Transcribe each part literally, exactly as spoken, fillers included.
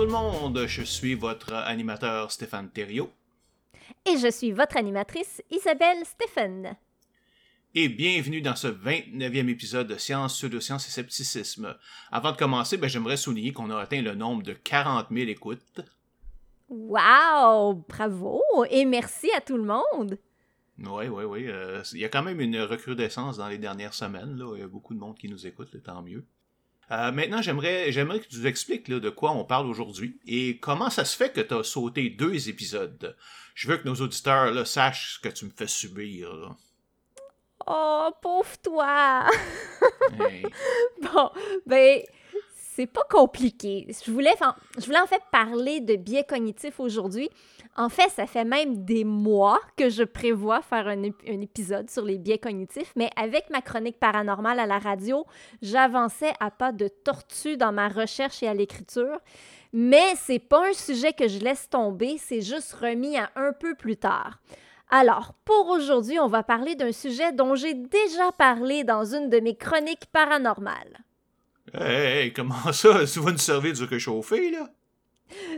tout le monde, je suis votre animateur Stéphane Thériault. Et je suis votre animatrice Isabelle Stéphane. Et bienvenue dans ce vingt-neuvième épisode de Science, Pseudoscience et Scepticisme. Avant de commencer, ben, j'aimerais souligner qu'on a atteint le nombre de quarante mille écoutes. Wow! Bravo! Et merci à tout le monde! Oui, oui, oui. Euh, il y a quand même une recrudescence dans les dernières semaines. Là. Il y a beaucoup de monde qui nous écoute, là, tant mieux. Euh, maintenant, j'aimerais, j'aimerais que tu nous expliques là, de quoi on parle aujourd'hui et comment ça se fait que tu as sauté deux épisodes. Je veux que nos auditeurs là, sachent ce que tu me fais subir. Là. Oh, pauvre toi! Hey. Bon, ben, c'est pas compliqué. Je voulais, enfin, je voulais en fait parler de biais cognitifs aujourd'hui. En fait, ça fait même des mois que je prévois faire un, ép- un épisode sur les biais cognitifs, mais avec ma chronique paranormale à la radio, j'avançais à pas de tortue dans ma recherche et à l'écriture. Mais c'est pas un sujet que je laisse tomber, c'est juste remis à un peu plus tard. Alors, pour aujourd'hui, on va parler d'un sujet dont j'ai déjà parlé dans une de mes chroniques paranormales. Hé, hey, hey, comment ça? Tu vas nous servir du réchauffé, là?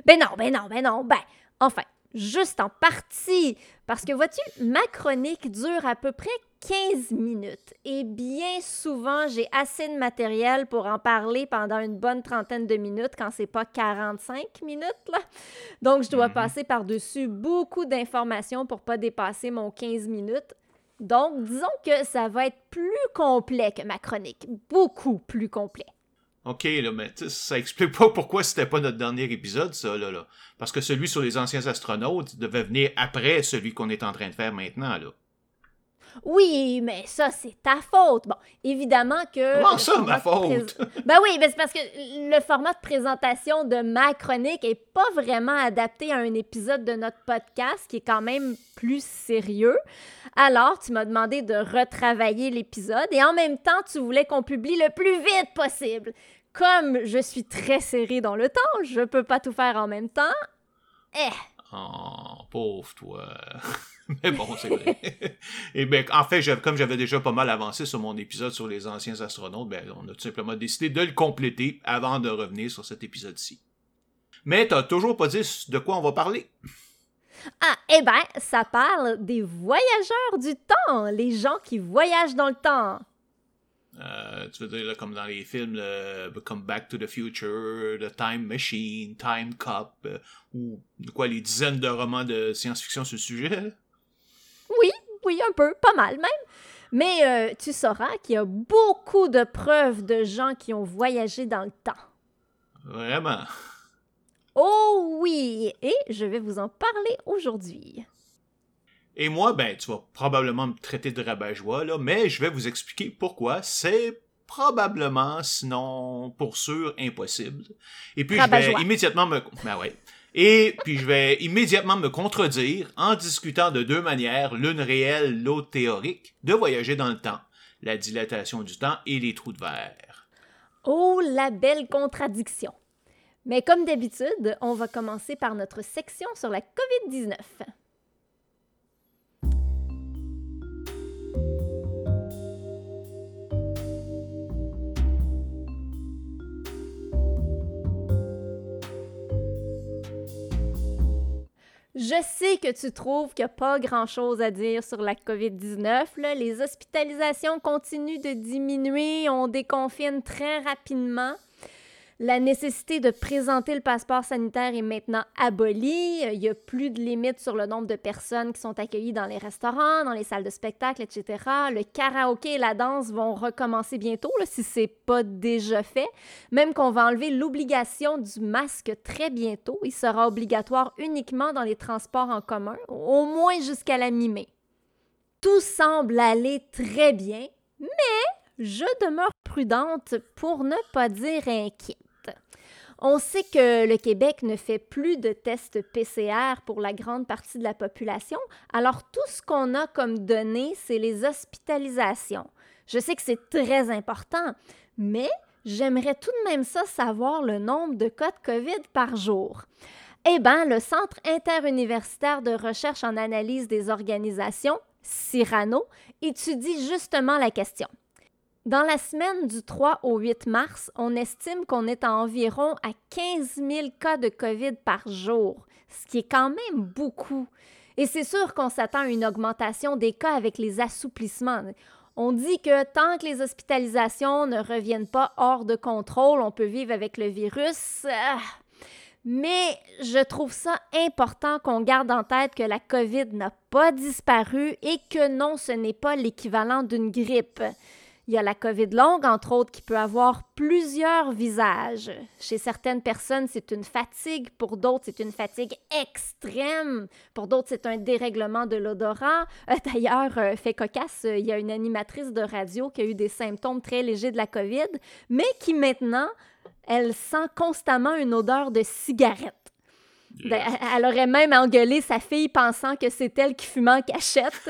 Ben non, ben non, ben non, ben... Enfin, juste en partie, parce que vois-tu, ma chronique dure à peu près quinze minutes, et bien souvent, j'ai assez de matériel pour en parler pendant une bonne trentaine de minutes, quand c'est pas quarante-cinq minutes, là. Donc, je dois mmh. passer par-dessus beaucoup d'informations pour pas dépasser mon quinze minutes. Donc, disons que ça va être plus complet que ma chronique, beaucoup plus complet. OK, là, mais ça explique pas pourquoi c'était pas notre dernier épisode, ça, là, là. Parce que celui sur les anciens astronautes devait venir après celui qu'on est en train de faire maintenant, là. Oui, mais ça, c'est ta faute. Bon, évidemment que... Comment ça, ma faute? Pré... Ben oui, mais c'est parce que le format de présentation de ma chronique est pas vraiment adapté à un épisode de notre podcast qui est quand même plus sérieux. Alors, tu m'as demandé de retravailler l'épisode et en même temps, tu voulais qu'on publie le plus vite possible. Comme je suis très serrée dans le temps, je peux pas tout faire en même temps. Eh! Oh, pauvre toi! Mais bon, c'est vrai. Et ben, en fait, je, comme j'avais déjà pas mal avancé sur mon épisode sur les anciens astronautes, ben, on a tout simplement décidé de le compléter avant de revenir sur cet épisode-ci. Mais t'as toujours pas dit de quoi on va parler. Ah, eh ben, ça parle des voyageurs du temps, les gens qui voyagent dans le temps. Euh, tu veux dire, là, comme dans les films, là, comme Back to the Future, The Time Machine, Time Cop, euh, ou quoi, les dizaines de romans de science-fiction sur le sujet? Oui, oui, un peu, pas mal même. Mais euh, tu sauras qu'il y a beaucoup de preuves de gens qui ont voyagé dans le temps. Vraiment? Oh oui! Et je vais vous en parler aujourd'hui. Et moi, ben, tu vas probablement me traiter de rabat-joie, là, mais je vais vous expliquer pourquoi c'est probablement, sinon pour sûr, impossible. Et puis, je vais immédiatement me... Ben ouais. Et puis, je vais immédiatement me contredire en discutant de deux manières, l'une réelle, l'autre théorique, de voyager dans le temps, la dilatation du temps et les trous de verre. Oh, la belle contradiction! Mais comme d'habitude, on va commencer par notre section sur la covid dix-neuf. Je sais que tu trouves qu'il n'y a pas grand-chose à dire sur la covid dix-neuf. Là. Les hospitalisations continuent de diminuer, on déconfine très rapidement. La nécessité de présenter le passeport sanitaire est maintenant abolie. Il n'y a plus de limite sur le nombre de personnes qui sont accueillies dans les restaurants, dans les salles de spectacle, et cetera. Le karaoké et la danse vont recommencer bientôt, là, si ce n'est pas déjà fait. Même qu'on va enlever l'obligation du masque très bientôt. Il sera obligatoire uniquement dans les transports en commun, au moins jusqu'à la mi-mai. Tout semble aller très bien, mais je demeure prudente pour ne pas dire inquiète. On sait que le Québec ne fait plus de tests P C R pour la grande partie de la population, alors tout ce qu'on a comme données, c'est les hospitalisations. Je sais que c'est très important, mais j'aimerais tout de même ça savoir le nombre de cas de COVID par jour. Eh bien, le Centre interuniversitaire de recherche en analyse des organisations, CIRANO, étudie justement la question. Dans la semaine du trois au huit mars, on estime qu'on est à environ à quinze mille cas de COVID par jour, ce qui est quand même beaucoup. Et c'est sûr qu'on s'attend à une augmentation des cas avec les assouplissements. On dit que tant que les hospitalisations ne reviennent pas hors de contrôle, on peut vivre avec le virus. Ah. Mais je trouve ça important qu'on garde en tête que la COVID n'a pas disparu et que non, ce n'est pas l'équivalent d'une grippe. Il y a la COVID longue, entre autres, qui peut avoir plusieurs visages. Chez certaines personnes, c'est une fatigue. Pour d'autres, c'est une fatigue extrême. Pour d'autres, c'est un dérèglement de l'odorat. Euh, d'ailleurs, euh, fait cocasse, euh, il y a une animatrice de radio qui a eu des symptômes très légers de la COVID, mais qui maintenant, elle sent constamment une odeur de cigarette. Elle aurait même engueulé sa fille pensant que c'est elle qui fumait en cachette.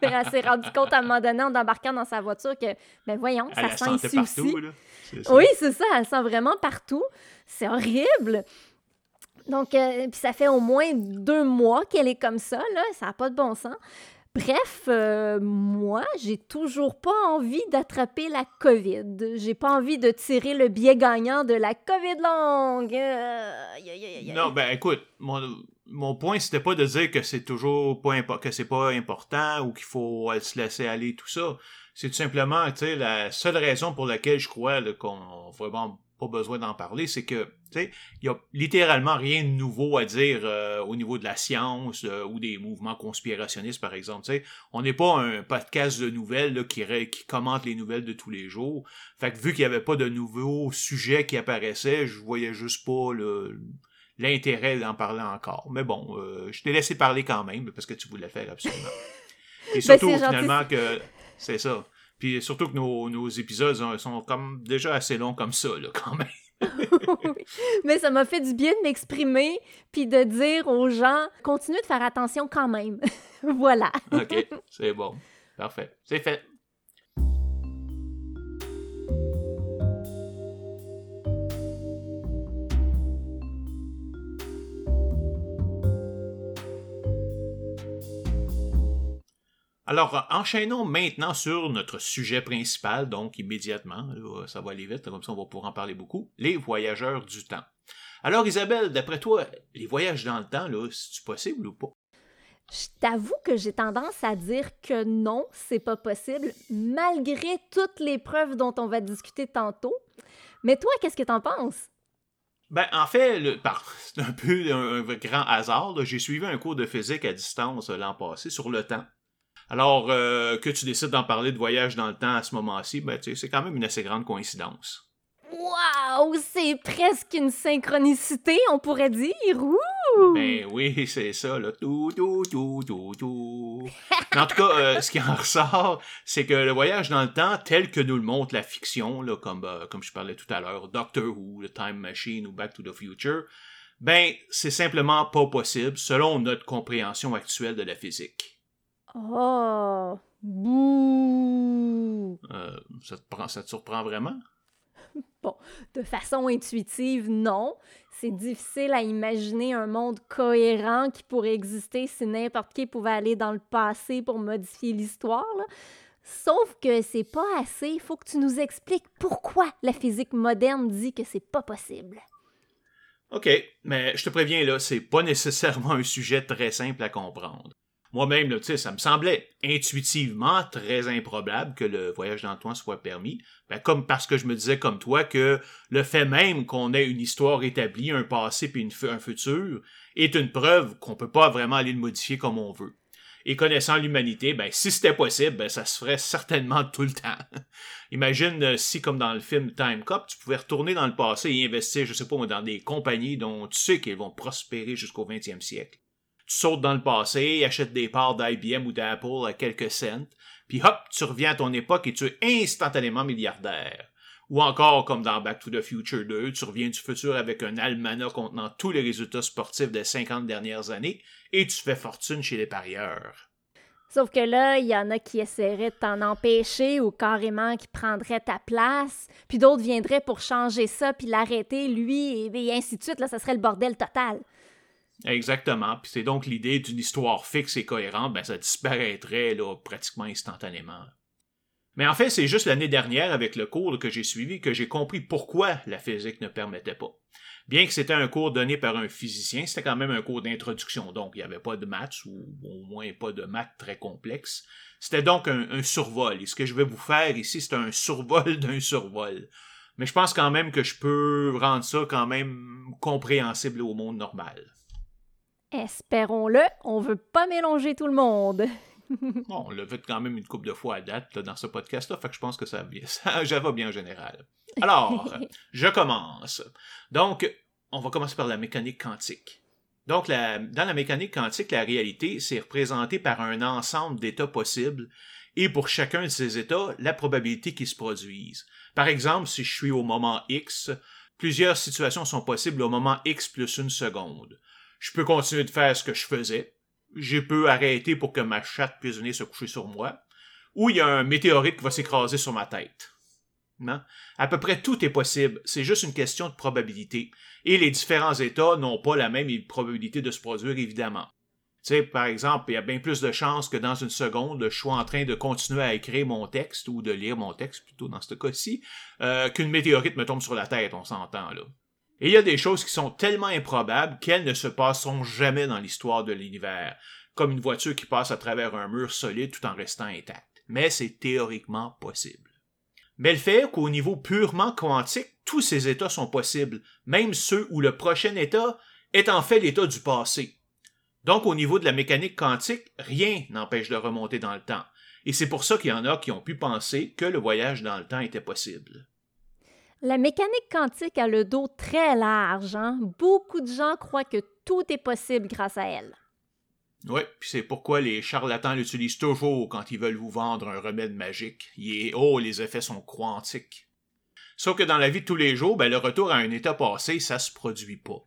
Elle s'est rendue compte à un moment donné en embarquant dans sa voiture que, ben voyons, elle ça sent ici partout, aussi. Là. C'est ça. Oui, c'est ça, elle sent vraiment partout. C'est horrible. Donc, euh, puis ça fait au moins deux mois qu'elle est comme ça, là. Ça n'a pas de bon sens. Bref, euh, moi, j'ai toujours pas envie d'attraper la COVID. J'ai pas envie de tirer le billet gagnant de la COVID longue. Euh, y a, y a, y a. Non, ben écoute, mon, mon point, c'était pas de dire que c'est toujours pas impo- que c'est pas important ou qu'il faut euh, se laisser aller, tout ça. C'est tout simplement, tu sais, la seule raison pour laquelle je crois là, qu'on n'a vraiment pas besoin d'en parler, c'est que, tu sais, il y a littéralement rien de nouveau à dire euh, au niveau de la science euh, ou des mouvements conspirationnistes, par exemple, tu sais. On n'est pas un podcast de nouvelles là, qui, qui commente les nouvelles de tous les jours. Fait que vu qu'il n'y avait pas de nouveaux sujets qui apparaissaient, je voyais juste pas le... l'intérêt d'en parler encore. Mais bon, euh, je t'ai laissé parler quand même, parce que tu voulais le faire absolument. Et surtout, ben, finalement, que... C'est ça. Puis surtout que nos, nos épisodes sont comme déjà assez longs comme ça, là, quand même. Oui. Mais ça m'a fait du bien de m'exprimer puis de dire aux gens, continuez de faire attention quand même. Voilà. OK, c'est bon. Parfait. C'est fait. Alors, enchaînons maintenant sur notre sujet principal, donc immédiatement, ça va aller vite, comme ça on va pouvoir en parler beaucoup, les voyageurs du temps. Alors Isabelle, d'après toi, les voyages dans le temps, là, c'est-tu possible ou pas? Je t'avoue que j'ai tendance à dire que non, c'est pas possible, malgré toutes les preuves dont on va discuter tantôt. Mais toi, qu'est-ce que t'en penses? Ben, en fait, le, ben, c'est un peu un, un grand hasard, là. J'ai suivi un cours de physique à distance l'an passé sur le temps. Alors, euh, que tu décides d'en parler de voyage dans le temps à ce moment-ci, ben, tu sais, c'est quand même une assez grande coïncidence. Wow! C'est presque une synchronicité, on pourrait dire! Ouh! Ben oui, c'est ça, là. Tout, tout, tout, tout, tout. En tout cas, euh, ce qui en ressort, c'est que le voyage dans le temps, tel que nous le montre la fiction, là, comme, euh, comme je parlais tout à l'heure, Doctor Who, The Time Machine ou Back to the Future, ben, c'est simplement pas possible selon notre compréhension actuelle de la physique. Oh! Bouh! Euh, ça, te prend, ça te surprend vraiment? Bon, de façon intuitive, non. C'est difficile à imaginer un monde cohérent qui pourrait exister si n'importe qui pouvait aller dans le passé pour modifier l'histoire, là. Sauf que c'est pas assez. Il faut que tu nous expliques pourquoi la physique moderne dit que c'est pas possible. OK, mais je te préviens, là, c'est pas nécessairement un sujet très simple à comprendre. Moi-même, là, tu sais, ça me semblait intuitivement très improbable que le voyage dans le temps soit permis, ben, comme parce que je me disais comme toi que le fait même qu'on ait une histoire établie, un passé puis une, un futur, est une preuve qu'on peut pas vraiment aller le modifier comme on veut. Et connaissant l'humanité, ben si c'était possible, ben ça se ferait certainement tout le temps. Imagine si, comme dans le film Time Cop, tu pouvais retourner dans le passé et investir, je sais pas, dans des compagnies dont tu sais qu'elles vont prospérer jusqu'au vingtième siècle. Tu sautes dans le passé, achètes des parts d'I B M ou d'Apple à quelques cents, puis hop, tu reviens à ton époque et tu es instantanément milliardaire. Ou encore, comme dans Back to the Future deux, tu reviens du futur avec un almanach contenant tous les résultats sportifs des cinquante dernières années et tu fais fortune chez les parieurs. Sauf que là, il y en a qui essaieraient de t'en empêcher ou carrément qui prendraient ta place, puis d'autres viendraient pour changer ça puis l'arrêter, lui, et ainsi de suite. Là, ça serait le bordel total. Exactement, puis c'est donc l'idée d'une histoire fixe et cohérente, ben ça disparaîtrait là, pratiquement instantanément. Mais en fait, c'est juste l'année dernière, avec le cours que j'ai suivi, que j'ai compris pourquoi la physique ne permettait pas. Bien que c'était un cours donné par un physicien, c'était quand même un cours d'introduction, donc il n'y avait pas de maths, ou au moins pas de maths très complexes. C'était donc un, un survol, et ce que je vais vous faire ici, c'est un survol d'un survol. Mais je pense quand même que je peux rendre ça quand même compréhensible au monde normal. Espérons-le, on veut pas mélanger tout le monde. Bon, on l'a fait quand même une couple de fois à date là, dans ce podcast-là, fait que je pense que ça, ça, ça va bien en général. Alors, je commence. Donc, on va commencer par la mécanique quantique. Donc, la, dans la mécanique quantique, la réalité, c'est représentée par un ensemble d'états possibles, et pour chacun de ces états, la probabilité qu'ils se produisent. Par exemple, si je suis au moment X, plusieurs situations sont possibles au moment X plus une seconde. Je peux continuer de faire ce que je faisais. Je peux arrêter pour que ma chatte puisse venir se coucher sur moi. Ou il y a un météorite qui va s'écraser sur ma tête. Non? À peu près tout est possible. C'est juste une question de probabilité. Et les différents états n'ont pas la même probabilité de se produire, évidemment. Tu sais, par exemple, il y a bien plus de chances que dans une seconde, je sois en train de continuer à écrire mon texte, ou de lire mon texte, plutôt dans ce cas-ci, euh, qu'une météorite me tombe sur la tête, on s'entend, là. Et il y a des choses qui sont tellement improbables qu'elles ne se passeront jamais dans l'histoire de l'univers, comme une voiture qui passe à travers un mur solide tout en restant intacte. Mais c'est théoriquement possible. Mais le fait qu'au niveau purement quantique, tous ces états sont possibles, même ceux où le prochain état est en fait l'état du passé. Donc au niveau de la mécanique quantique, rien n'empêche de remonter dans le temps. Et c'est pour ça qu'il y en a qui ont pu penser que le voyage dans le temps était possible. La mécanique quantique a le dos très large, hein? Beaucoup de gens croient que tout est possible grâce à elle. Oui, puis c'est pourquoi les charlatans l'utilisent toujours quand ils veulent vous vendre un remède magique. Et oh, les effets sont quantiques. Sauf que dans la vie de tous les jours, ben, le retour à un état passé, ça se produit pas.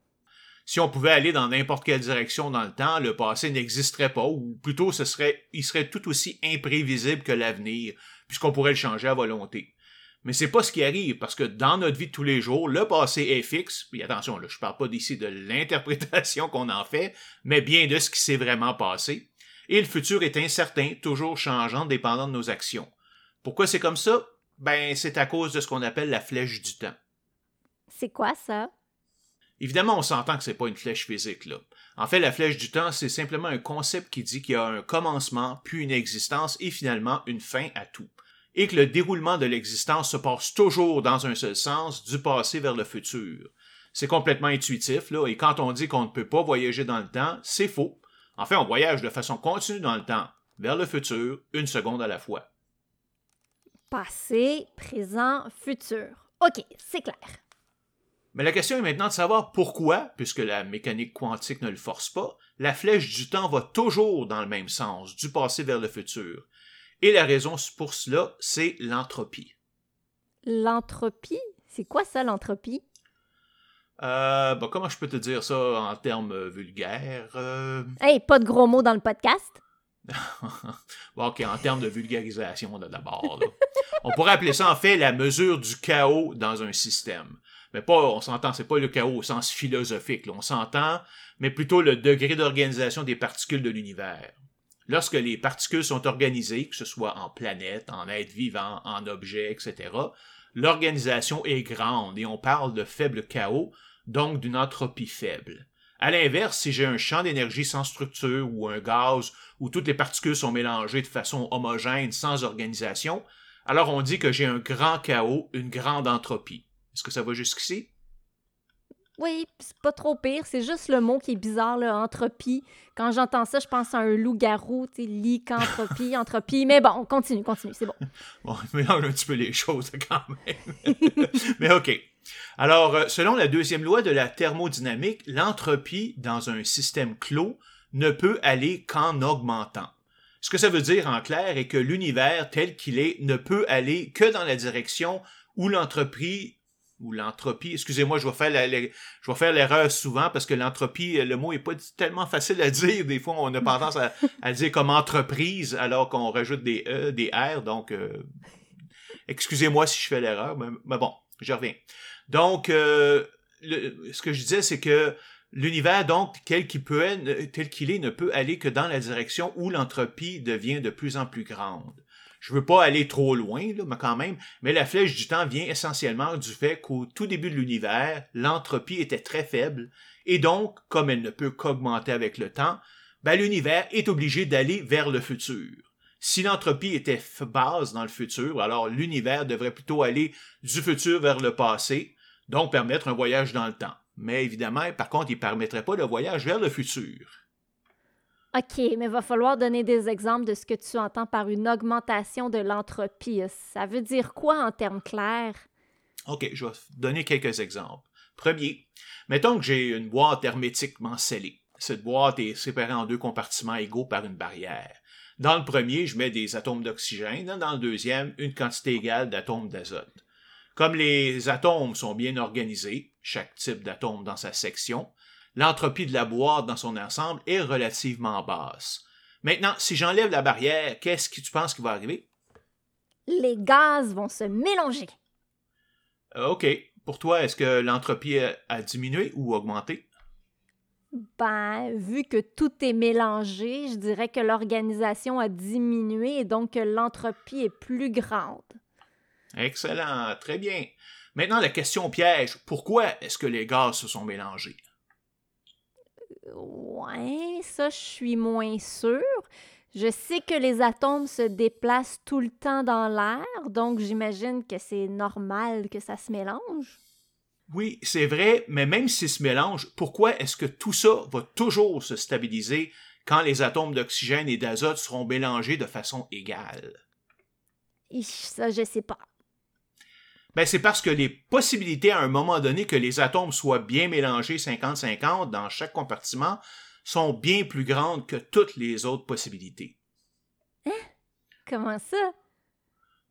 Si on pouvait aller dans n'importe quelle direction dans le temps, le passé n'existerait pas, ou plutôt ce serait, il serait tout aussi imprévisible que l'avenir, puisqu'on pourrait le changer à volonté. Mais c'est pas ce qui arrive, parce que dans notre vie de tous les jours, le passé est fixe, puis attention, là, je parle pas d'ici de l'interprétation qu'on en fait, mais bien de ce qui s'est vraiment passé, et le futur est incertain, toujours changeant, dépendant de nos actions. Pourquoi c'est comme ça? Ben, c'est à cause de ce qu'on appelle la flèche du temps. C'est quoi ça? Évidemment, on s'entend que c'est pas une flèche physique, là. En fait, la flèche du temps, c'est simplement un concept qui dit qu'il y a un commencement, puis une existence, et finalement une fin à tout. Et que le déroulement de l'existence se passe toujours dans un seul sens, du passé vers le futur. C'est complètement intuitif, là, et quand on dit qu'on ne peut pas voyager dans le temps, c'est faux. En fait, on voyage de façon continue dans le temps, vers le futur, une seconde à la fois. Passé, présent, futur. OK, c'est clair. Mais la question est maintenant de savoir pourquoi, puisque la mécanique quantique ne le force pas, la flèche du temps va toujours dans le même sens, du passé vers le futur. Et la raison pour cela, c'est l'entropie. L'entropie? C'est quoi ça, l'entropie? Euh, ben comment je peux te dire ça en termes vulgaires? Euh... Hey, pas de gros mots dans le podcast? Bon, OK, en termes de vulgarisation, d'abord. Là. On pourrait appeler ça, en fait, la mesure du chaos dans un système. Mais pas, on s'entend, c'est pas le chaos au sens philosophique, là, on s'entend, mais plutôt le degré d'organisation des particules de l'univers. Lorsque les particules sont organisées, que ce soit en planètes, en êtres vivants, en objets, et cetera, l'organisation est grande et on parle de faible chaos, donc d'une entropie faible. À l'inverse, si j'ai un champ d'énergie sans structure ou un gaz où toutes les particules sont mélangées de façon homogène, sans organisation, alors on dit que j'ai un grand chaos, une grande entropie. Est-ce que ça va jusqu'ici? Oui, c'est pas trop pire, c'est juste le mot qui est bizarre, là, entropie. Quand j'entends ça, je pense à un loup-garou, tu sais, lycanthropie, entropie, mais bon, continue, continue, c'est bon. Bon, on mélange un petit peu les choses quand même. Mais OK. Alors, selon la deuxième loi de la thermodynamique, l'entropie dans un système clos ne peut aller qu'en augmentant. Ce que ça veut dire en clair est que l'univers tel qu'il est ne peut aller que dans la direction où l'entropie... ou l'entropie, excusez-moi, je vais faire la, la, je vais faire l'erreur souvent parce que l'entropie, le mot est pas tellement facile à dire. Des fois, on a tendance à, à le dire comme entreprise alors qu'on rajoute des E, des R. Donc, euh, excusez-moi si je fais l'erreur, mais, mais bon, je reviens. Donc, euh, le, ce que je disais, c'est que l'univers, donc, tel qu'il peut être, tel qu'il est, ne peut aller que dans la direction où l'entropie devient de plus en plus grande. Je veux pas aller trop loin, là, mais quand même. Mais la flèche du temps vient essentiellement du fait qu'au tout début de l'univers, l'entropie était très faible. Et donc, comme elle ne peut qu'augmenter avec le temps, ben, l'univers est obligé d'aller vers le futur. Si l'entropie était basse dans le futur, alors l'univers devrait plutôt aller du futur vers le passé, donc permettre un voyage dans le temps. Mais évidemment, par contre, il ne permettrait pas le voyage vers le futur. OK, mais il va falloir donner des exemples de ce que tu entends par une augmentation de l'entropie. Ça veut dire quoi en termes clairs? OK, je vais donner quelques exemples. Premier, mettons que j'ai une boîte hermétiquement scellée. Cette boîte est séparée en deux compartiments égaux par une barrière. Dans le premier, je mets des atomes d'oxygène. Dans le deuxième, une quantité égale d'atomes d'azote. Comme les atomes sont bien organisés, chaque type d'atome dans sa section, l'entropie de la boîte dans son ensemble est relativement basse. Maintenant, si j'enlève la barrière, qu'est-ce que tu penses qui va arriver? Les gaz vont se mélanger. OK. Pour toi, est-ce que l'entropie a diminué ou augmenté? Ben, vu que tout est mélangé, je dirais que l'organisation a diminué et donc que l'entropie est plus grande. Excellent, très bien. Maintenant, la question piège, pourquoi est-ce que les gaz se sont mélangés? Ouais, ça, je suis moins sûre. Je sais que les atomes se déplacent tout le temps dans l'air, donc j'imagine que c'est normal que ça se mélange. Oui, c'est vrai, mais même s'ils se mélangent, pourquoi est-ce que tout ça va toujours se stabiliser quand les atomes d'oxygène et d'azote seront mélangés de façon égale? Ich, ça, je sais pas. Ben, c'est parce que les possibilités à un moment donné que les atomes soient bien mélangés cinquante cinquante dans chaque compartiment sont bien plus grandes que toutes les autres possibilités. Hein? Comment ça?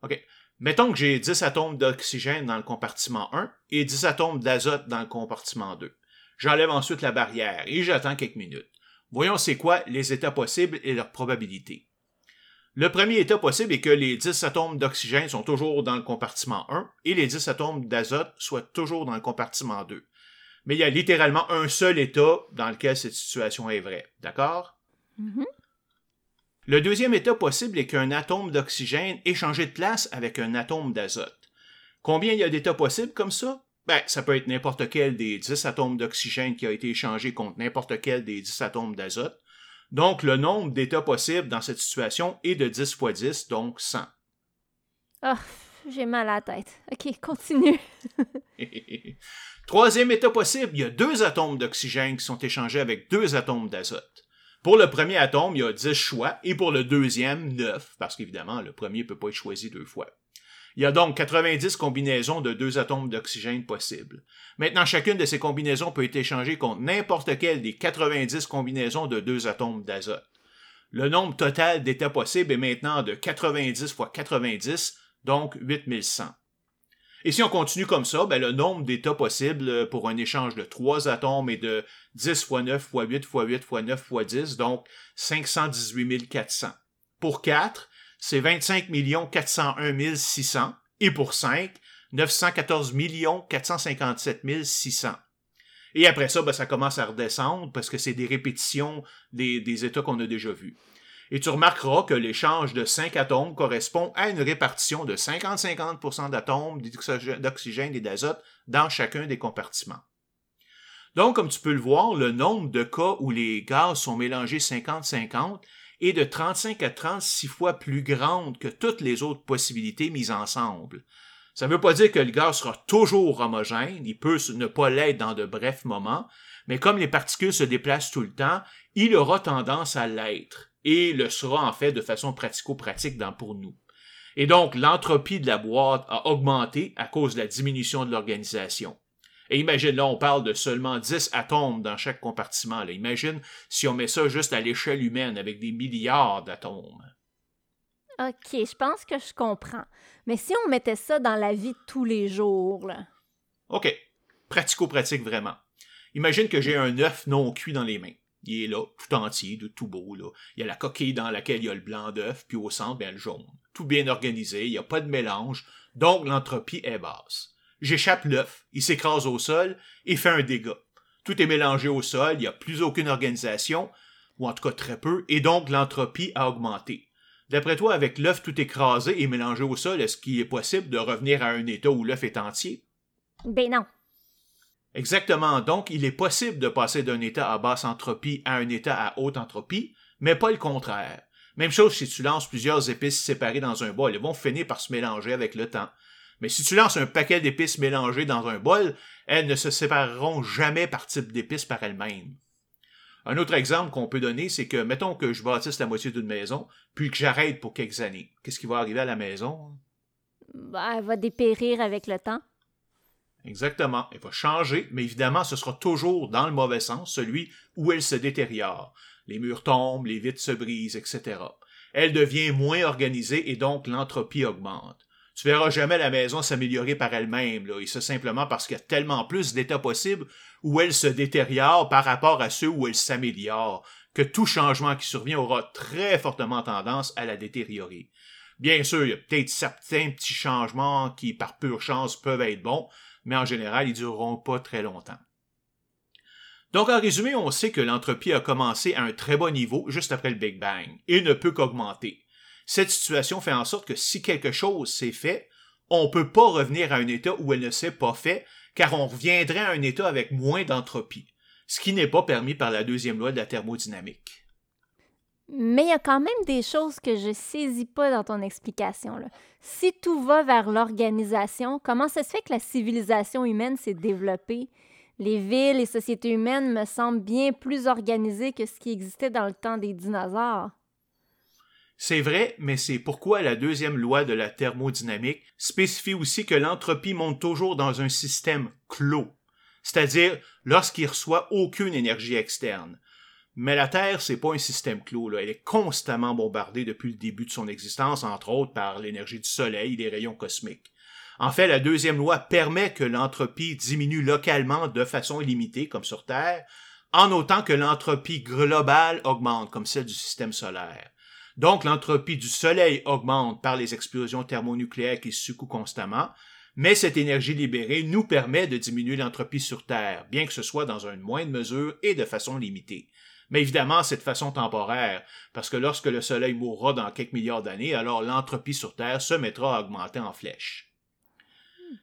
OK. Mettons que j'ai dix atomes d'oxygène dans le compartiment un et dix atomes d'azote dans le compartiment deux. J'enlève ensuite la barrière et j'attends quelques minutes. Voyons c'est quoi les états possibles et leurs probabilités. Le premier état possible est que les dix atomes d'oxygène sont toujours dans le compartiment un et les dix atomes d'azote soient toujours dans le compartiment deux. Mais il y a littéralement un seul état dans lequel cette situation est vraie. D'accord? Mm-hmm. Le deuxième état possible est qu'un atome d'oxygène ait changé de place avec un atome d'azote. Combien il y a d'états possibles comme ça? Ben, ça peut être n'importe quel des dix atomes d'oxygène qui a été échangé contre n'importe quel des dix atomes d'azote. Donc, le nombre d'états possibles dans cette situation est de dix fois dix, donc cent. Oh, j'ai mal à la tête. OK, continue. Troisième état possible, il y a deux atomes d'oxygène qui sont échangés avec deux atomes d'azote. Pour le premier atome, il y a dix choix, et pour le deuxième, neuf, parce qu'évidemment, le premier ne peut pas être choisi deux fois. Il y a donc quatre-vingt-dix combinaisons de deux atomes d'oxygène possibles. Maintenant, chacune de ces combinaisons peut être échangée contre n'importe quelle des quatre-vingt-dix combinaisons de deux atomes d'azote. Le nombre total d'états possibles est maintenant de quatre-vingt-dix fois quatre-vingt-dix, donc huit mille cent. Et si on continue comme ça, ben le nombre d'états possibles pour un échange de trois atomes est de dix fois neuf fois huit fois huit fois neuf fois dix, donc cinq cent dix-huit mille quatre cents. Pour quatre, c'est vingt-cinq millions quatre cent un mille six cents. Et pour cinq, neuf cent quatorze millions quatre cent cinquante-sept mille six cents. Et après ça, ben, ça commence à redescendre parce que c'est des répétitions des, des états qu'on a déjà vus. Et tu remarqueras que l'échange de cinq atomes correspond à une répartition de cinquante-cinquante pour cent d'atomes d'oxygène et d'azote dans chacun des compartiments. Donc, comme tu peux le voir, le nombre de cas où les gaz sont mélangés cinquante cinquante est de trente-cinq à trente-six fois plus grande que toutes les autres possibilités mises ensemble. Ça ne veut pas dire que le gaz sera toujours homogène, il peut ne pas l'être dans de brefs moments, mais comme les particules se déplacent tout le temps, il aura tendance à l'être. Et le sera en fait de façon pratico-pratique dans pour nous. Et donc, l'entropie de la boîte a augmenté à cause de la diminution de l'organisation. Et imagine, là, on parle de seulement dix atomes dans chaque compartiment. Là. Imagine si on met ça juste à l'échelle humaine avec des milliards d'atomes. OK, je pense que je comprends. Mais si on mettait ça dans la vie de tous les jours, là... OK, pratico-pratique vraiment. Imagine que j'ai un œuf non cuit dans les mains. Il est là, tout entier, tout beau. Là. Il y a la coquille dans laquelle il y a le blanc d'œuf, puis au centre, bien, le jaune. Tout bien organisé, il n'y a pas de mélange, donc l'entropie est basse. J'échappe l'œuf, il s'écrase au sol et fait un dégât. Tout est mélangé au sol, il n'y a plus aucune organisation, ou en tout cas très peu, et donc l'entropie a augmenté. D'après toi, avec l'œuf tout écrasé et mélangé au sol, est-ce qu'il est possible de revenir à un état où l'œuf est entier? Ben non. Exactement, donc il est possible de passer d'un état à basse entropie à un état à haute entropie, mais pas le contraire. Même chose si tu lances plusieurs épices séparées dans un bol, elles vont finir par se mélanger avec le temps. Mais si tu lances un paquet d'épices mélangées dans un bol, elles ne se sépareront jamais par type d'épices par elles-mêmes. Un autre exemple qu'on peut donner, c'est que, mettons que je bâtisse la moitié d'une maison, puis que j'arrête pour quelques années. Qu'est-ce qui va arriver à la maison? Ben, elle va dépérir avec le temps. Exactement. Elle va changer, mais évidemment, ce sera toujours dans le mauvais sens, celui où elle se détériore. Les murs tombent, les vitres se brisent, et cetera. Elle devient moins organisée et donc l'entropie augmente. Tu verras jamais la maison s'améliorer par elle-même, là, et ce simplement parce qu'il y a tellement plus d'états possibles où elle se détériore par rapport à ceux où elle s'améliore, que tout changement qui survient aura très fortement tendance à la détériorer. Bien sûr, il y a peut-être certains petits changements qui, par pure chance, peuvent être bons, mais en général, ils ne dureront pas très longtemps. Donc, en résumé, on sait que l'entropie a commencé à un très bas niveau juste après le Big Bang, et ne peut qu'augmenter. Cette situation fait en sorte que si quelque chose s'est fait, on ne peut pas revenir à un état où elle ne s'est pas fait, car on reviendrait à un état avec moins d'entropie, ce qui n'est pas permis par la deuxième loi de la thermodynamique. Mais il y a quand même des choses que je saisis pas dans ton explication, là. Si tout va vers l'organisation, comment ça se fait que la civilisation humaine s'est développée? Les villes et sociétés humaines me semblent bien plus organisées que ce qui existait dans le temps des dinosaures. C'est vrai, mais c'est pourquoi la deuxième loi de la thermodynamique spécifie aussi que l'entropie monte toujours dans un système clos, c'est-à-dire lorsqu'il reçoit aucune énergie externe. Mais la Terre, c'est pas un système clos, là. Elle est constamment bombardée depuis le début de son existence, entre autres par l'énergie du soleil et les rayons cosmiques. En fait, la deuxième loi permet que l'entropie diminue localement de façon illimitée, comme sur Terre, en autant que l'entropie globale augmente, comme celle du système solaire. Donc, l'entropie du Soleil augmente par les explosions thermonucléaires qui se secouent constamment, mais cette énergie libérée nous permet de diminuer l'entropie sur Terre, bien que ce soit dans une moindre mesure et de façon limitée. Mais évidemment, c'est de façon temporaire, parce que lorsque le Soleil mourra dans quelques milliards d'années, alors l'entropie sur Terre se mettra à augmenter en flèche.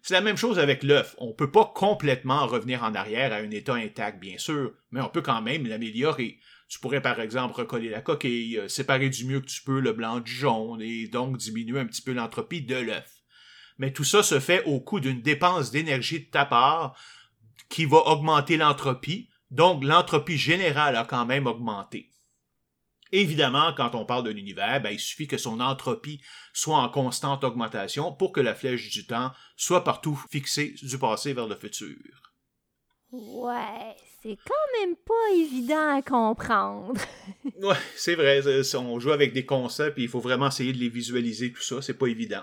C'est la même chose avec l'œuf. On ne peut pas complètement revenir en arrière à un état intact, bien sûr, mais on peut quand même l'améliorer. Tu pourrais par exemple recoller la coquille, séparer du mieux que tu peux le blanc du jaune et donc diminuer un petit peu l'entropie de l'œuf. Mais tout ça se fait au coût d'une dépense d'énergie de ta part qui va augmenter l'entropie, donc l'entropie générale a quand même augmenté. Évidemment, quand on parle de l'univers, ben, il suffit que son entropie soit en constante augmentation pour que la flèche du temps soit partout fixée du passé vers le futur. Ouais, c'est quand même pas évident à comprendre. Ouais, c'est vrai, on joue avec des concepts et il faut vraiment essayer de les visualiser, tout ça, c'est pas évident.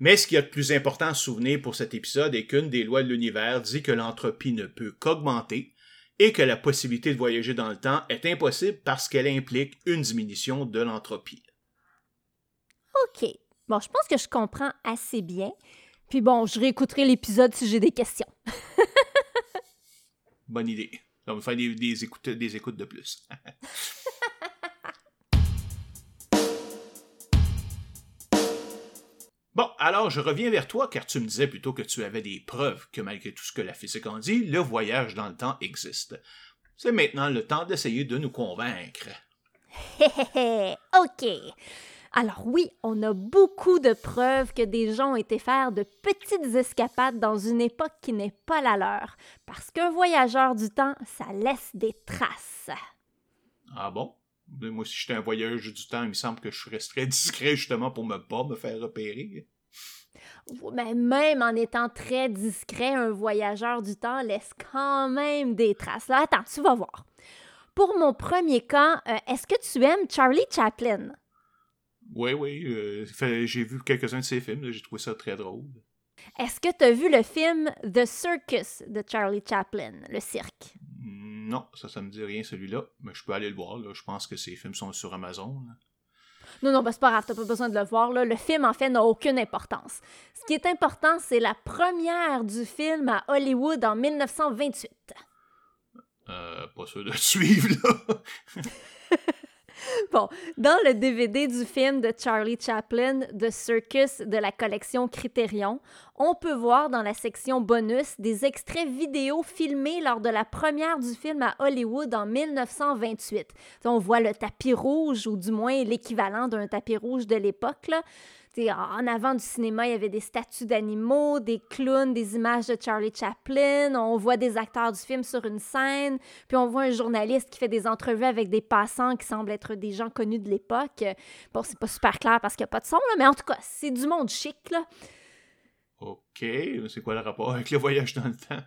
Mais ce qu'il y a de plus important à se souvenir pour cet épisode est qu'une des lois de l'univers dit que l'entropie ne peut qu'augmenter et que la possibilité de voyager dans le temps est impossible parce qu'elle implique une diminution de l'entropie. OK, bon, je pense que je comprends assez bien. Puis bon, je réécouterai l'épisode si j'ai des questions. Bonne idée. On va faire des, des, écoutes, des écoutes de plus. Bon, alors je reviens vers toi car tu me disais plutôt que tu avais des preuves que malgré tout ce que la physique en dit, le voyage dans le temps existe. C'est maintenant le temps d'essayer de nous convaincre. OK. Alors oui, on a beaucoup de preuves que des gens ont été faire de petites escapades dans une époque qui n'est pas la leur, parce qu'un voyageur du temps, ça laisse des traces. Ah bon? Moi, si j'étais un voyageur du temps, il me semble que je resterais discret justement pour ne pas me faire repérer. Mais même en étant très discret, un voyageur du temps laisse quand même des traces. Là, attends, tu vas voir. Pour mon premier cas, euh, est-ce que tu aimes Charlie Chaplin? Oui, oui. Euh, fait, j'ai vu quelques-uns de ses films. Là, j'ai trouvé ça très drôle. Est-ce que tu as vu le film The Circus de Charlie Chaplin, le cirque? Non, ça, ça me dit rien, celui-là. Mais je peux aller le voir. Là. Je pense que ses films sont sur Amazon. Là. Non, non, ben, c'est pas grave. T'as pas besoin de le voir. Là. Le film, en fait, n'a aucune importance. Ce qui est important, c'est la première du film à Hollywood en dix-neuf vingt-huit. Euh, pas sûr de suivre, là. Bon, dans le D V D du film de Charlie Chaplin, The Circus, de la collection Criterion, on peut voir dans la section bonus des extraits vidéo filmés lors de la première du film à Hollywood en dix-neuf cent vingt-huit. On voit le tapis rouge, ou du moins l'équivalent d'un tapis rouge de l'époque, là. En avant du cinéma, il y avait des statues d'animaux, des clowns, des images de Charlie Chaplin, on voit des acteurs du film sur une scène, puis on voit un journaliste qui fait des entrevues avec des passants qui semblent être des gens connus de l'époque. Bon, c'est pas super clair parce qu'il n'y a pas de son, là, mais en tout cas, c'est du monde chic, là. OK, c'est quoi le rapport avec le voyage dans le temps?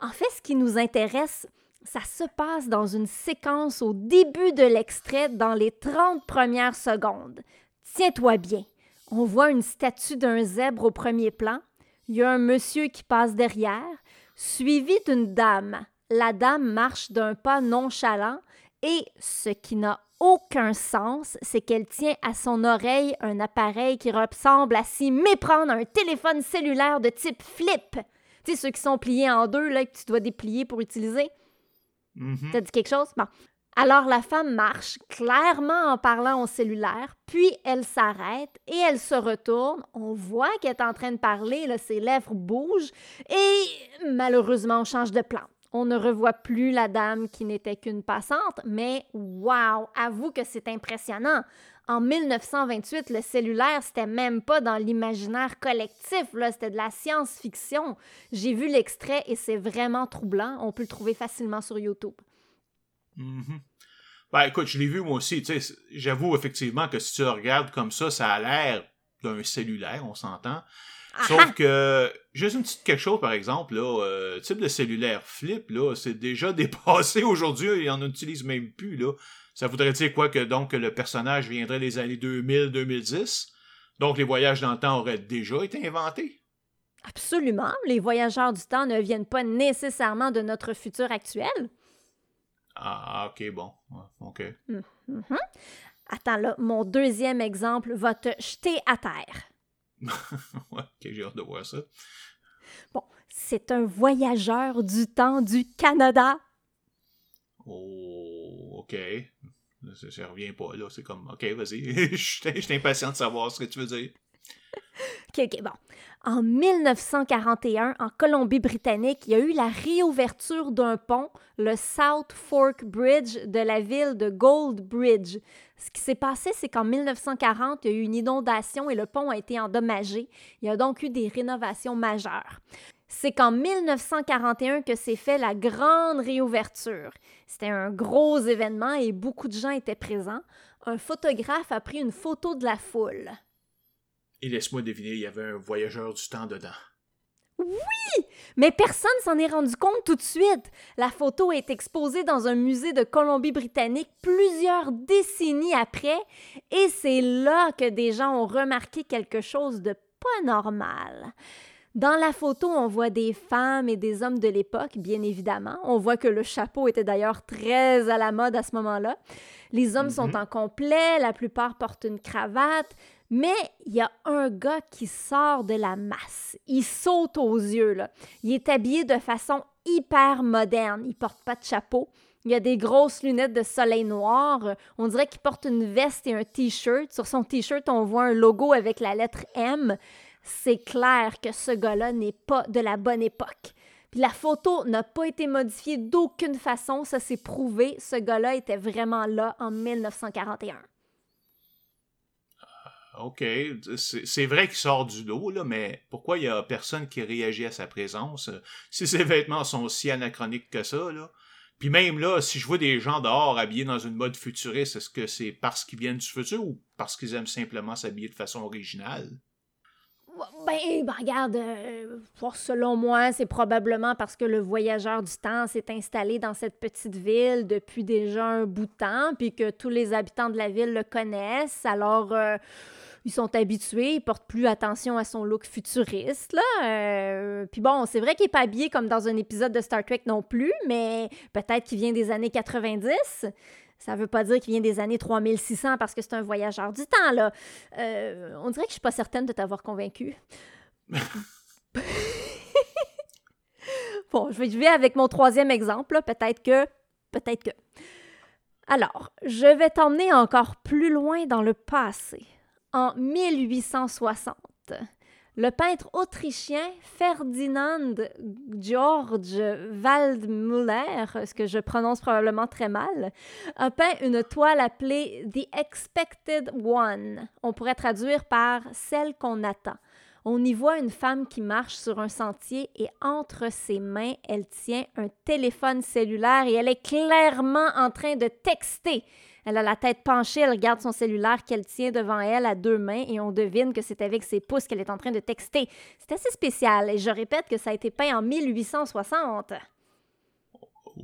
En fait, ce qui nous intéresse, ça se passe dans une séquence au début de l'extrait, dans les trente premières secondes. Tiens-toi bien. On voit une statue d'un zèbre au premier plan. Il y a un monsieur qui passe derrière, suivi d'une dame. La dame marche d'un pas nonchalant et, ce qui n'a aucun sens, c'est qu'elle tient à son oreille un appareil qui ressemble à s'y méprendre à un téléphone cellulaire de type flip. Tu sais, ceux qui sont pliés en deux, là, que tu dois déplier pour utiliser. Mm-hmm. T'as dit quelque chose? Bon. Alors, la femme marche, clairement en parlant au cellulaire, puis elle s'arrête et elle se retourne. On voit qu'elle est en train de parler, là, ses lèvres bougent et malheureusement, on change de plan. On ne revoit plus la dame qui n'était qu'une passante, mais wow! Avoue que c'est impressionnant! En dix-neuf cent vingt-huit, le cellulaire, c'était même pas dans l'imaginaire collectif, là, c'était de la science-fiction. J'ai vu l'extrait et c'est vraiment troublant. On peut le trouver facilement sur YouTube. Mm-hmm. Ben écoute, je l'ai vu moi aussi, tu sais, j'avoue effectivement que si tu le regardes comme ça, ça a l'air d'un cellulaire, on s'entend. Ah, sauf que, juste une petite quelque chose par exemple, là, euh, type de cellulaire flip, là, c'est déjà dépassé aujourd'hui, ils en utilisent même plus, là. Ça voudrait dire quoi que donc le personnage viendrait des années deux mille à deux mille dix, donc les voyages dans le temps auraient déjà été inventés? Absolument, les voyageurs du temps ne viennent pas nécessairement de notre futur actuel. Ah, OK, bon. OK. Mm-hmm. Attends, là, mon deuxième exemple va te jeter à terre. OK, j'ai hâte de voir ça. Bon, c'est un voyageur du temps du Canada. Oh, OK. Ça, ça revient pas, là. C'est comme, OK, vas-y. Je suis impatient de savoir ce que tu veux dire. OK, OK, bon. En dix-neuf cent quarante et un, en Colombie-Britannique, il y a eu la réouverture d'un pont, le South Fork Bridge de la ville de Gold Bridge. Ce qui s'est passé, c'est qu'en dix-neuf cent quarante, il y a eu une inondation et le pont a été endommagé. Il y a donc eu des rénovations majeures. C'est qu'en dix-neuf cent quarante et un que s'est fait la grande réouverture. C'était un gros événement et beaucoup de gens étaient présents. Un photographe a pris une photo de la foule. Et laisse-moi deviner, il y avait un voyageur du temps dedans. Oui! Mais personne s'en est rendu compte tout de suite. La photo est exposée dans un musée de Colombie-Britannique plusieurs décennies après, et c'est là que des gens ont remarqué quelque chose de pas normal. Dans la photo, on voit des femmes et des hommes de l'époque, bien évidemment. On voit que le chapeau était d'ailleurs très à la mode à ce moment-là. Les hommes mm-hmm. sont en complet, la plupart portent une cravate, mais il y a un gars qui sort de la masse. Il saute aux yeux, là. Il est habillé de façon hyper moderne. Il porte pas de chapeau. Il a des grosses lunettes de soleil noir. On dirait qu'il porte une veste et un T-shirt. Sur son T-shirt, on voit un logo avec la lettre M. C'est clair que ce gars-là n'est pas de la bonne époque. Puis la photo n'a pas été modifiée d'aucune façon, ça s'est prouvé. Ce gars-là était vraiment là en dix-neuf cent quarante et un. Euh, OK, c'est, c'est vrai qu'il sort du lot, là, mais pourquoi il n'y a personne qui réagit à sa présence? Si ses vêtements sont si anachroniques que ça, là. Puis même là, si je vois des gens dehors habillés dans une mode futuriste, est-ce que c'est parce qu'ils viennent du futur ou parce qu'ils aiment simplement s'habiller de façon originale? Ben, ben, regarde, euh, selon moi, c'est probablement parce que le voyageur du temps s'est installé dans cette petite ville depuis déjà un bout de temps, puis que tous les habitants de la ville le connaissent, alors euh, ils sont habitués, ils portent plus attention à son look futuriste, là. Euh, puis bon, c'est vrai qu'il n'est pas habillé comme dans un épisode de Star Trek non plus, mais peut-être qu'il vient des années quatre-vingt-dix. Ça veut pas dire qu'il vient des années trois mille six cents parce que c'est un voyageur du temps, là. Euh, on dirait que je suis pas certaine de t'avoir convaincue. Bon, je vais avec mon troisième exemple, là. Peut-être que... Peut-être que... Alors, je vais t'emmener encore plus loin dans le passé. En mille huit cent soixante, le peintre autrichien Ferdinand Georg Waldmüller, ce que je prononce probablement très mal, a peint une toile appelée « The Expected One ». On pourrait traduire par « celle qu'on attend ». On y voit une femme qui marche sur un sentier et entre ses mains, elle tient un téléphone cellulaire et elle est clairement en train de texter. Elle a la tête penchée, elle regarde son cellulaire qu'elle tient devant elle à deux mains et on devine que c'est avec ses pouces qu'elle est en train de texter. C'est assez spécial et je répète que ça a été peint en mille huit cent soixante.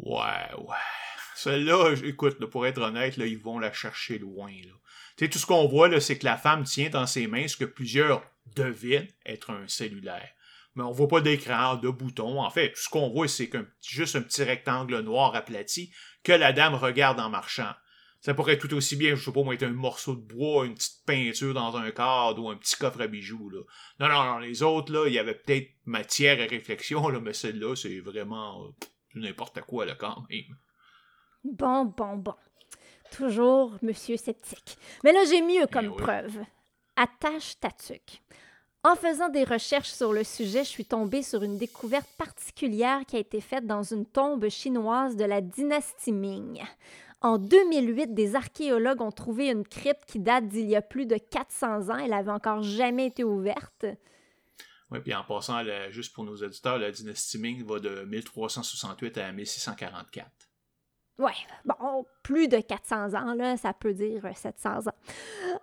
Ouais, ouais. Celle-là, écoute, là, pour être honnête, là, ils vont la chercher loin. Tu sais, tout ce qu'on voit, là, c'est que la femme tient dans ses mains ce que plusieurs devinent être un cellulaire. Mais on ne voit pas d'écran, de boutons. En fait, tout ce qu'on voit, c'est qu'un, juste un petit rectangle noir aplati que la dame regarde en marchant. Ça pourrait tout aussi bien, je sais pas, moi, être un morceau de bois, une petite peinture dans un cadre ou un petit coffre à bijoux, là. Non, non, non, les autres, là, il y avait peut-être matière et réflexion, là, mais celle-là, c'est vraiment euh, n'importe quoi, là, quand même. Bon, bon, bon. Toujours monsieur sceptique. Mais là, j'ai mieux comme oui. preuve. Attache ta tuque. En faisant des recherches sur le sujet, je suis tombée sur une découverte particulière qui a été faite dans une tombe chinoise de la dynastie Ming. En deux mille huit, des archéologues ont trouvé une crypte qui date d'il y a plus de quatre cents ans. Elle n'avait encore jamais été ouverte. Oui, puis en passant, là, juste pour nos auditeurs, la dynastie Ming va de mille trois cent soixante-huit à mille six cent quarante-quatre. Ouais, bon, plus de quatre cents ans, là, ça peut dire sept cents ans.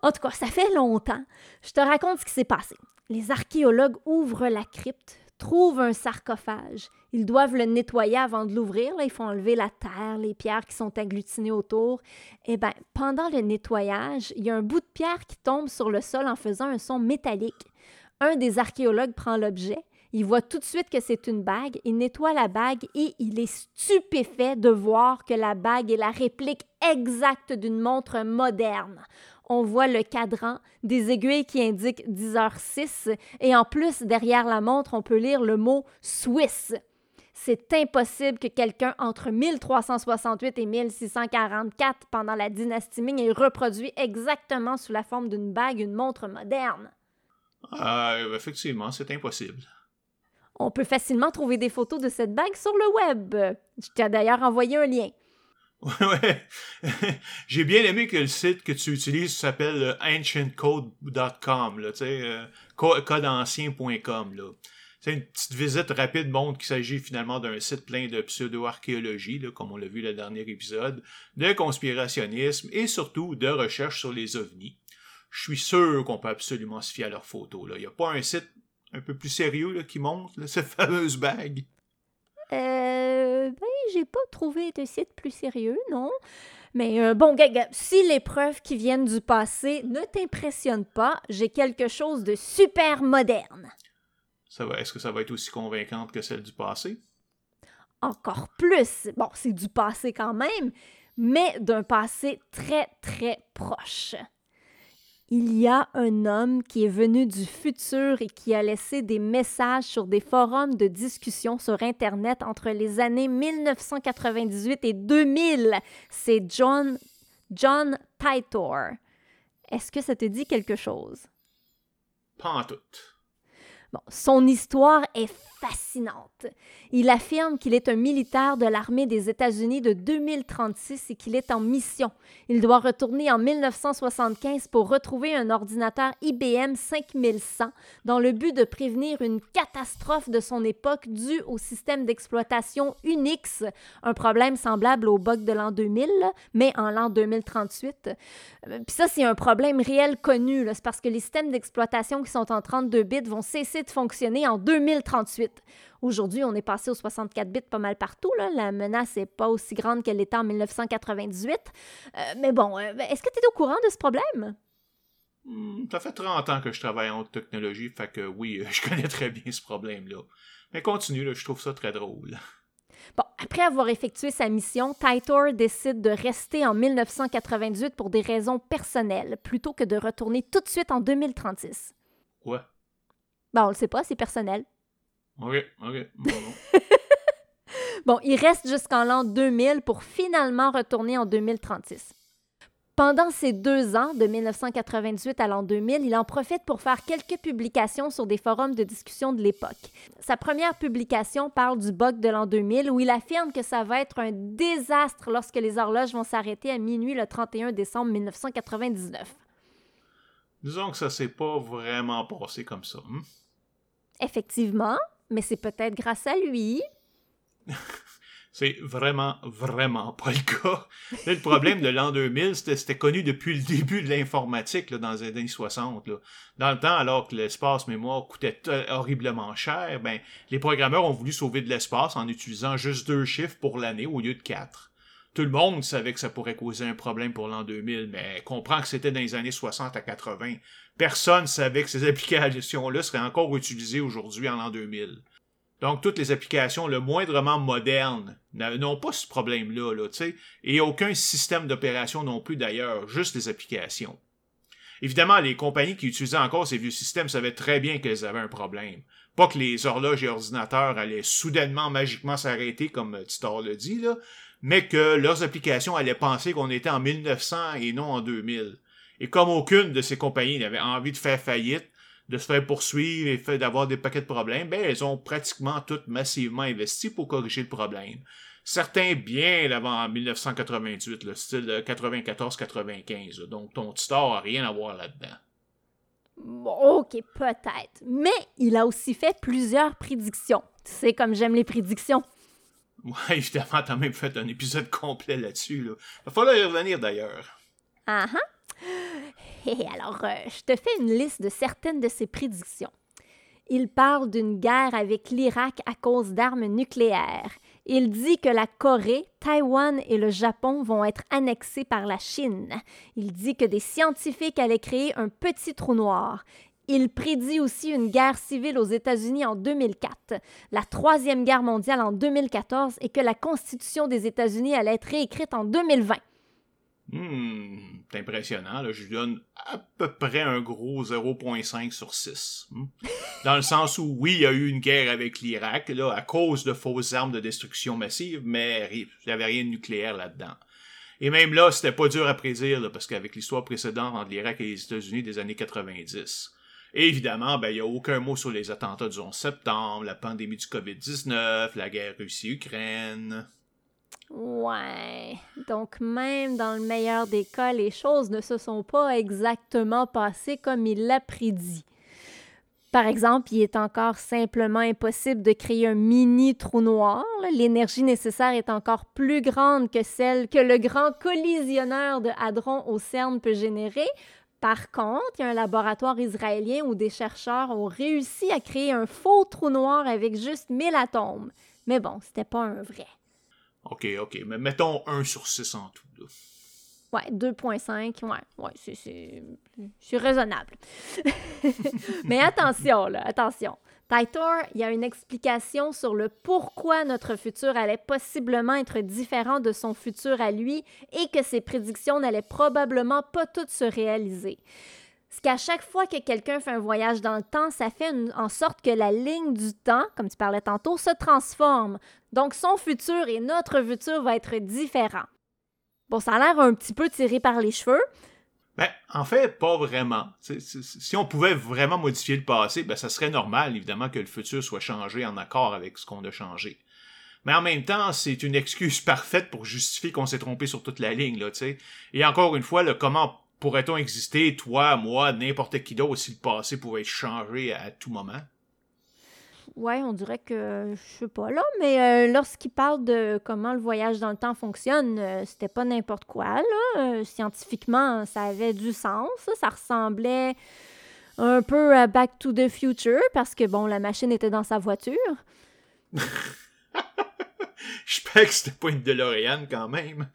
En tout cas, ça fait longtemps. Je te raconte ce qui s'est passé. Les archéologues ouvrent la crypte, trouvent un sarcophage. Ils doivent le nettoyer avant de l'ouvrir. Là, ils font enlever la terre, les pierres qui sont agglutinées autour. Eh bien, pendant le nettoyage, il y a un bout de pierre qui tombe sur le sol en faisant un son métallique. Un des archéologues prend l'objet. Il voit tout de suite que c'est une bague, il nettoie la bague et il est stupéfait de voir que la bague est la réplique exacte d'une montre moderne. On voit le cadran, des aiguilles qui indiquent dix heures six et en plus, derrière la montre, on peut lire le mot « Suisse ». C'est impossible que quelqu'un entre mille trois cent soixante-huit et mille six cent quarante-quatre pendant la dynastie Ming ait reproduit exactement sous la forme d'une bague une montre moderne. Euh, effectivement, c'est impossible. On peut facilement trouver des photos de cette bague sur le web. Je t'ai d'ailleurs envoyé un lien. Ouais, ouais. J'ai bien aimé que le site que tu utilises s'appelle ancient code dot com, là, tu sais, euh, code ancien point com, là. C'est une petite visite rapide montre qu'il s'agit finalement d'un site plein de pseudo-archéologie, là, comme on l'a vu dans le dernier épisode, de conspirationnisme et surtout de recherche sur les ovnis. Je suis sûr qu'on peut absolument se fier à leurs photos, là. Il n'y a pas un site un peu plus sérieux là, qui montre là, cette fameuse bague? Euh... Ben, j'ai pas trouvé de site plus sérieux, non. Mais euh, bon, gaga, si les preuves qui viennent du passé ne t'impressionnent pas, j'ai quelque chose de super moderne. Ça va, est-ce que ça va être aussi convaincante que celle du passé? Encore plus! Bon, c'est du passé quand même, mais d'un passé très, très proche. Il y a un homme qui est venu du futur et qui a laissé des messages sur des forums de discussion sur Internet entre les années mille neuf cent quatre-vingt-dix-huit et deux mille. C'est John, John Titor. Est-ce que ça te dit quelque chose? Pas en tout. Bon, son histoire est fascinante. Il affirme qu'il est un militaire de l'armée des États-Unis de deux mille trente-six et qu'il est en mission. Il doit retourner en mille neuf cent soixante-quinze pour retrouver un ordinateur I B M cinq mille cent dans le but de prévenir une catastrophe de son époque due au système d'exploitation UNIX, un problème semblable au bug de l'an deux mille, mais en l'an deux mille trente-huit. Puis ça, c'est un problème réel connu, là. C'est parce que les systèmes d'exploitation qui sont en trente-deux bits vont cesser de fonctionner en deux mille trente-huit. Aujourd'hui, on est passé aux soixante-quatre bits pas mal partout, là. La menace n'est pas aussi grande qu'elle l'était en mille neuf cent quatre-vingt-dix-huit. Euh, mais bon, est-ce que tu es au courant de ce problème? Ça fait trente ans que je travaille en haute technologie, fait que oui, je connais très bien ce problème-là. Mais continue, là, je trouve ça très drôle. Bon, après avoir effectué sa mission, Titor décide de rester en mille neuf cent quatre-vingt-dix-huit pour des raisons personnelles, plutôt que de retourner tout de suite en deux mille trente-six. Quoi? Ben, on le sait pas, c'est personnel. OK, OK, bon, bon. Bon, il reste jusqu'en l'an deux mille pour finalement retourner en deux mille trente-six. Pendant ces deux ans, de mille neuf cent quatre-vingt-dix-huit à l'an deux mille, il en profite pour faire quelques publications sur des forums de discussion de l'époque. Sa première publication parle du bug de l'an deux mille, où il affirme que ça va être un désastre lorsque les horloges vont s'arrêter à minuit le trente et un décembre mille neuf cent quatre-vingt-dix-neuf. Disons que ça s'est pas vraiment passé comme ça. Hein? Effectivement, mais c'est peut-être grâce à lui. C'est vraiment, vraiment pas le cas. Là, le problème de l'an deux mille, c'était, c'était connu depuis le début de l'informatique, là, dans les années soixante. Là. Dans le temps, alors que l'espace mémoire coûtait horriblement cher, ben, les programmeurs ont voulu sauver de l'espace en utilisant juste deux chiffres pour l'année au lieu de quatre. Tout le monde savait que ça pourrait causer un problème pour l'an deux mille, mais comprend que c'était dans les années soixante à quatre-vingts. Personne savait que ces applications-là seraient encore utilisées aujourd'hui en l'an deux mille. Donc, toutes les applications le moindrement modernes n'ont pas ce problème-là, là, tu sais, et aucun système d'opération non plus d'ailleurs, juste les applications. Évidemment, les compagnies qui utilisaient encore ces vieux systèmes savaient très bien qu'elles avaient un problème. Pas que les horloges et ordinateurs allaient soudainement, magiquement s'arrêter, comme Titor le dit, là, mais que leurs applications allaient penser qu'on était en mille neuf cents et non en deux mille. Et comme aucune de ces compagnies n'avait envie de faire faillite, de se faire poursuivre et fait d'avoir des paquets de problèmes, ben elles ont pratiquement toutes massivement investi pour corriger le problème. Certains bien avant mille neuf cent quatre-vingt-huit, le style quatre-vingt-quatorze quatre-vingt-quinze, donc ton Titor a rien à voir là-dedans. Bon, ok, peut-être. Mais il a aussi fait plusieurs prédictions. Tu sais, comme j'aime les prédictions. Ouais, évidemment, t'as même fait un épisode complet là-dessus. Là. Il va falloir y revenir d'ailleurs. Ah uh-huh. Et alors, euh, je te fais une liste de certaines de ses prédictions. Il parle d'une guerre avec l'Irak à cause d'armes nucléaires. Il dit que la Corée, Taïwan et le Japon vont être annexés par la Chine. Il dit que des scientifiques allaient créer un petit trou noir. Il prédit aussi une guerre civile aux États-Unis en deux mille quatre, la Troisième Guerre mondiale en deux mille quatorze et que la Constitution des États-Unis allait être réécrite en deux mille vingt. Hum, c'est impressionnant, là. Je lui donne à peu près un gros zéro virgule cinq sur six. Hmm? Dans le sens où, oui, il y a eu une guerre avec l'Irak, là, à cause de fausses armes de destruction massive, mais il n'y avait rien de nucléaire là-dedans. Et même là, c'était pas dur à prédire, là, parce qu'avec l'histoire précédente entre l'Irak et les États-Unis des années quatre-vingt-dix. Et évidemment, ben, il n'y a aucun mot sur les attentats du onze septembre, la pandémie du covid dix-neuf, la guerre Russie-Ukraine... Ouais, donc même dans le meilleur des cas, les choses ne se sont pas exactement passées comme il l'a prédit. Par exemple, il est encore simplement impossible de créer un mini trou noir. L'énergie nécessaire est encore plus grande que celle que le grand collisionneur de hadrons au CERN peut générer. Par contre, il y a un laboratoire israélien où des chercheurs ont réussi à créer un faux trou noir avec juste mille atomes. Mais bon, c'était pas un vrai. OK, OK, mais mettons un sur six en tout, là. Ouais, deux virgule cinq, ouais, ouais, c'est, c'est, c'est raisonnable. Mais attention, là, attention. Titor, il y a une explication sur le pourquoi notre futur allait possiblement être différent de son futur à lui et que ses prédictions n'allaient probablement pas toutes se réaliser. C'est qu'à chaque fois que quelqu'un fait un voyage dans le temps, ça fait une, en sorte que la ligne du temps, comme tu parlais tantôt, se transforme. Donc, son futur et notre futur vont être différents. Bon, ça a l'air un petit peu tiré par les cheveux. Ben, en fait, pas vraiment. C'est, c'est, si on pouvait vraiment modifier le passé, ben, ça serait normal, évidemment, que le futur soit changé en accord avec ce qu'on a changé. Mais en même temps, c'est une excuse parfaite pour justifier qu'on s'est trompé sur toute la ligne, là, tu sais. Et encore une fois, le comment... pourrait-on exister, toi, moi, n'importe qui d'autre, si le passé pouvait être changé à tout moment? Ouais, on dirait que, je sais pas là, mais euh, lorsqu'il parle de comment le voyage dans le temps fonctionne, euh, c'était pas n'importe quoi, là. Euh, scientifiquement, ça avait du sens, ça, ça ressemblait un peu à Back to the Future, parce que, bon, la machine était dans sa voiture. Je pense que c'était pas une DeLorean, quand même.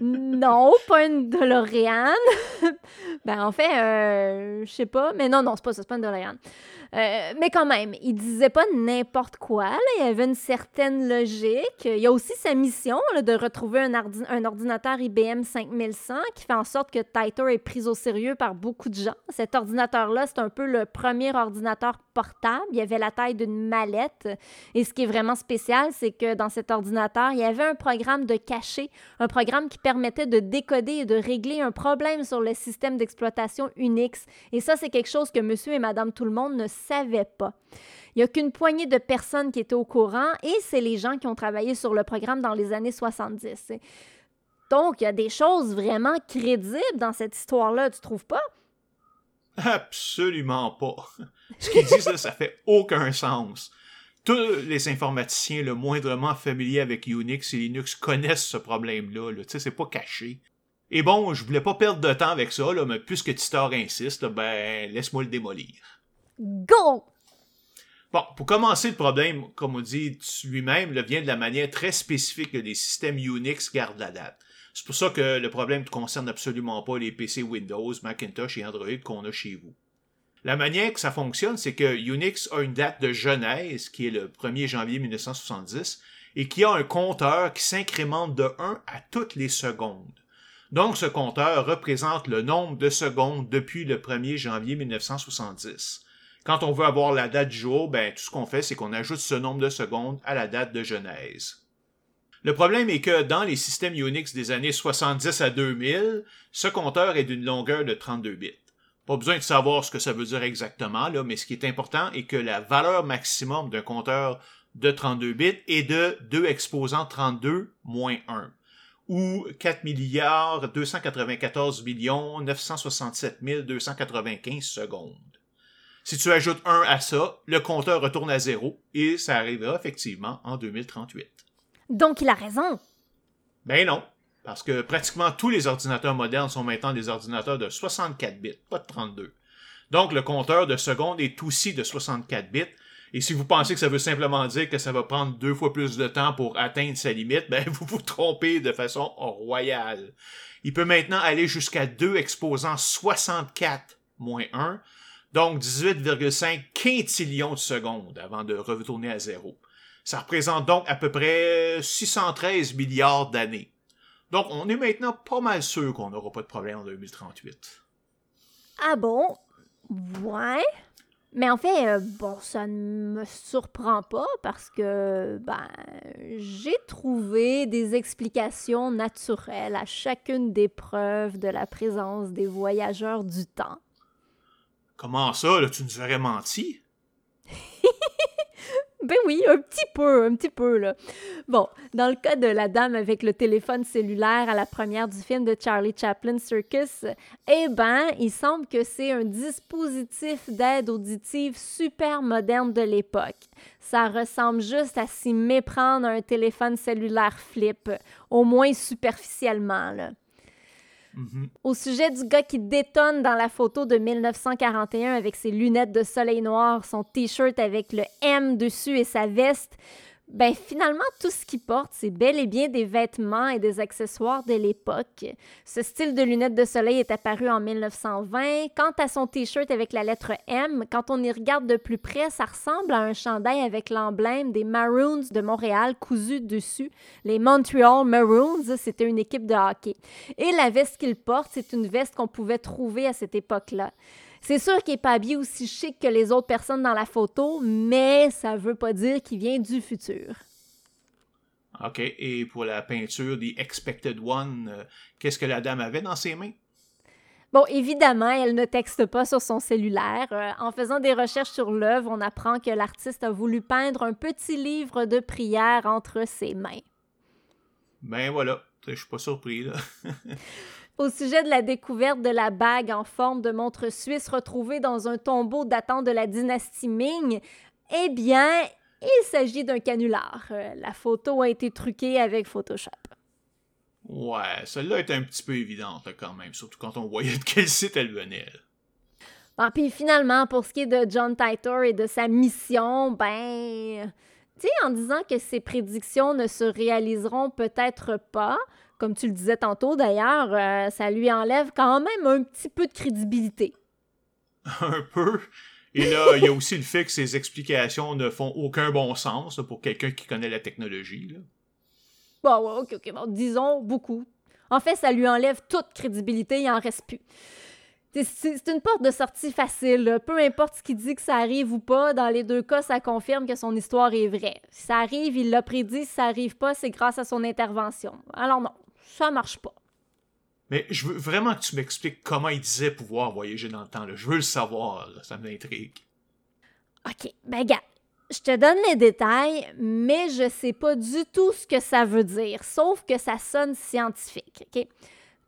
Non, pas une DeLorean. Ben, en fait, euh, je sais pas. Mais non, non, c'est pas ça, c'est pas une DeLorean. Euh, mais quand même, il disait pas n'importe quoi, là. Il avait une certaine logique. Il y a aussi sa mission, là, de retrouver un, ordi- un ordinateur I B M cinq mille cent qui fait en sorte que Titor est pris au sérieux par beaucoup de gens. Cet ordinateur-là, c'est un peu le premier ordinateur portable, il avait la taille d'une mallette. Et ce qui est vraiment spécial, c'est que dans cet ordinateur, il y avait un programme de cachet, un programme qui permettait de décoder et de régler un problème sur le système d'exploitation UNIX. Et ça, c'est quelque chose que monsieur et madame Tout-le-Monde ne savaient pas. Il n'y a qu'une poignée de personnes qui étaient au courant et c'est les gens qui ont travaillé sur le programme dans les années soixante-dix. Donc, il y a des choses vraiment crédibles dans cette histoire-là, tu trouves pas? Absolument pas. Ce qu'ils disent là, ça fait aucun sens. Tous les informaticiens le moindrement familiers avec Unix et Linux connaissent ce problème-là. Là. Tu sais, c'est pas caché. Et bon, je voulais pas perdre de temps avec ça, là, mais puisque Titor insiste, là, ben laisse-moi le démolir. Go! Bon, pour commencer, le problème, comme on dit lui-même, là, vient de la manière très spécifique que les systèmes Unix gardent la date. C'est pour ça que le problème ne concerne absolument pas les P C Windows, Macintosh et Android qu'on a chez vous. La manière que ça fonctionne, c'est que Unix a une date de genèse, qui est le premier janvier dix-neuf soixante-dix, et qui a un compteur qui s'incrémente de un à toutes les secondes. Donc, ce compteur représente le nombre de secondes depuis le premier janvier dix-neuf soixante-dix. Quand on veut avoir la date du jour, ben, tout ce qu'on fait, c'est qu'on ajoute ce nombre de secondes à la date de genèse. Le problème est que dans les systèmes Unix des années soixante-dix à deux mille, ce compteur est d'une longueur de trente-deux bits. Pas besoin de savoir ce que ça veut dire exactement, là, mais ce qui est important est que la valeur maximum d'un compteur de trente-deux bits est de deux exposant trente-deux moins un, ou quatre milliards deux cent quatre-vingt-quatorze millions neuf cent soixante-sept mille deux cent quatre-vingt-quinze secondes. Si tu ajoutes un à ça, le compteur retourne à zéro et ça arrivera effectivement en deux mille trente-huit. Donc, il a raison. Ben non, parce que pratiquement tous les ordinateurs modernes sont maintenant des ordinateurs de soixante-quatre bits, pas de trente-deux. Donc, le compteur de secondes est aussi de soixante-quatre bits. Et si vous pensez que ça veut simplement dire que ça va prendre deux fois plus de temps pour atteindre sa limite, ben vous vous trompez de façon royale. Il peut maintenant aller jusqu'à deux exposant soixante-quatre moins un, donc dix-huit virgule cinq quintillions de secondes avant de retourner à zéro. Ça représente donc à peu près six cent treize milliards d'années. Donc, on est maintenant pas mal sûr qu'on n'aura pas de problème en deux mille trente-huit. Ah bon? Ouais. Mais en fait, euh, bon, ça ne me surprend pas parce que, ben, j'ai trouvé des explications naturelles à chacune des preuves de la présence des voyageurs du temps. Comment ça, là? Tu nous aurais menti? Ben oui, un petit peu, un petit peu, là. Bon, dans le cas de la dame avec le téléphone cellulaire à la première du film de Charlie Chaplin, Circus, eh ben, il semble que c'est un dispositif d'aide auditive super moderne de l'époque. Ça ressemble juste à s'y méprendre à un téléphone cellulaire flip, au moins superficiellement, là. Mm-hmm. Au sujet du gars qui détonne dans la photo de dix-neuf cent quarante et un avec ses lunettes de soleil noir, son t-shirt avec le M dessus et sa veste, ben finalement, tout ce qu'il porte, c'est bel et bien des vêtements et des accessoires de l'époque. Ce style de lunettes de soleil est apparu en dix-neuf cent vingt. Quant à son t-shirt avec la lettre M, quand on y regarde de plus près, ça ressemble à un chandail avec l'emblème des Maroons de Montréal cousu dessus. Les Montreal Maroons, c'était une équipe de hockey. Et la veste qu'il porte, c'est une veste qu'on pouvait trouver à cette époque-là. C'est sûr qu'il n'est pas habillé aussi chic que les autres personnes dans la photo, mais ça ne veut pas dire qu'il vient du futur. OK. Et pour la peinture des Expected One, euh, qu'est-ce que la dame avait dans ses mains? Bon, évidemment, elle ne texte pas sur son cellulaire. Euh, en faisant des recherches sur l'œuvre, on apprend que l'artiste a voulu peindre un petit livre de prières entre ses mains. Ben voilà. Je suis pas surpris, là. Au sujet de la découverte de la bague en forme de montre suisse retrouvée dans un tombeau datant de la dynastie Ming, eh bien, il s'agit d'un canular. La photo a été truquée avec Photoshop. Ouais, celle-là était un petit peu évidente quand même, surtout quand on voyait de quel site elle venait. Bon, puis finalement, pour ce qui est de John Titor et de sa mission, ben... tu sais, en disant que ses prédictions ne se réaliseront peut-être pas, comme tu le disais tantôt d'ailleurs, euh, ça lui enlève quand même un petit peu de crédibilité. Un peu. Et là, il y a aussi le fait que ses explications ne font aucun bon sens là, pour quelqu'un qui connaît la technologie. Là. Bon, ouais, ok, ok. Bon, disons beaucoup. En fait, ça lui enlève toute crédibilité, il n'en reste plus. C'est, c'est une porte de sortie facile, là. Peu importe ce qu'il dit, que ça arrive ou pas, dans les deux cas, ça confirme que son histoire est vraie. Si ça arrive, il l'a prédit. Si ça arrive pas, c'est grâce à son intervention. Alors non, ça marche pas. Mais je veux vraiment que tu m'expliques comment il disait pouvoir voyager dans le temps, là. Je veux le savoir, là. Ça m'intrigue. OK, ben gars, je te donne les détails, mais je sais pas du tout ce que ça veut dire, sauf que ça sonne scientifique, OK?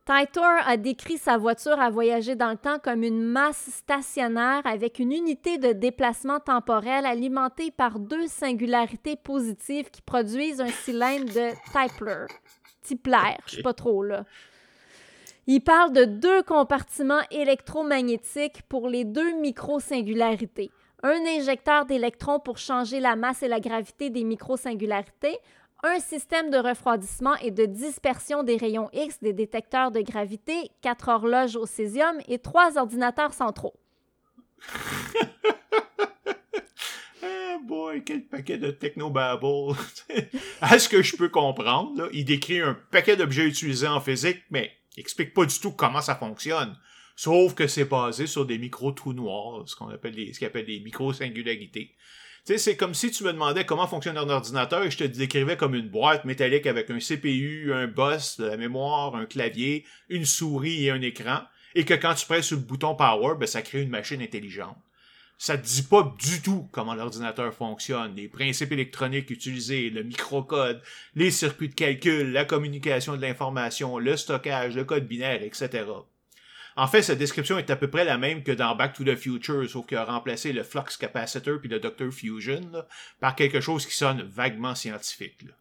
Titor a décrit sa voiture à voyager dans le temps comme une masse stationnaire avec une unité de déplacement temporel alimentée par deux singularités positives qui produisent un cylindre de Tipler. Tipler, okay. Je sais pas trop, là. Il parle de deux compartiments électromagnétiques pour les deux micro-singularités. Un injecteur d'électrons pour changer la masse et la gravité des micro-singularités, un système de refroidissement et de dispersion des rayons X des détecteurs de gravité, quatre horloges au césium et trois ordinateurs centraux. Eh boy, quel paquet de technobabble! À ce que je peux comprendre, là, il décrit un paquet d'objets utilisés en physique, mais il n'explique pas du tout comment ça fonctionne. Sauf que c'est basé sur des micro-trous noirs, ce qu'on appelle des, ce qu'on appelle des micro-singularités. Tu sais, c'est comme si tu me demandais comment fonctionne un ordinateur et je te décrivais comme une boîte métallique avec un C P U, un boss, de la mémoire, un clavier, une souris et un écran, et que quand tu presses sur le bouton Power, ben ça crée une machine intelligente. Ça te dit pas du tout comment l'ordinateur fonctionne, les principes électroniques utilisés, le microcode, les circuits de calcul, la communication de l'information, le stockage, le code binaire, et cetera. En fait, cette description est à peu près la même que dans Back to the Future, sauf qu'il a remplacé le flux capacitor puis le Doctor Fusion là, par quelque chose qui sonne vaguement scientifique, là.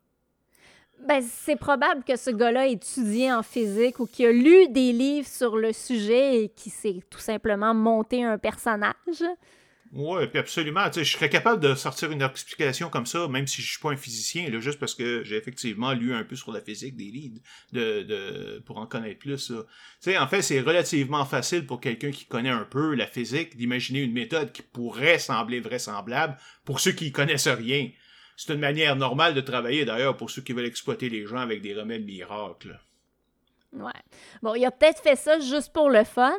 Ben, c'est probable que ce gars-là a étudié en physique ou qu'il a lu des livres sur le sujet et qu'il s'est tout simplement monté un personnage. Oui, puis absolument. Tu sais, je serais capable de sortir une explication comme ça, même si je suis pas un physicien, là, juste parce que j'ai effectivement lu un peu sur la physique des livres de, de, pour en connaître plus. Là. Tu sais, en fait, c'est relativement facile pour quelqu'un qui connaît un peu la physique d'imaginer une méthode qui pourrait sembler vraisemblable pour ceux qui y connaissent rien. C'est une manière normale de travailler, d'ailleurs, pour ceux qui veulent exploiter les gens avec des remèdes miracles. Ouais. Bon, il a peut-être fait ça juste pour le fun,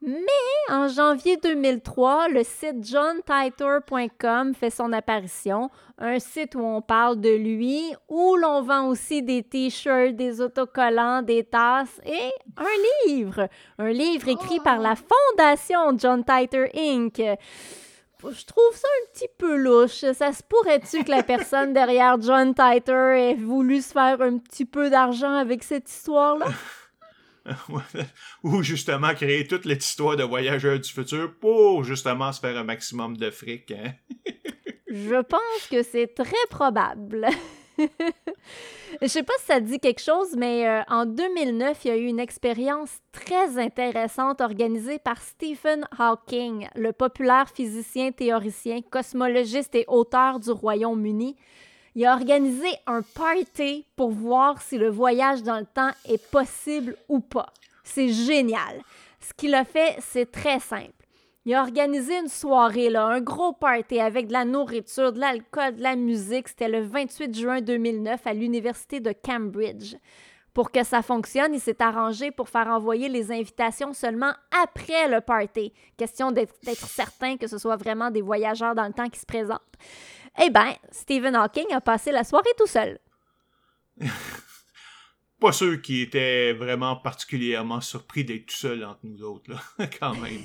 mais en janvier deux mille trois, le site john titor point com fait son apparition, un site où on parle de lui, où l'on vend aussi des t-shirts, des autocollants, des tasses et un livre, un livre écrit oh. par la fondation John Titor incorporée. Je trouve ça un petit peu louche. Ça se pourrait-tu que la personne derrière John Titor ait voulu se faire un petit peu d'argent avec cette histoire-là? Ou justement créer toute cette histoire de voyageurs du futur pour justement se faire un maximum de fric, hein? Je pense que c'est très probable. Je sais pas si ça dit quelque chose, mais euh, en deux mille neuf, il y a eu une expérience très intéressante organisée par Stephen Hawking, le populaire physicien, théoricien, cosmologiste et auteur du Royaume-Uni. Il a organisé un party pour voir si le voyage dans le temps est possible ou pas. C'est génial. Ce qu'il a fait, c'est très simple. Il a organisé une soirée, là, un gros party avec de la nourriture, de l'alcool, de la musique. C'était le vingt-huit juin deux mille neuf à l'Université de Cambridge. Pour que ça fonctionne, il s'est arrangé pour faire envoyer les invitations seulement après le party. Question d'être, d'être certain que ce soit vraiment des voyageurs dans le temps qui se présentent. Eh bien, Stephen Hawking a passé la soirée tout seul. Pas sûr qu'il était vraiment particulièrement surpris d'être tout seul entre nous autres, là, quand même.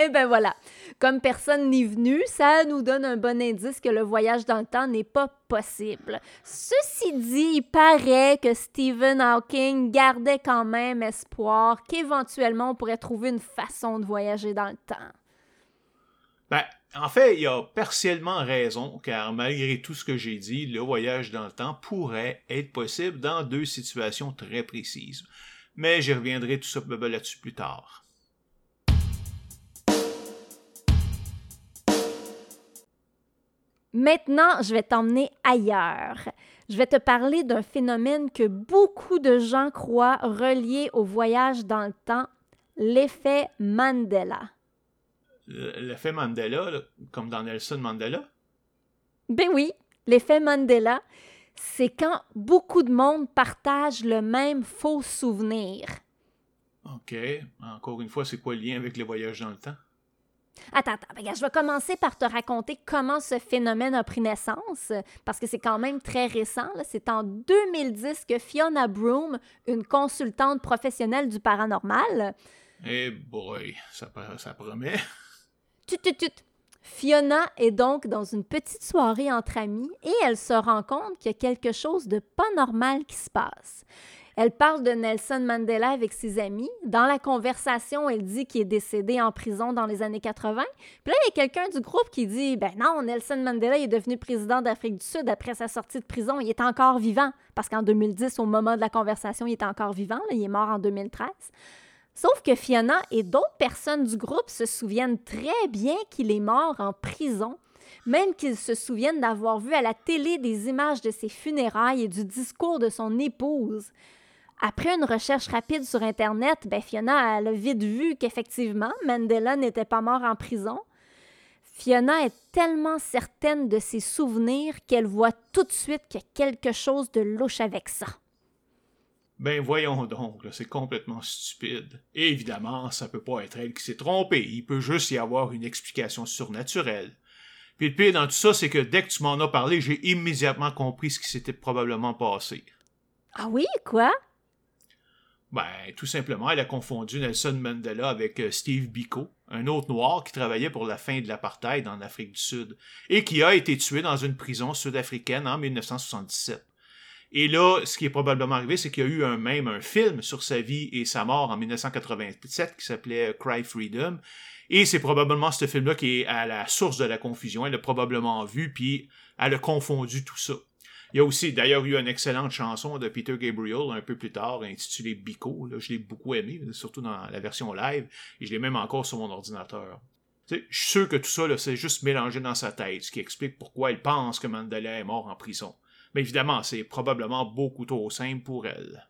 Eh bien voilà, comme personne n'est venu, ça nous donne un bon indice que le voyage dans le temps n'est pas possible. Ceci dit, il paraît que Stephen Hawking gardait quand même espoir qu'éventuellement on pourrait trouver une façon de voyager dans le temps. Ben, en fait, il a partiellement raison, car malgré tout ce que j'ai dit, le voyage dans le temps pourrait être possible dans deux situations très précises. Mais j'y reviendrai tout simplement là-dessus plus tard. Maintenant, je vais t'emmener ailleurs. Je vais te parler d'un phénomène que beaucoup de gens croient relié au voyage dans le temps, l'effet Mandela. L'effet Mandela, là, comme dans Nelson Mandela? Ben oui, l'effet Mandela, c'est quand beaucoup de monde partage le même faux souvenir. OK. Encore une fois, c'est quoi le lien avec les voyages dans le temps? Attends, attends, regarde, je vais commencer par te raconter comment ce phénomène a pris naissance, parce que c'est quand même très récent. Là. C'est en deux mille dix que Fiona Broome, une consultante professionnelle du paranormal... Eh hey boy, ça, ça promet! Tut, tut, tut! Fiona est donc dans une petite soirée entre amis et elle se rend compte qu'il y a quelque chose de pas normal qui se passe. Elle parle de Nelson Mandela avec ses amis. Dans la conversation, elle dit qu'il est décédé en prison dans les années quatre-vingts. Puis là, il y a quelqu'un du groupe qui dit « Ben non, Nelson Mandela est devenu président d'Afrique du Sud après sa sortie de prison. Il est encore vivant. » Parce qu'en deux mille dix, au moment de la conversation, il est encore vivant. Là, il est mort en deux mille treize. Sauf que Fiona et d'autres personnes du groupe se souviennent très bien qu'il est mort en prison. Même qu'ils se souviennent d'avoir vu à la télé des images de ses funérailles et du discours de son épouse. Après une recherche rapide sur Internet, ben Fiona elle a vite vu qu'effectivement, Mandela n'était pas mort en prison. Fiona est tellement certaine de ses souvenirs qu'elle voit tout de suite qu'il y a quelque chose de louche avec ça. Ben voyons donc, là, c'est complètement stupide. Et évidemment, ça peut pas être elle qui s'est trompée, il peut juste y avoir une explication surnaturelle. Puis le pire dans tout ça, c'est que dès que tu m'en as parlé, j'ai immédiatement compris ce qui s'était probablement passé. Ah oui, quoi? Ben, tout simplement, elle a confondu Nelson Mandela avec Steve Biko, un autre noir qui travaillait pour la fin de l'apartheid en Afrique du Sud, et qui a été tué dans une prison sud-africaine en dix-neuf cent soixante-dix-sept. Et là, ce qui est probablement arrivé, c'est qu'il y a eu un, même un film sur sa vie et sa mort en dix-neuf cent quatre-vingt-sept qui s'appelait « Cry Freedom », et c'est probablement ce film-là qui est à la source de la confusion. Elle l'a probablement vu, puis elle a confondu tout ça. Il y a aussi d'ailleurs eu une excellente chanson de Peter Gabriel un peu plus tard, intitulée Biko. Là, je l'ai beaucoup aimé, surtout dans la version live, et je l'ai même encore sur mon ordinateur. Tu sais, je suis sûr que tout ça, là, c'est juste mélangé dans sa tête, ce qui explique pourquoi elle pense que Mandela est mort en prison. Mais évidemment, c'est probablement beaucoup trop simple pour elle.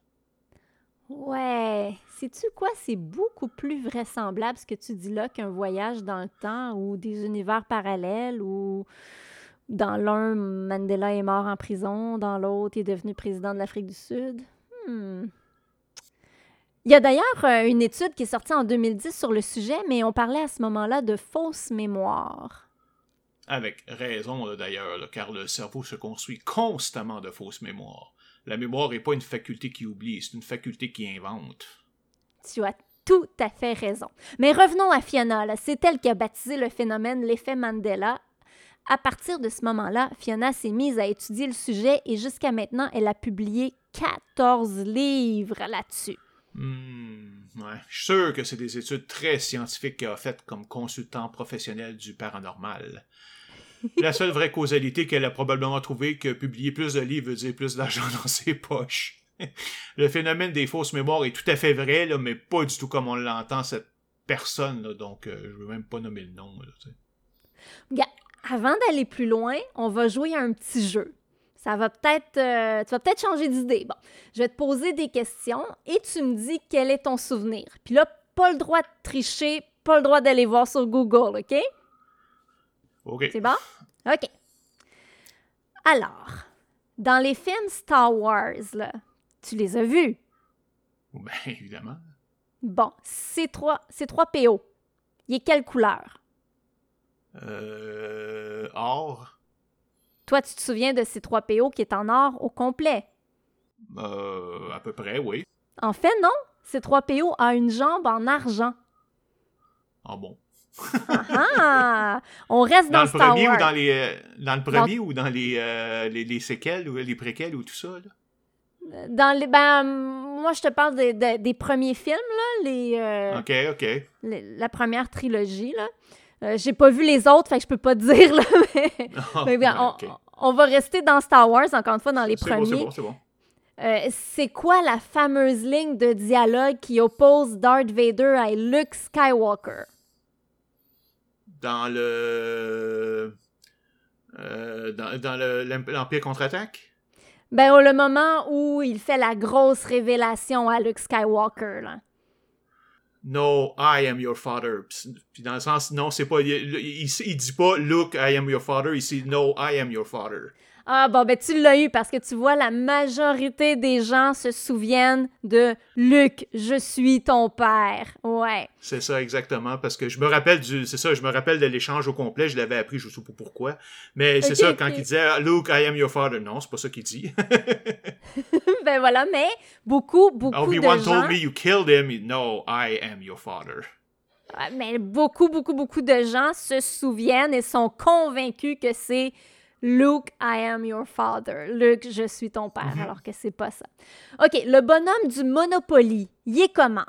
Ouais, sais-tu quoi? C'est beaucoup plus vraisemblable ce que tu dis là qu'un voyage dans le temps ou des univers parallèles ou... Dans l'un, Mandela est mort en prison. Dans l'autre, il est devenu président de l'Afrique du Sud. Hmm. Il y a d'ailleurs une étude qui est sortie en deux mille dix sur le sujet, mais on parlait à ce moment-là de fausses mémoires. Avec raison, là, d'ailleurs, là, car le cerveau se construit constamment de fausses mémoires. La mémoire n'est pas une faculté qui oublie, c'est une faculté qui invente. Tu as tout à fait raison. Mais revenons à Fiona. Là. C'est elle qui a baptisé le phénomène « l'effet Mandela ». À partir de ce moment-là, Fiona s'est mise à étudier le sujet et jusqu'à maintenant, elle a publié quatorze livres là-dessus. Mmh, ouais. Je suis sûr que c'est des études très scientifiques qu'elle a faites comme consultant professionnel du paranormal. La seule vraie causalité qu'elle a probablement trouvée que publier plus de livres veut dire plus d'argent dans ses poches. Le phénomène des fausses mémoires est tout à fait vrai, là, mais pas du tout comme on l'entend cette personne, là, donc euh, je ne veux même pas nommer le nom. Là, t'sais. Yeah. Avant d'aller plus loin, on va jouer à un petit jeu. Ça va peut-être... Euh, tu vas peut-être changer d'idée. Bon, je vais te poser des questions et tu me dis quel est ton souvenir. Puis là, pas le droit de tricher, pas le droit d'aller voir sur Google, OK? OK. C'est bon? OK. Alors, dans les films Star Wars, là, tu les as vus? Bien, évidemment. Bon, C trois P O. Il est quelle couleur? Euh... Or? Toi, tu te souviens de C trois P O qui est en or au complet? Euh... À peu près, oui. En fait, non. C trois P O a une jambe en argent. Ah bon? Ah! On reste dans, dans le Star premier Wars. Ou dans, les, dans le premier dans... ou dans les, euh, les, les séquelles, ou les préquelles ou tout ça, là? Dans les... Ben, moi, je te parle des, des, des premiers films, là. Les, euh, OK, OK. Les, la première trilogie, là. Euh, j'ai pas vu les autres, fait que je peux pas te dire, là, mais, oh, mais bien, on, okay. on va rester dans Star Wars, encore une fois, dans les c'est premiers. Bon, c'est bon, c'est bon. Euh, c'est quoi la fameuse ligne de dialogue qui oppose Darth Vader à Luke Skywalker? Dans le... Euh, dans dans le, l'Empire contre-attaque? Ben, au le moment où il fait la grosse révélation à Luke Skywalker, là. No, I am your father. Puis dans le sens, non, c'est pas. Il, il, il dit pas Look, I am your father. Il dit No, I am your father. Ah bon, ben tu l'as eu parce que tu vois, la majorité des gens se souviennent de « Luc, je suis ton père ». Ouais. C'est ça, exactement, parce que je me rappelle du, c'est ça, je me rappelle de l'échange au complet, je l'avais appris, je ne sais pas pourquoi, mais c'est okay, ça, quand okay. il disait « Luke, I am your father », non, c'est pas ça qu'il dit. Ben voilà, mais beaucoup, beaucoup Obi-Wan de gens... « Obi-Wan told me you killed him, no, I am your father ». Mais beaucoup, beaucoup, beaucoup de gens se souviennent et sont convaincus que c'est « Luke, I am your father »,« Luke, je suis ton père », alors que c'est pas ça. OK, le bonhomme du Monopoly, il est comment?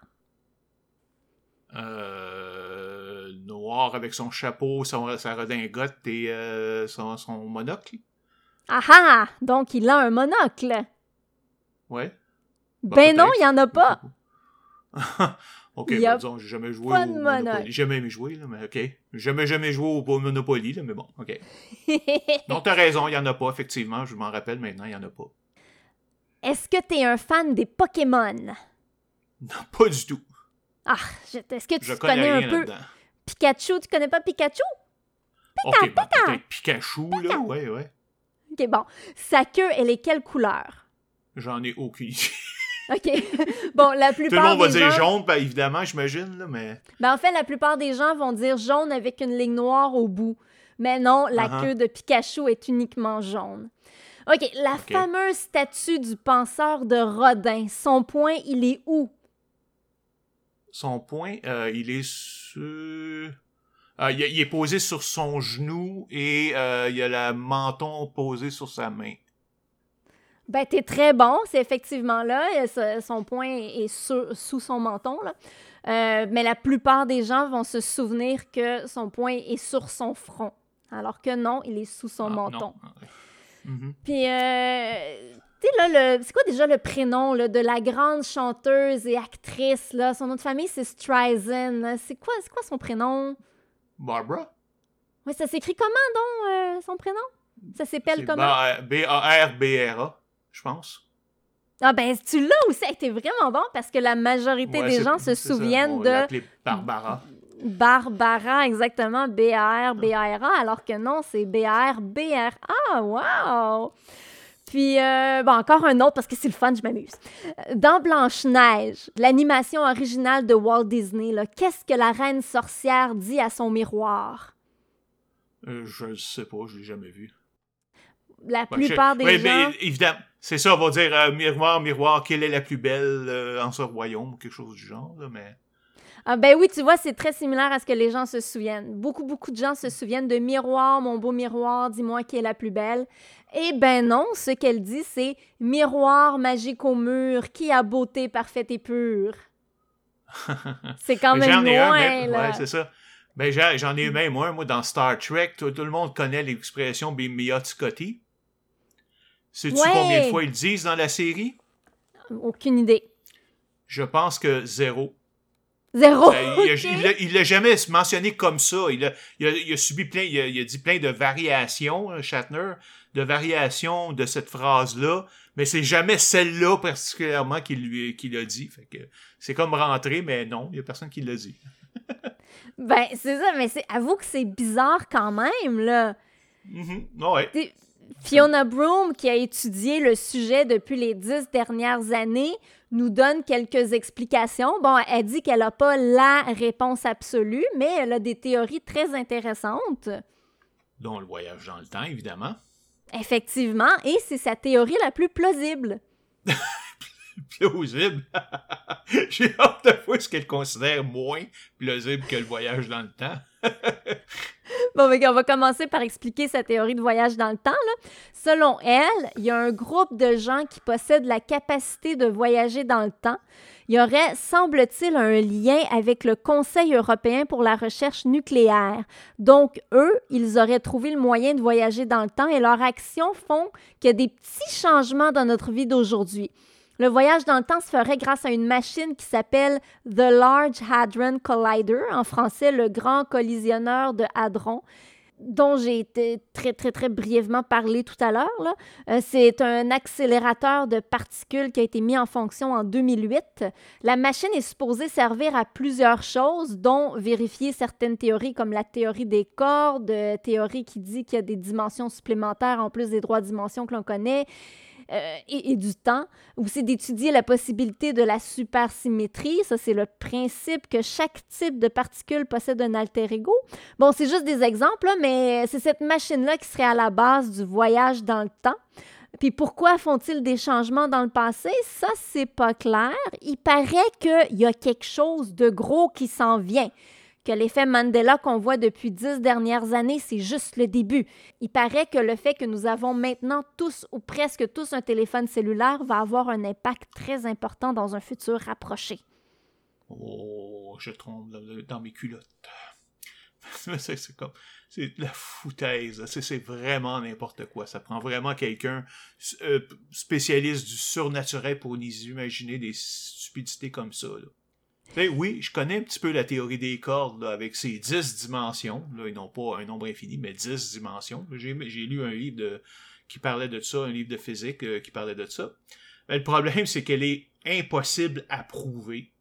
Euh, noir avec son chapeau, son, sa redingote et euh, son, son monocle. Ah ah! Donc, il a un monocle. Ouais. Bah, ben peut-être. Non, il n'y en a pas. OK, ben, disons, j'ai jamais joué au Monopoly. J'ai jamais aimé jouer, là, mais OK. J'ai jamais, jamais joué au Monopoly, là, mais bon, OK. Donc, t'as raison, il n'y en a pas, effectivement. Je m'en rappelle maintenant, il n'y en a pas. Est-ce que t'es un fan des Pokémon? Non, pas du tout. Ah, je, est-ce que tu je connais, connais un peu là-dedans. Pikachu? Tu connais pas Pikachu? Pétan, OK, pétan. Bon, Pikachu, pétan. Là, ouais, ouais. OK, bon. Sa queue, elle est quelle couleur? J'en ai aucune idée. OK. Bon, la plupart des gens... Tout le monde va dire gens... jaune, ben, évidemment, j'imagine, là, mais... Ben, en fait, la plupart des gens vont dire jaune avec une ligne noire au bout. Mais non, la uh-huh. queue de Pikachu est uniquement jaune. OK, la okay. fameuse statue du penseur de Rodin, son point, il est où? Son point, euh, il est sur... Euh, il, il est posé sur son genou et euh, il a le menton posé sur sa main. Ben, t'es très bon, c'est effectivement là. Son point est sur, sous son menton, là. Euh, mais la plupart des gens vont se souvenir que son point est sur son front, alors que non, il est sous son ah, menton. Mm-hmm. Puis, euh, tu sais, là, le, c'est quoi déjà le prénom là, de la grande chanteuse et actrice, là? Son nom de famille, c'est Streisand. C'est quoi, c'est quoi son prénom? Barbara? Oui, ça s'écrit comment, donc, euh, son prénom? Ça s'appelle c'est comment? B A R B R A. Je pense. Ah ben, tu l'as aussi. T'es vraiment bon parce que la majorité ouais, des gens se souviennent ça. de... Barbara. Barbara, exactement. B A R B A R A, alors que non, c'est B A R B R A. Wow! Puis, euh, bon, encore un autre parce que c'est le fun, je m'amuse. Dans Blanche-Neige, l'animation originale de Walt Disney, là, qu'est-ce que la reine sorcière dit à son miroir? Euh, je ne sais pas, je ne l'ai jamais vu. La ben, plupart je... des oui, gens... Mais, évidemment. C'est ça, on va dire euh, « Miroir, miroir, quelle est la plus belle euh, en ce royaume » ou quelque chose du genre, là, mais... Ah ben oui, tu vois, c'est très similaire à ce que les gens se souviennent. Beaucoup, beaucoup de gens se souviennent de « Miroir, mon beau miroir, dis-moi qui est la plus belle ». Eh ben non, ce qu'elle dit, c'est « Miroir, magique au mur, qui a beauté parfaite et pure ». C'est quand même j'en loin, ai un, mais... là. Ouais, c'est ça. Ben j'en, j'en ai eu même un, moi, dans Star Trek. Tout, tout le monde connaît l'expression « Mia Scotti ». Sais-tu ouais. combien de fois ils disent dans la série? Aucune idée. Je pense que zéro. Zéro? Ben, il, a, okay. il, a, il l'a jamais mentionné comme ça. Il a, il a, il a subi plein, il a, il a dit plein de variations, hein, Shatner, de variations de cette phrase-là, mais c'est jamais celle-là particulièrement qu'il lui, qu'il a dit. Fait que c'est comme rentré, mais non, il y a personne qui l'a dit. Ben, c'est ça, mais c'est, avoue que c'est bizarre quand même, là. Mm-hmm. Ouais. T'es... Fiona Broome, qui a étudié le sujet depuis les dix dernières années, nous donne quelques explications. Bon, elle dit qu'elle n'a pas la réponse absolue, mais elle a des théories très intéressantes. Dont le voyage dans le temps, évidemment. Effectivement, et c'est sa théorie la plus plausible. Plausible? J'ai hâte de voir ce qu'elle considère moins plausible que le voyage dans le temps. Bon, mais on va commencer par expliquer sa théorie de voyage dans le temps, là. Selon elle, il y a un groupe de gens qui possèdent la capacité de voyager dans le temps. Il y aurait, semble-t-il, un lien avec le Conseil européen pour la recherche nucléaire. Donc, eux, ils auraient trouvé le moyen de voyager dans le temps et leurs actions font qu'il y a des petits changements dans notre vie d'aujourd'hui. Le voyage dans le temps se ferait grâce à une machine qui s'appelle The Large Hadron Collider, en français le grand collisionneur de hadron. dont j'ai été très, très, très brièvement parlé tout à l'heure, là. Euh, c'est un accélérateur de particules qui a été mis en fonction en deux mille huit. La machine est supposée servir à plusieurs choses, dont vérifier certaines théories comme la théorie des cordes, euh, théorie qui dit qu'il y a des dimensions supplémentaires en plus des trois dimensions que l'on connaît, euh, et, et du temps. Aussi d'étudier la possibilité de la supersymétrie. Ça, c'est le principe que chaque type de particule possède un alter ego. Bon, c'est juste des exemples, là, mais c'est cette machine-là qui serait à la base du voyage dans le temps. Puis pourquoi font-ils des changements dans le passé? Ça, c'est pas clair. Il paraît qu'il y a quelque chose de gros qui s'en vient, que l'effet Mandela qu'on voit depuis dix dernières années, c'est juste le début. Il paraît que le fait que nous avons maintenant tous ou presque tous un téléphone cellulaire va avoir un impact très important dans un futur rapproché. Oh, je tremble dans mes culottes. C'est, c'est comme... C'est de la foutaise. C'est, c'est vraiment n'importe quoi. Ça prend vraiment quelqu'un euh, spécialiste du surnaturel pour nous imaginer des stupidités comme ça, là. Et oui, je connais un petit peu la théorie des cordes là, avec ses dix dimensions, là, et non pas un nombre infini, mais dix dimensions. J'ai, j'ai lu un livre de, qui parlait de ça, un livre de physique euh, qui parlait de ça. Mais le problème, c'est qu'elle est impossible à prouver.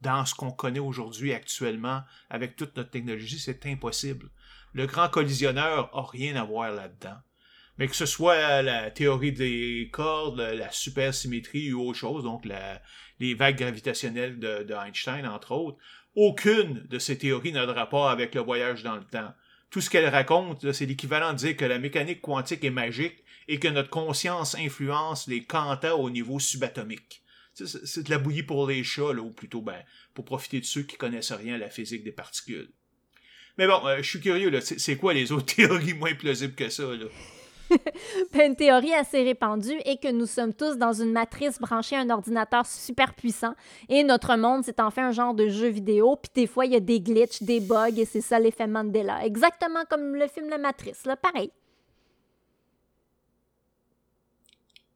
Dans ce qu'on connaît aujourd'hui, actuellement, avec toute notre technologie, c'est impossible. Le grand collisionneur n'a rien à voir là-dedans. Mais que ce soit la théorie des cordes, la supersymétrie ou autre chose, donc la, les vagues gravitationnelles de, de Einstein, entre autres, aucune de ces théories n'a de rapport avec le voyage dans le temps. Tout ce qu'elle raconte, là, c'est l'équivalent de dire que la mécanique quantique est magique et que notre conscience influence les quanta au niveau subatomique. C'est, c'est de la bouillie pour les chats, là, ou plutôt ben, pour profiter de ceux qui connaissent rien à la physique des particules. Mais bon, euh, je suis curieux, là, c'est, c'est quoi les autres théories moins plausibles que ça, là? Ben, une théorie assez répandue est que nous sommes tous dans une matrice branchée à un ordinateur super puissant et notre monde, c'est enfin un genre de jeu vidéo, puis des fois, il y a des glitches, des bugs, et c'est ça l'effet Mandela. Exactement comme le film La Matrice, là, pareil.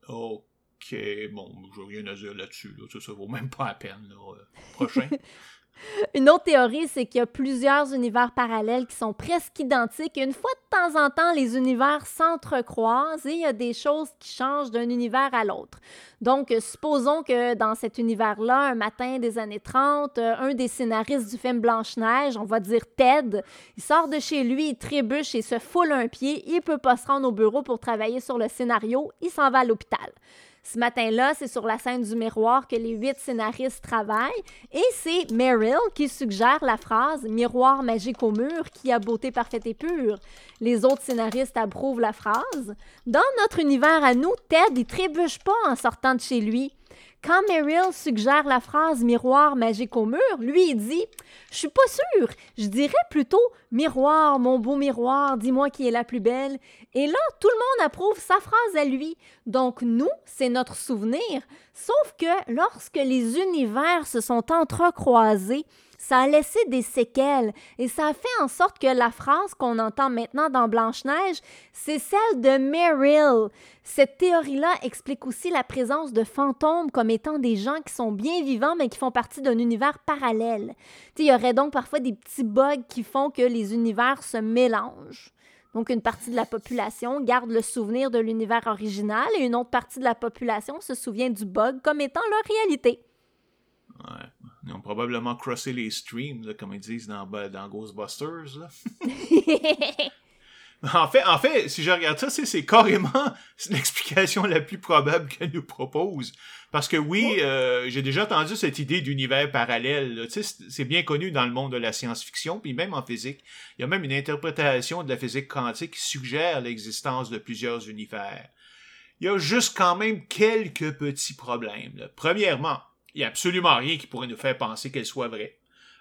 Oh. OK, bon, j'ai rien à dire là-dessus. Là. Ça, ça vaut même pas la peine. Là. Prochain. Une autre théorie, c'est qu'il y a plusieurs univers parallèles qui sont presque identiques. Une fois de temps en temps, les univers s'entrecroisent et il y a des choses qui changent d'un univers à l'autre. Donc, supposons que dans cet univers-là, un matin des années trente, un des scénaristes du film Blanche-Neige, on va dire Ted, il sort de chez lui, il trébuche et se foule un pied. Il ne peut pas se rendre au bureau pour travailler sur le scénario. Il s'en va à l'hôpital. Ce matin-là, c'est sur la scène du miroir que les huit scénaristes travaillent et c'est Meryl qui suggère la phrase « miroir magique au mur qui a beauté parfaite et pure ». Les autres scénaristes approuvent la phrase. Dans notre univers à nous, Ted, il trébuche pas en sortant de chez lui. Quand Meryl suggère la phrase « miroir magique au mur », lui, il dit « je suis pas sûr, je dirais plutôt « miroir, mon beau miroir, dis-moi qui est la plus belle ». Et là, tout le monde approuve sa phrase à lui. Donc nous, c'est notre souvenir. Sauf que lorsque les univers se sont entrecroisés, ça a laissé des séquelles et ça a fait en sorte que la phrase qu'on entend maintenant dans Blanche-Neige, c'est celle de Meryl. Cette théorie-là explique aussi la présence de fantômes comme étant des gens qui sont bien vivants mais qui font partie d'un univers parallèle. Il y aurait donc parfois des petits bugs qui font que les univers se mélangent. Donc, une partie de la population garde le souvenir de l'univers original et une autre partie de la population se souvient du bug comme étant leur réalité. Ouais. Ils ont probablement crossé les streams, là, comme ils disent dans, dans Ghostbusters. Là. en, fait, en fait, si je regarde ça, c'est, c'est carrément l'explication la plus probable qu'elle nous propose. Parce que oui, euh, j'ai déjà entendu cette idée d'univers parallèle. C'est, c'est bien connu dans le monde de la science-fiction, puis même en physique. Il y a même une interprétation de la physique quantique qui suggère l'existence de plusieurs univers. Il y a juste quand même quelques petits problèmes. Là. Premièrement, il n'y a absolument rien qui pourrait nous faire penser qu'elle soit vraie.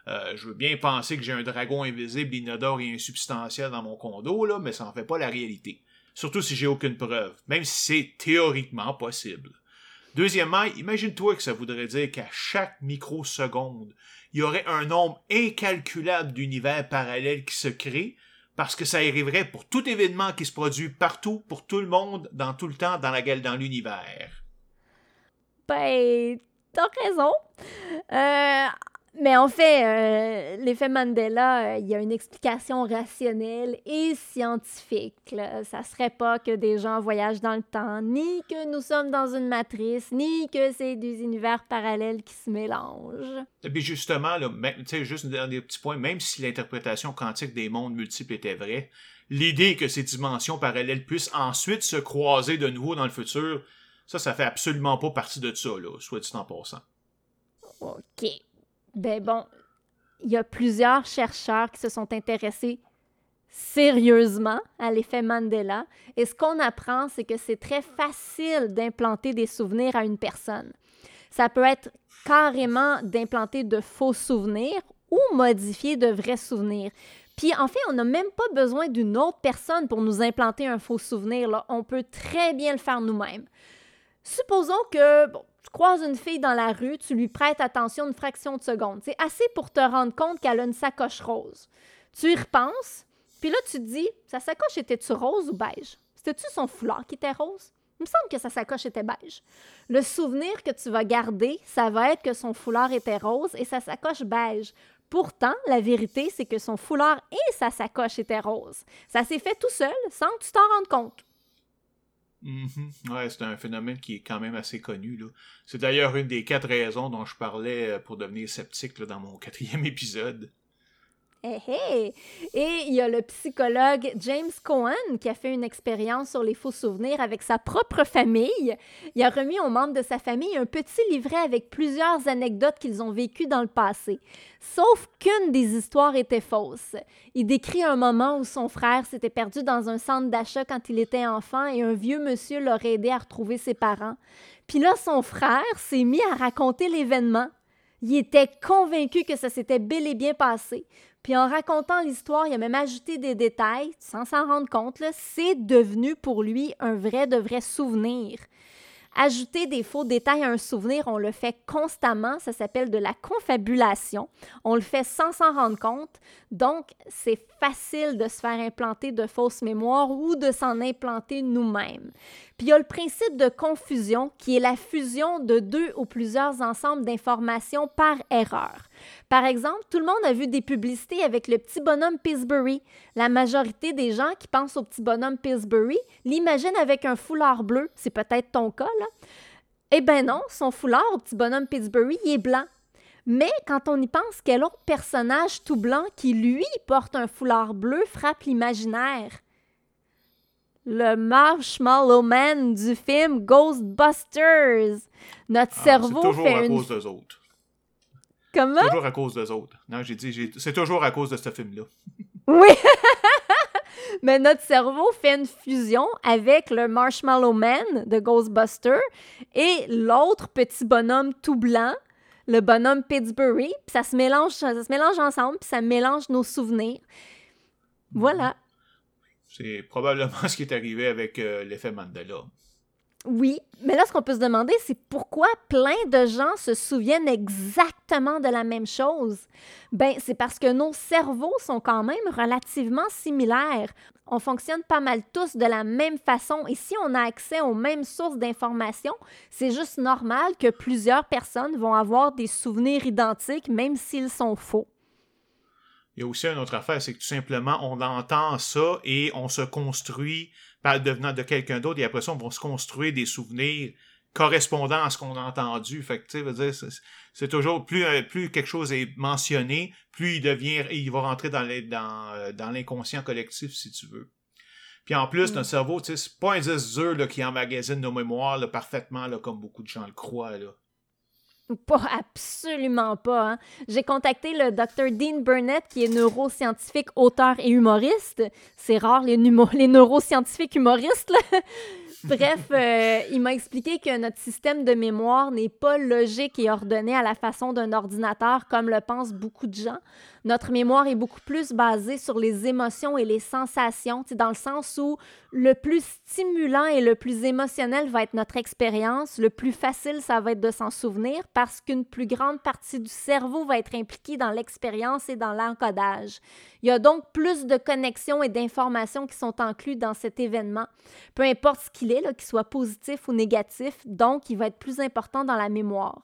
Euh, je veux bien penser que j'ai un dragon invisible, inodore et insubstantiel dans mon condo, là, mais ça n'en fait pas la réalité. Surtout si j'ai aucune preuve, même si c'est théoriquement possible. Deuxièmement, imagine-toi que ça voudrait dire qu'à chaque microseconde, il y aurait un nombre incalculable d'univers parallèles qui se créent, parce que ça arriverait pour tout événement qui se produit partout, pour tout le monde, dans tout le temps, dans la dans l'univers. Ben... T'as raison. Euh, Mais en fait, euh, l'effet Mandela, il euh, y a une explication rationnelle et scientifique. Là. Ça serait pas que des gens voyagent dans le temps, ni que nous sommes dans une matrice, ni que c'est des univers parallèles qui se mélangent. Mais justement, là, tu sais, juste un des petits points, même si l'interprétation quantique des mondes multiples était vraie, l'idée que ces dimensions parallèles puissent ensuite se croiser de nouveau dans le futur, ça, ça fait absolument pas partie de ça, là, soit dit en passant. OK. Ben bon, il y a plusieurs chercheurs qui se sont intéressés sérieusement à l'effet Mandela. Et ce qu'on apprend, c'est que c'est très facile d'implanter des souvenirs à une personne. Ça peut être carrément d'implanter de faux souvenirs ou modifier de vrais souvenirs. Puis en fait, on n'a même pas besoin d'une autre personne pour nous implanter un faux souvenir. Là. On peut très bien le faire nous-mêmes. Supposons que... bon, tu croises une fille dans la rue, tu lui prêtes attention une fraction de seconde. C'est assez pour te rendre compte qu'elle a une sacoche rose. Tu y repenses, puis là, tu te dis, sa sacoche était-tu rose ou beige? C'était-tu son foulard qui était rose? Il me semble que sa sacoche était beige. Le souvenir que tu vas garder, ça va être que son foulard était rose et sa sacoche beige. Pourtant, la vérité, c'est que son foulard et sa sacoche étaient roses. Ça s'est fait tout seul, sans que tu t'en rendes compte. Mm-hmm. Ouais, c'est un phénomène qui est quand même assez connu, là. C'est d'ailleurs une des quatre raisons dont je parlais pour devenir sceptique là, dans mon quatrième épisode. Hey, hey. Et il y a le psychologue James Cohen qui a fait une expérience sur les faux souvenirs avec sa propre famille. Il a remis aux membres de sa famille un petit livret avec plusieurs anecdotes qu'ils ont vécues dans le passé. Sauf qu'une des histoires était fausse. Il décrit un moment où son frère s'était perdu dans un centre d'achat quand il était enfant et un vieux monsieur l'aurait aidé à retrouver ses parents. Puis là, son frère s'est mis à raconter l'événement. Il était convaincu que ça s'était bel et bien passé. Puis en racontant l'histoire, il a même ajouté des détails, sans s'en rendre compte, là, c'est devenu pour lui un vrai de vrai souvenir. Ajouter des faux détails à un souvenir, on le fait constamment, ça s'appelle de la confabulation. On le fait sans s'en rendre compte, donc c'est facile de se faire implanter de fausses mémoires ou de s'en implanter nous-mêmes. Puis il y a le principe de confusion qui est la fusion de deux ou plusieurs ensembles d'informations par erreur. Par exemple, tout le monde a vu des publicités avec le petit bonhomme Pillsbury. La majorité des gens qui pensent au petit bonhomme Pillsbury l'imaginent avec un foulard bleu. C'est peut-être ton cas, là. Eh bien non, son foulard au petit bonhomme Pillsbury, il est blanc. Mais quand on y pense, quel autre personnage tout blanc qui, lui, porte un foulard bleu frappe l'imaginaire? Le Marshmallow Man du film Ghostbusters. Notre ah, cerveau c'est toujours fait à une... cause d'eux autres. Comment? C'est toujours à cause des autres. Non, j'ai dit, j'ai... c'est toujours à cause de ce film-là. Oui! Mais notre cerveau fait une fusion avec le Marshmallow Man de Ghostbusters et l'autre petit bonhomme tout blanc, le bonhomme Pillsbury. Puis ça se mélange, ça se mélange ensemble, puis ça mélange nos souvenirs. Voilà. C'est probablement ce qui est arrivé avec euh, l'effet Mandela. Oui, mais là, ce qu'on peut se demander, c'est pourquoi plein de gens se souviennent exactement de la même chose. Ben, c'est parce que nos cerveaux sont quand même relativement similaires. On fonctionne pas mal tous de la même façon et si on a accès aux mêmes sources d'informations, c'est juste normal que plusieurs personnes vont avoir des souvenirs identiques, même s'ils sont faux. Il y a aussi une autre affaire, c'est que tout simplement, on entend ça et on se construit par devenant de quelqu'un d'autre et après ça, on va se construire des souvenirs correspondant à ce qu'on a entendu. Fait que, tu sais, veut dire, c'est, c'est toujours, plus, plus quelque chose est mentionné, plus il devient, il va rentrer dans, les, dans, dans l'inconscient collectif, si tu veux. Puis en plus, mmh. notre cerveau, tu sais, c'est pas un disque dur là, qui emmagasine nos mémoires là, parfaitement, là, comme beaucoup de gens le croient, là. Pas, absolument pas. Hein. J'ai contacté le docteur Dean Burnett, qui est neuroscientifique, auteur et humoriste. C'est rare, les, numo- les neuroscientifiques humoristes. Là. Bref, euh, il m'a expliqué que notre système de mémoire n'est pas logique et ordonné à la façon d'un ordinateur, comme le pensent beaucoup de gens. Notre mémoire est beaucoup plus basée sur les émotions et les sensations, dans le sens où le plus stimulant et le plus émotionnel va être notre expérience, le plus facile, ça va être de s'en souvenir, parce qu'une plus grande partie du cerveau va être impliquée dans l'expérience et dans l'encodage. Il y a donc plus de connexions et d'informations qui sont incluses dans cet événement. Peu importe ce qu'il est, là, qu'il soit positif ou négatif, donc il va être plus important dans la mémoire.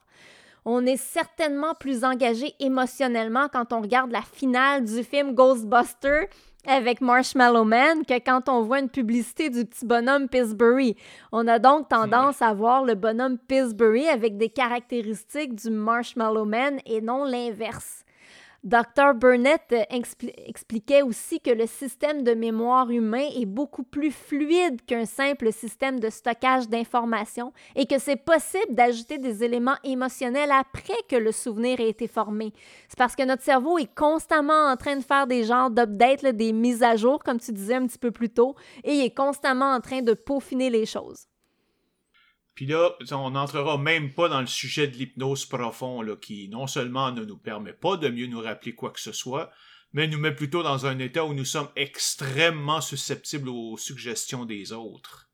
On est certainement plus engagé émotionnellement quand on regarde la finale du film Ghostbusters avec Marshmallow Man que quand on voit une publicité du petit bonhomme Pillsbury. On a donc tendance à voir le bonhomme Pillsbury avec des caractéristiques du Marshmallow Man et non l'inverse. Doctor Burnett expli- expliquait aussi que le système de mémoire humain est beaucoup plus fluide qu'un simple système de stockage d'informations et que c'est possible d'ajouter des éléments émotionnels après que le souvenir ait été formé. C'est parce que notre cerveau est constamment en train de faire des genres d'updates, là, des mises à jour, comme tu disais un petit peu plus tôt, et il est constamment en train de peaufiner les choses. Puis là, on n'entrera même pas dans le sujet de l'hypnose profond, là, qui non seulement ne nous permet pas de mieux nous rappeler quoi que ce soit, mais nous met plutôt dans un état où nous sommes extrêmement susceptibles aux suggestions des autres.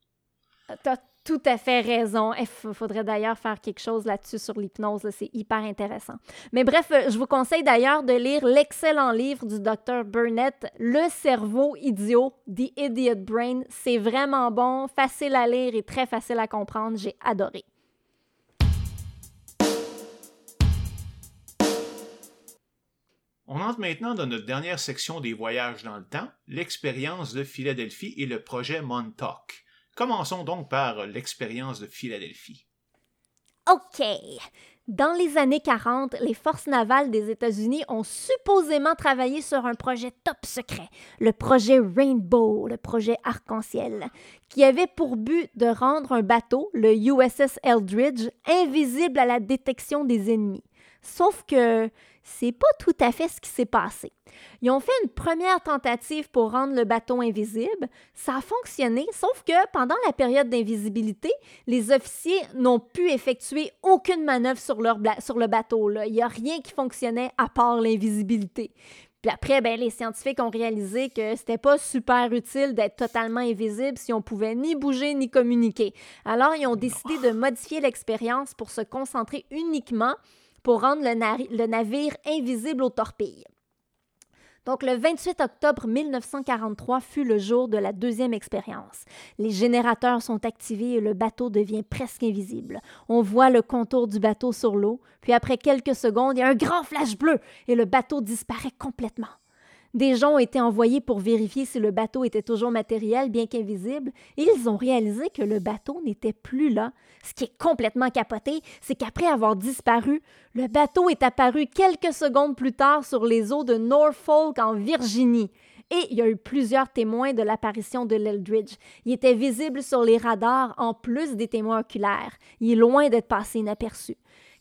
T'as tout à fait raison. Il faudrait d'ailleurs faire quelque chose là-dessus sur l'hypnose, là, c'est hyper intéressant. Mais bref, je vous conseille d'ailleurs de lire l'excellent livre du docteur Burnett, « Le cerveau idiot », « The Idiot Brain ». C'est vraiment bon, facile à lire et très facile à comprendre. J'ai adoré. On entre maintenant dans notre dernière section des voyages dans le temps, l'expérience de Philadelphie et le projet Montauk. Commençons donc par l'expérience de Philadelphie. OK. Dans les années quarante, les forces navales des États-Unis ont supposément travaillé sur un projet top secret, le projet Rainbow, le projet Arc-en-Ciel, qui avait pour but de rendre un bateau, le U S S Eldridge, invisible à la détection des ennemis. Sauf que c'est pas tout à fait ce qui s'est passé. Ils ont fait une première tentative pour rendre le bateau invisible. Ça a fonctionné, sauf que pendant la période d'invisibilité, les officiers n'ont pu effectuer aucune manœuvre sur, leur bla- sur le bateau. Là. Il n'y a rien qui fonctionnait à part l'invisibilité. Puis après, ben, les scientifiques ont réalisé que c'était pas super utile d'être totalement invisible si on pouvait ni bouger ni communiquer. Alors, ils ont décidé de modifier l'expérience pour se concentrer uniquement pour rendre le, na- le navire invisible aux torpilles. Donc, le vingt-huit octobre mille neuf cent quarante-trois fut le jour de la deuxième expérience. Les générateurs sont activés et le bateau devient presque invisible. On voit le contour du bateau sur l'eau, puis après quelques secondes, il y a un grand flash bleu et le bateau disparaît complètement. Des gens ont été envoyés pour vérifier si le bateau était toujours matériel, bien qu'invisible, et ils ont réalisé que le bateau n'était plus là. Ce qui est complètement capoté, c'est qu'après avoir disparu, le bateau est apparu quelques secondes plus tard sur les eaux de Norfolk, en Virginie. Et il y a eu plusieurs témoins de l'apparition de l'Eldridge. Il était visible sur les radars, en plus des témoins oculaires. Il est loin d'être passé inaperçu.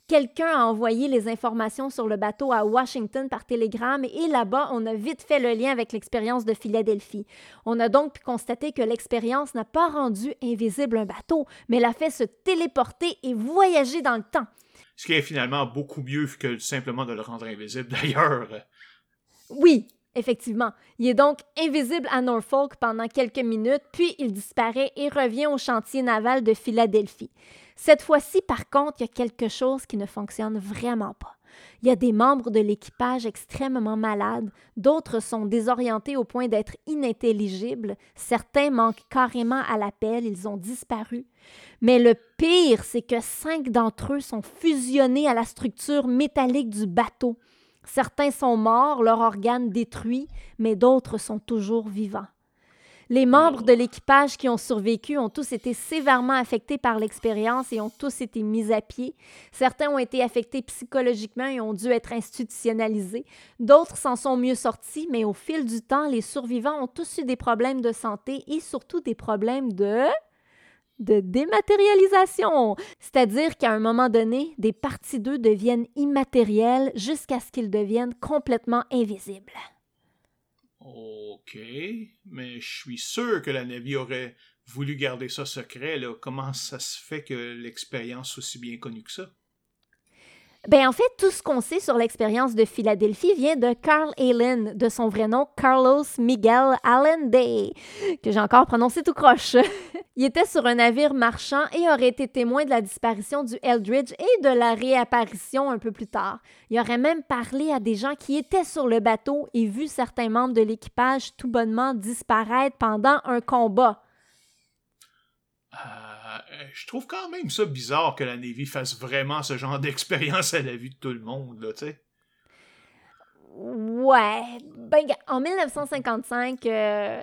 Quelqu'un a envoyé les informations sur le bateau à Washington par télégramme et là-bas, on a vite fait le lien avec l'expérience de Philadelphie. On a donc pu constater que l'expérience n'a pas rendu invisible un bateau, mais l'a fait se téléporter et voyager dans le temps. Ce qui est finalement beaucoup mieux que simplement de le rendre invisible d'ailleurs. Oui, effectivement. Il est donc invisible à Norfolk pendant quelques minutes, puis il disparaît et revient au chantier naval de Philadelphie. Cette fois-ci, par contre, il y a quelque chose qui ne fonctionne vraiment pas. Il y a des membres de l'équipage extrêmement malades, d'autres sont désorientés au point d'être inintelligibles, certains manquent carrément à l'appel, ils ont disparu. Mais le pire, c'est que cinq d'entre eux sont fusionnés à la structure métallique du bateau. Certains sont morts, leurs organes détruits, mais d'autres sont toujours vivants. Les membres de l'équipage qui ont survécu ont tous été sévèrement affectés par l'expérience et ont tous été mis à pied. Certains ont été affectés psychologiquement et ont dû être institutionnalisés. D'autres s'en sont mieux sortis, mais au fil du temps, les survivants ont tous eu des problèmes de santé et surtout des problèmes de... de dématérialisation. C'est-à-dire qu'à un moment donné, des parties d'eux deviennent immatérielles jusqu'à ce qu'ils deviennent complètement invisibles. OK, mais je suis sûr que la Navy aurait voulu garder ça secret, là. Comment ça se fait que l'expérience soit aussi bien connue que ça? Bien, en fait, tout ce qu'on sait sur l'expérience de Philadelphie vient de Carl Allen, de son vrai nom Carlos Miguel Allen Day, que j'ai encore prononcé tout croche. Il était sur un navire marchand et aurait été témoin de la disparition du Eldridge et de la réapparition un peu plus tard. Il aurait même parlé à des gens qui étaient sur le bateau et vu certains membres de l'équipage tout bonnement disparaître pendant un combat. Euh, je trouve quand même ça bizarre que la Navy fasse vraiment ce genre d'expérience à la vue de tout le monde, là, tu sais. Ouais. Ben, en dix-neuf cent cinquante-cinq, euh,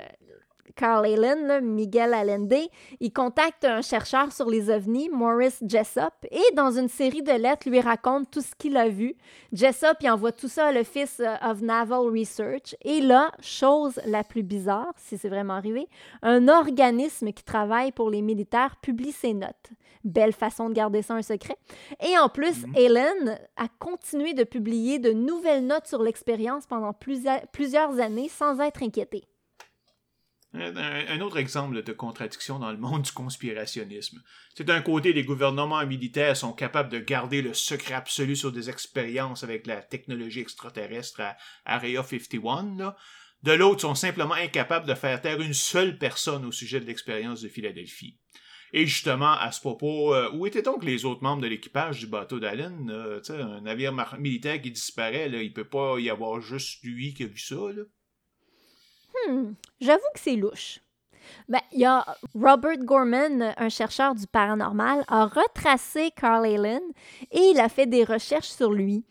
Carl Allen, là, Miguel Allende, il contacte un chercheur sur les ovnis, Morris Jessop, et dans une série de lettres, lui raconte tout ce qu'il a vu. Jessop, il envoie tout ça à l'Office of Naval Research. Et là, chose la plus bizarre, si c'est vraiment arrivé, un organisme qui travaille pour les militaires publie ses notes. Belle façon de garder ça un secret. Et en plus, mmh. Allen a continué de publier de nouvelles notes sur l'expérience pendant plusieurs, plusieurs années sans être inquiété. Un autre exemple de contradiction dans le monde du conspirationnisme. C'est d'un côté, les gouvernements militaires sont capables de garder le secret absolu sur des expériences avec la technologie extraterrestre à Area cinquante et un. Là. De l'autre, sont simplement incapables de faire taire une seule personne au sujet de l'expérience de Philadelphie. Et justement, à ce propos, euh, où étaient donc les autres membres de l'équipage du bateau d'Allen? Euh, tu sais, un navire mar- militaire qui disparaît, là, il peut pas y avoir juste lui qui a vu ça, là. Hmm, j'avoue que c'est louche. Ben, il y a Robert Gorman, un chercheur du paranormal, a retracé Carl Allen et il a fait des recherches sur lui.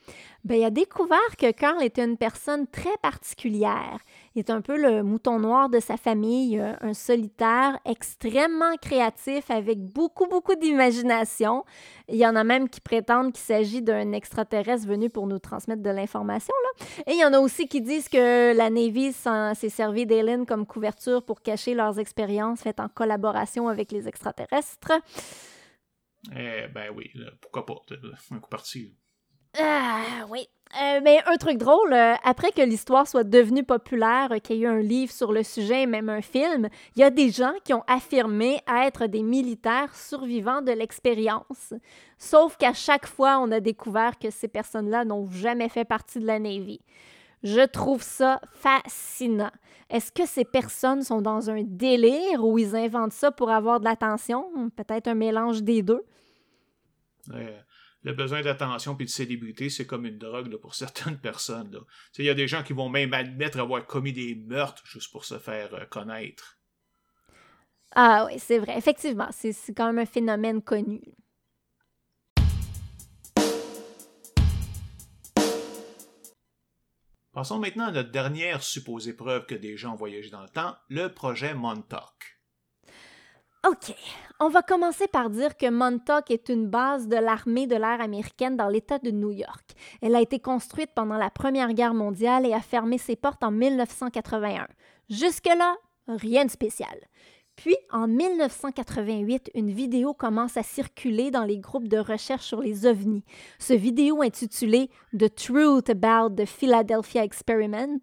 Ben, il a découvert que Carl était une personne très particulière. Il est un peu le mouton noir de sa famille, un solitaire extrêmement créatif avec beaucoup, beaucoup d'imagination. Il y en a même qui prétendent qu'il s'agit d'un extraterrestre venu pour nous transmettre de l'information, là. Et il y en a aussi qui disent que la Navy s'est servi d'Allen comme couverture pour cacher leurs expériences faites en collaboration avec les extraterrestres. Eh ben oui, pourquoi pas, un coup parti. Ah oui. Euh, mais un truc drôle, euh, après que l'histoire soit devenue populaire, euh, qu'il y ait eu un livre sur le sujet, même un film, il y a des gens qui ont affirmé être des militaires survivants de l'expérience. Sauf qu'à chaque fois, on a découvert que ces personnes-là n'ont jamais fait partie de la Navy. Je trouve ça fascinant. Est-ce que ces personnes sont dans un délire où ils inventent ça pour avoir de l'attention? Peut-être un mélange des deux? Ouais. Le besoin d'attention et de célébrité, c'est comme une drogue là, pour certaines personnes. Il y a des gens qui vont même admettre avoir commis des meurtres juste pour se faire euh, connaître. Ah oui, c'est vrai. Effectivement, c'est, c'est quand même un phénomène connu. Passons maintenant à notre dernière supposée preuve que des gens ont voyagé dans le temps, le projet Montauk. OK. On va commencer par dire que Montauk est une base de l'armée de l'air américaine dans l'État de New York. Elle a été construite pendant la Première Guerre mondiale et a fermé ses portes en dix-neuf cent quatre-vingt-un. Jusque-là, rien de spécial. Puis, en dix-neuf cent quatre-vingt-huit, une vidéo commence à circuler dans les groupes de recherche sur les ovnis. Ce vidéo intitulée « The Truth About the Philadelphia Experiment »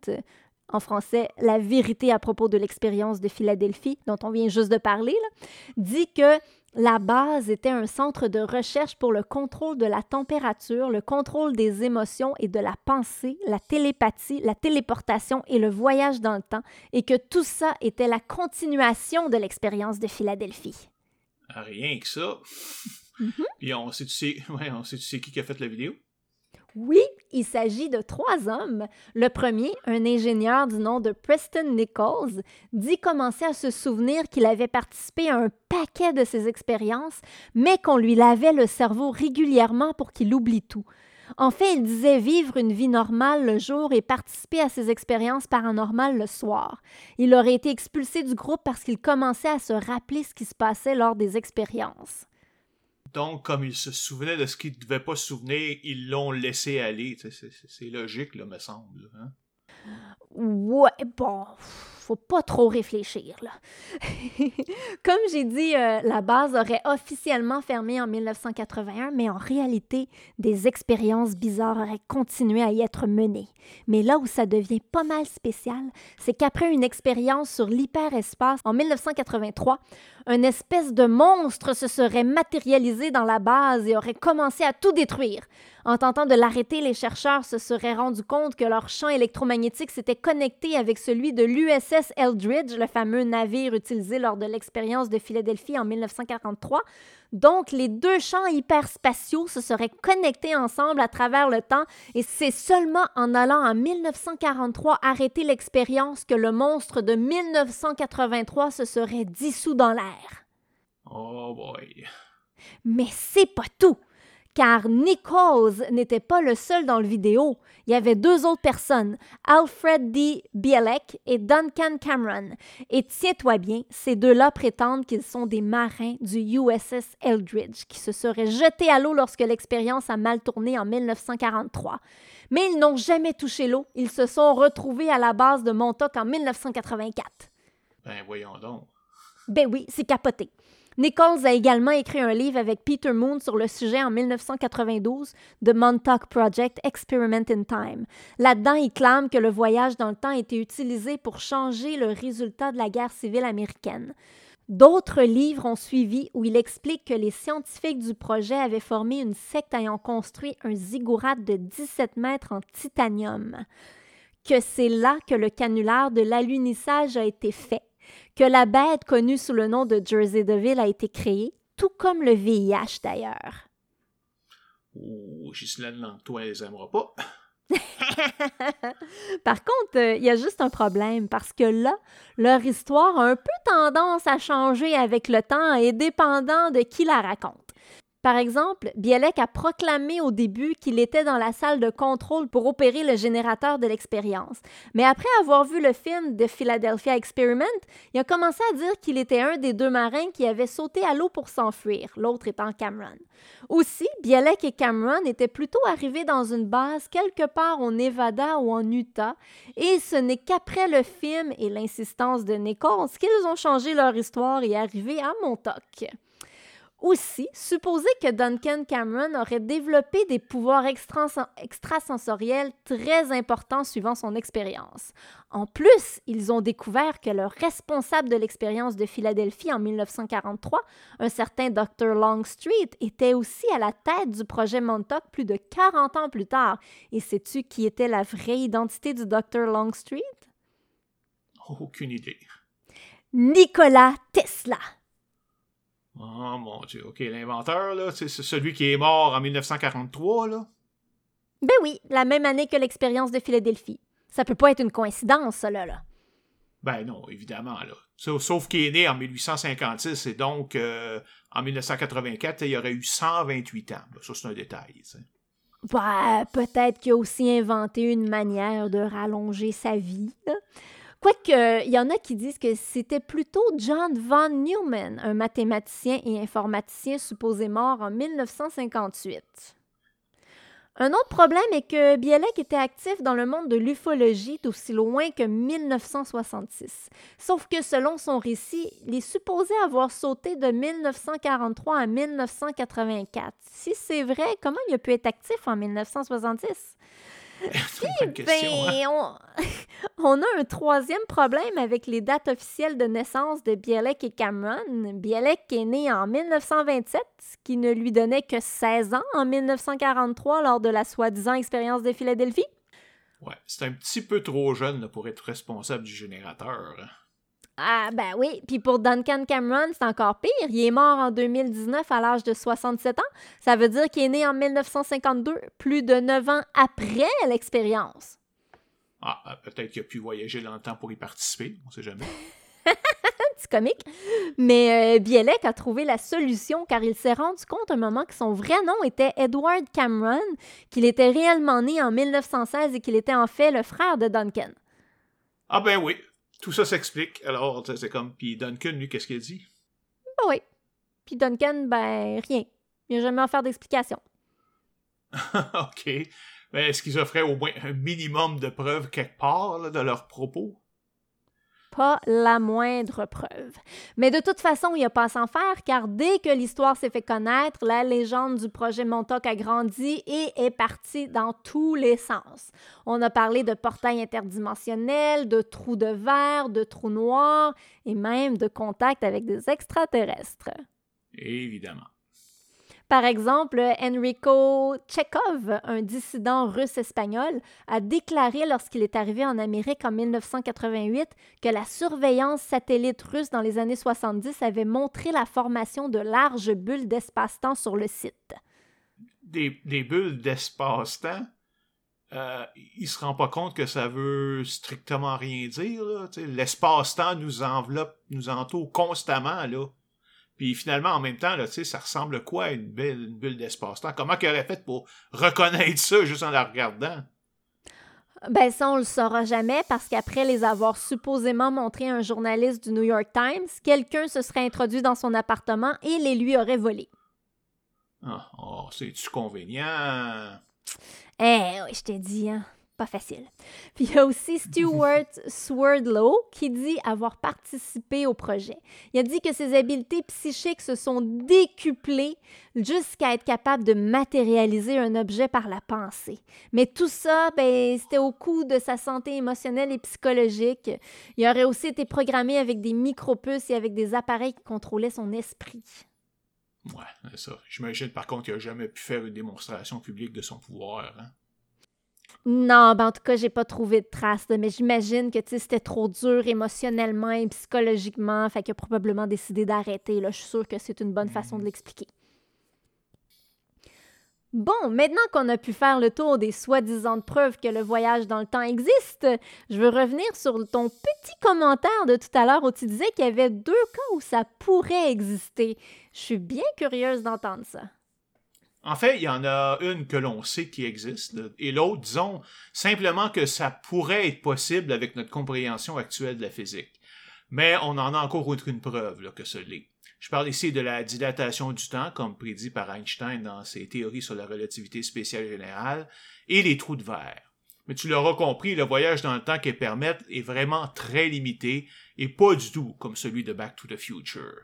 en français, la vérité à propos de l'expérience de Philadelphie, dont on vient juste de parler, là, dit que la base était un centre de recherche pour le contrôle de la température, le contrôle des émotions et de la pensée, la télépathie, la téléportation et le voyage dans le temps, et que tout ça était la continuation de l'expérience de Philadelphie. Rien que ça. Mm-hmm. Puis on sait, tu sais, ouais, on sait, tu sais qui a fait la vidéo? Oui, il s'agit de trois hommes. Le premier, un ingénieur du nom de Preston Nichols, dit commencer à se souvenir qu'il avait participé à un paquet de ses expériences, mais qu'on lui lavait le cerveau régulièrement pour qu'il oublie tout. En fait, il disait vivre une vie normale le jour et participer à ses expériences paranormales le soir. Il aurait été expulsé du groupe parce qu'il commençait à se rappeler ce qui se passait lors des expériences. Donc, comme ils se souvenaient de ce qu'ils ne devaient pas se souvenir, ils l'ont laissé aller. C'est, c'est, c'est logique, là, me semble. Hein? Ouais, bon, faut pas trop réfléchir, là. Comme j'ai dit, euh, la base aurait officiellement fermé en dix-neuf cent quatre-vingt-un, mais en réalité, des expériences bizarres auraient continué à y être menées. Mais là où ça devient pas mal spécial, c'est qu'après une expérience sur l'hyperespace en dix-neuf cent quatre-vingt-trois, un espèce de monstre se serait matérialisé dans la base et aurait commencé à tout détruire. En tentant de l'arrêter, les chercheurs se seraient rendus compte que leur champ électromagnétique s'était connecté avec celui de l'U S S Eldridge, le fameux navire utilisé lors de l'expérience de Philadelphie en dix-neuf cent quarante-trois. Donc, les deux champs hyperspatiaux se seraient connectés ensemble à travers le temps et c'est seulement en allant en dix-neuf cent quarante-trois arrêter l'expérience que le monstre de dix-neuf cent quatre-vingt-trois se serait dissous dans l'air. Oh boy! Mais c'est pas tout! Car Nichols n'était pas le seul dans le vidéo. Il y avait deux autres personnes, Alfred D. Bielek et Duncan Cameron. Et tiens-toi bien, ces deux-là prétendent qu'ils sont des marins du U S S Eldridge qui se seraient jetés à l'eau lorsque l'expérience a mal tourné en dix-neuf cent quarante-trois. Mais ils n'ont jamais touché l'eau. Ils se sont retrouvés à la base de Montauk en dix-neuf cent quatre-vingt-quatre. Ben voyons donc. Ben oui, c'est capoté. Nichols a également écrit un livre avec Peter Moon sur le sujet en dix-neuf cent quatre-vingt-douze, « The Montauk Project Experiment in Time ». Là-dedans, il clame que le voyage dans le temps a été utilisé pour changer le résultat de la guerre civile américaine. D'autres livres ont suivi où il explique que les scientifiques du projet avaient formé une secte ayant construit un ziggurat de dix-sept mètres en titanium, que c'est là que le canular de l'alunissage a été fait, que la bête connue sous le nom de Jersey Devil a été créée, tout comme le V I H d'ailleurs. Oh, Ghislaine Lantois, elle les aimera pas. Par contre, il y a juste un problème, parce que là, leur histoire a un peu tendance à changer avec le temps et dépendant de qui la raconte. Par exemple, Bielek a proclamé au début qu'il était dans la salle de contrôle pour opérer le générateur de l'expérience. Mais après avoir vu le film The Philadelphia Experiment, il a commencé à dire qu'il était un des deux marins qui avait sauté à l'eau pour s'enfuir, l'autre étant Cameron. Aussi, Bielek et Cameron étaient plutôt arrivés dans une base quelque part au Nevada ou en Utah, et ce n'est qu'après le film et l'insistance de Nichols qu'ils ont changé leur histoire et arrivé à Montauk. Aussi, supposer que Duncan Cameron aurait développé des pouvoirs extrasens- extrasensoriels très importants suivant son expérience. En plus, ils ont découvert que le responsable de l'expérience de Philadelphie en dix-neuf cent quarante-trois, un certain docteur Longstreet, était aussi à la tête du projet Montauk plus de quarante ans plus tard. Et sais-tu qui était la vraie identité du docteur Longstreet? Aucune idée. Nikola Tesla! Oh mon Dieu, OK, l'inventeur, là, c'est celui qui est mort en dix-neuf cent quarante-trois, là? Ben oui, la même année que l'expérience de Philadelphie. Ça peut pas être une coïncidence, ça, là, là. Ben non, évidemment, là. Sauf qu'il est né en dix-huit cent cinquante-six, et donc, euh, en dix-neuf cent quatre-vingt-quatre, il aurait eu cent vingt-huit ans. Ça, c'est un détail, ça. Ouais, peut-être qu'il a aussi inventé une manière de rallonger sa vie, là. Quoique, il y en a qui disent que c'était plutôt John von Neumann, un mathématicien et informaticien supposé mort en dix-neuf cent cinquante-huit. Un autre problème est que Bielek était actif dans le monde de l'ufologie d'aussi loin que dix-neuf cent soixante-six. Sauf que selon son récit, il est supposé avoir sauté de dix-neuf cent quarante-trois à dix-neuf cent quatre-vingt-quatre. Si c'est vrai, comment il a pu être actif en dix-neuf cent soixante-six? Puis, ben, question, hein? on, on a un troisième problème avec les dates officielles de naissance de Bielek et Cameron. Bielek est né en dix-neuf cent vingt-sept, ce qui ne lui donnait que seize ans en dix-neuf cent quarante-trois lors de la soi-disant expérience de Philadelphie. Ouais, c'est un petit peu trop jeune là, pour être responsable du générateur. Hein? Ah ben oui, puis pour Duncan Cameron, c'est encore pire. Il est mort en deux mille dix-neuf à l'âge de soixante-sept ans. Ça veut dire qu'il est né en dix-neuf cent cinquante-deux, plus de neuf ans après l'expérience. Ah, peut-être qu'il a pu voyager dans le temps pour y participer, on sait jamais. C'est comique. Mais euh, Bielek a trouvé la solution car il s'est rendu compte à un moment que son vrai nom était Edward Cameron, qu'il était réellement né en dix-neuf cent seize et qu'il était en fait le frère de Duncan. Ah ben oui. Tout ça s'explique. Alors, c'est comme... Puis Duncan, lui, qu'est-ce qu'il dit? Ben oui. Puis Duncan, ben, rien. Il n'a jamais offert d'explication. OK. Ben, est-ce qu'ils offraient au moins un minimum de preuves quelque part, là, de leurs propos? Pas la moindre preuve. Mais de toute façon, il n'y a pas à s'en faire, car dès que l'histoire s'est fait connaître, la légende du projet Montauk a grandi et est partie dans tous les sens. On a parlé de portails interdimensionnels, de trous de verre, de trous noirs, et même de contacts avec des extraterrestres. Évidemment. Par exemple, Enrico Tchekhov, un dissident russe-espagnol, a déclaré lorsqu'il est arrivé en Amérique en dix-neuf cent quatre-vingt-huit que la surveillance satellite russe dans les années soixante-dix avait montré la formation de larges bulles d'espace-temps sur le site. Des, des bulles d'espace-temps? Euh, il ne se rend pas compte que ça veut strictement rien dire, là. L'espace-temps nous enveloppe, nous entoure constamment, là. Puis finalement, en même temps, là, tu sais, ça ressemble quoi à une bulle, une bulle d'espace-temps? Comment qu'il aurait fait pour reconnaître ça juste en la regardant? Ben ça, on le saura jamais, parce qu'après les avoir supposément montrés à un journaliste du New York Times, quelqu'un se serait introduit dans son appartement et les lui aurait volés. Ah, oh, c'est-tu convenient? Eh hey, oui, je t'ai dit, hein? Pas facile. Puis il y a aussi Stuart Swerdlow qui dit avoir participé au projet. Il a dit que ses habiletés psychiques se sont décuplées jusqu'à être capable de matérialiser un objet par la pensée. Mais tout ça, ben, c'était au coup de sa santé émotionnelle et psychologique. Il aurait aussi été programmé avec des micropuces et avec des appareils qui contrôlaient son esprit. Ouais, c'est ça. J'imagine par contre qu'il n'a jamais pu faire une démonstration publique de son pouvoir, hein? Non, ben en tout cas, j'ai pas trouvé de traces, mais j'imagine que c'était trop dur émotionnellement et psychologiquement, fait qu'il a probablement décidé d'arrêter. Là, je suis sûre que c'est une bonne façon de l'expliquer. Bon, maintenant qu'on a pu faire le tour des soi-disant preuves que le voyage dans le temps existe, je veux revenir sur ton petit commentaire de tout à l'heure où tu disais qu'il y avait deux cas où ça pourrait exister. Je suis bien curieuse d'entendre ça. En fait, il y en a une que l'on sait qui existe, et l'autre, disons, simplement que ça pourrait être possible avec notre compréhension actuelle de la physique. Mais on en a encore aucune preuve là, que ce l'est. Je parle ici de la dilatation du temps, comme prédit par Einstein dans ses théories sur la relativité spéciale générale, et les trous de verre. Mais tu l'auras compris, le voyage dans le temps qu'elles permettent est vraiment très limité, et pas du tout comme celui de Back to the Future.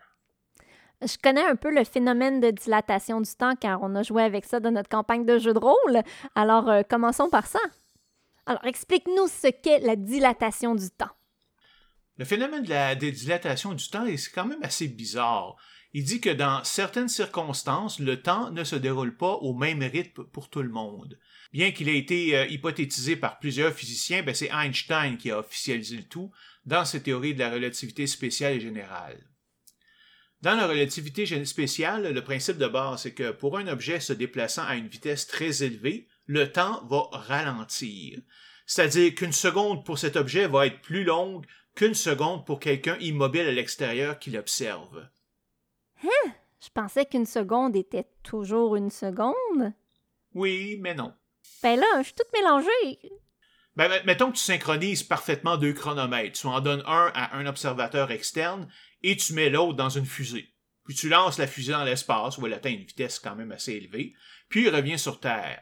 Je connais un peu le phénomène de dilatation du temps car on a joué avec ça dans notre campagne de jeu de rôle. Alors, euh, commençons par ça. Alors, explique-nous ce qu'est la dilatation du temps. Le phénomène de la dilatation du temps, c'est quand même assez bizarre. Il dit que dans certaines circonstances, le temps ne se déroule pas au même rythme pour tout le monde. Bien qu'il ait été euh, hypothétisé par plusieurs physiciens, ben c'est Einstein qui a officialisé le tout dans ses théories de la relativité spéciale et générale. Dans la relativité spéciale, le principe de base, c'est que pour un objet se déplaçant à une vitesse très élevée, le temps va ralentir. C'est-à-dire qu'une seconde pour cet objet va être plus longue qu'une seconde pour quelqu'un immobile à l'extérieur qui l'observe. Hein? Je pensais qu'une seconde était toujours une seconde. Oui, mais non. Ben là, je suis toute mélangée. Ben, mettons que tu synchronises parfaitement deux chronomètres. Tu en donnes un à un observateur externe et tu mets l'autre dans une fusée. Puis tu lances la fusée dans l'espace où elle atteint une vitesse quand même assez élevée, puis elle revient sur Terre.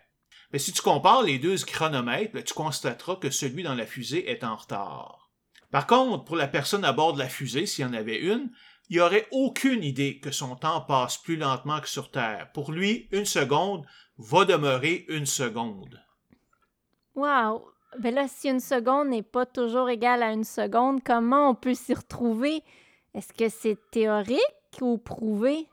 Mais si tu compares les deux chronomètres, bien, tu constateras que celui dans la fusée est en retard. Par contre, pour la personne à bord de la fusée, s'il y en avait une, il n'y aurait aucune idée que son temps passe plus lentement que sur Terre. Pour lui, une seconde va demeurer une seconde. Wow! Ben là, si une seconde n'est pas toujours égale à une seconde, comment on peut s'y retrouver? Est-ce que c'est théorique ou prouvé?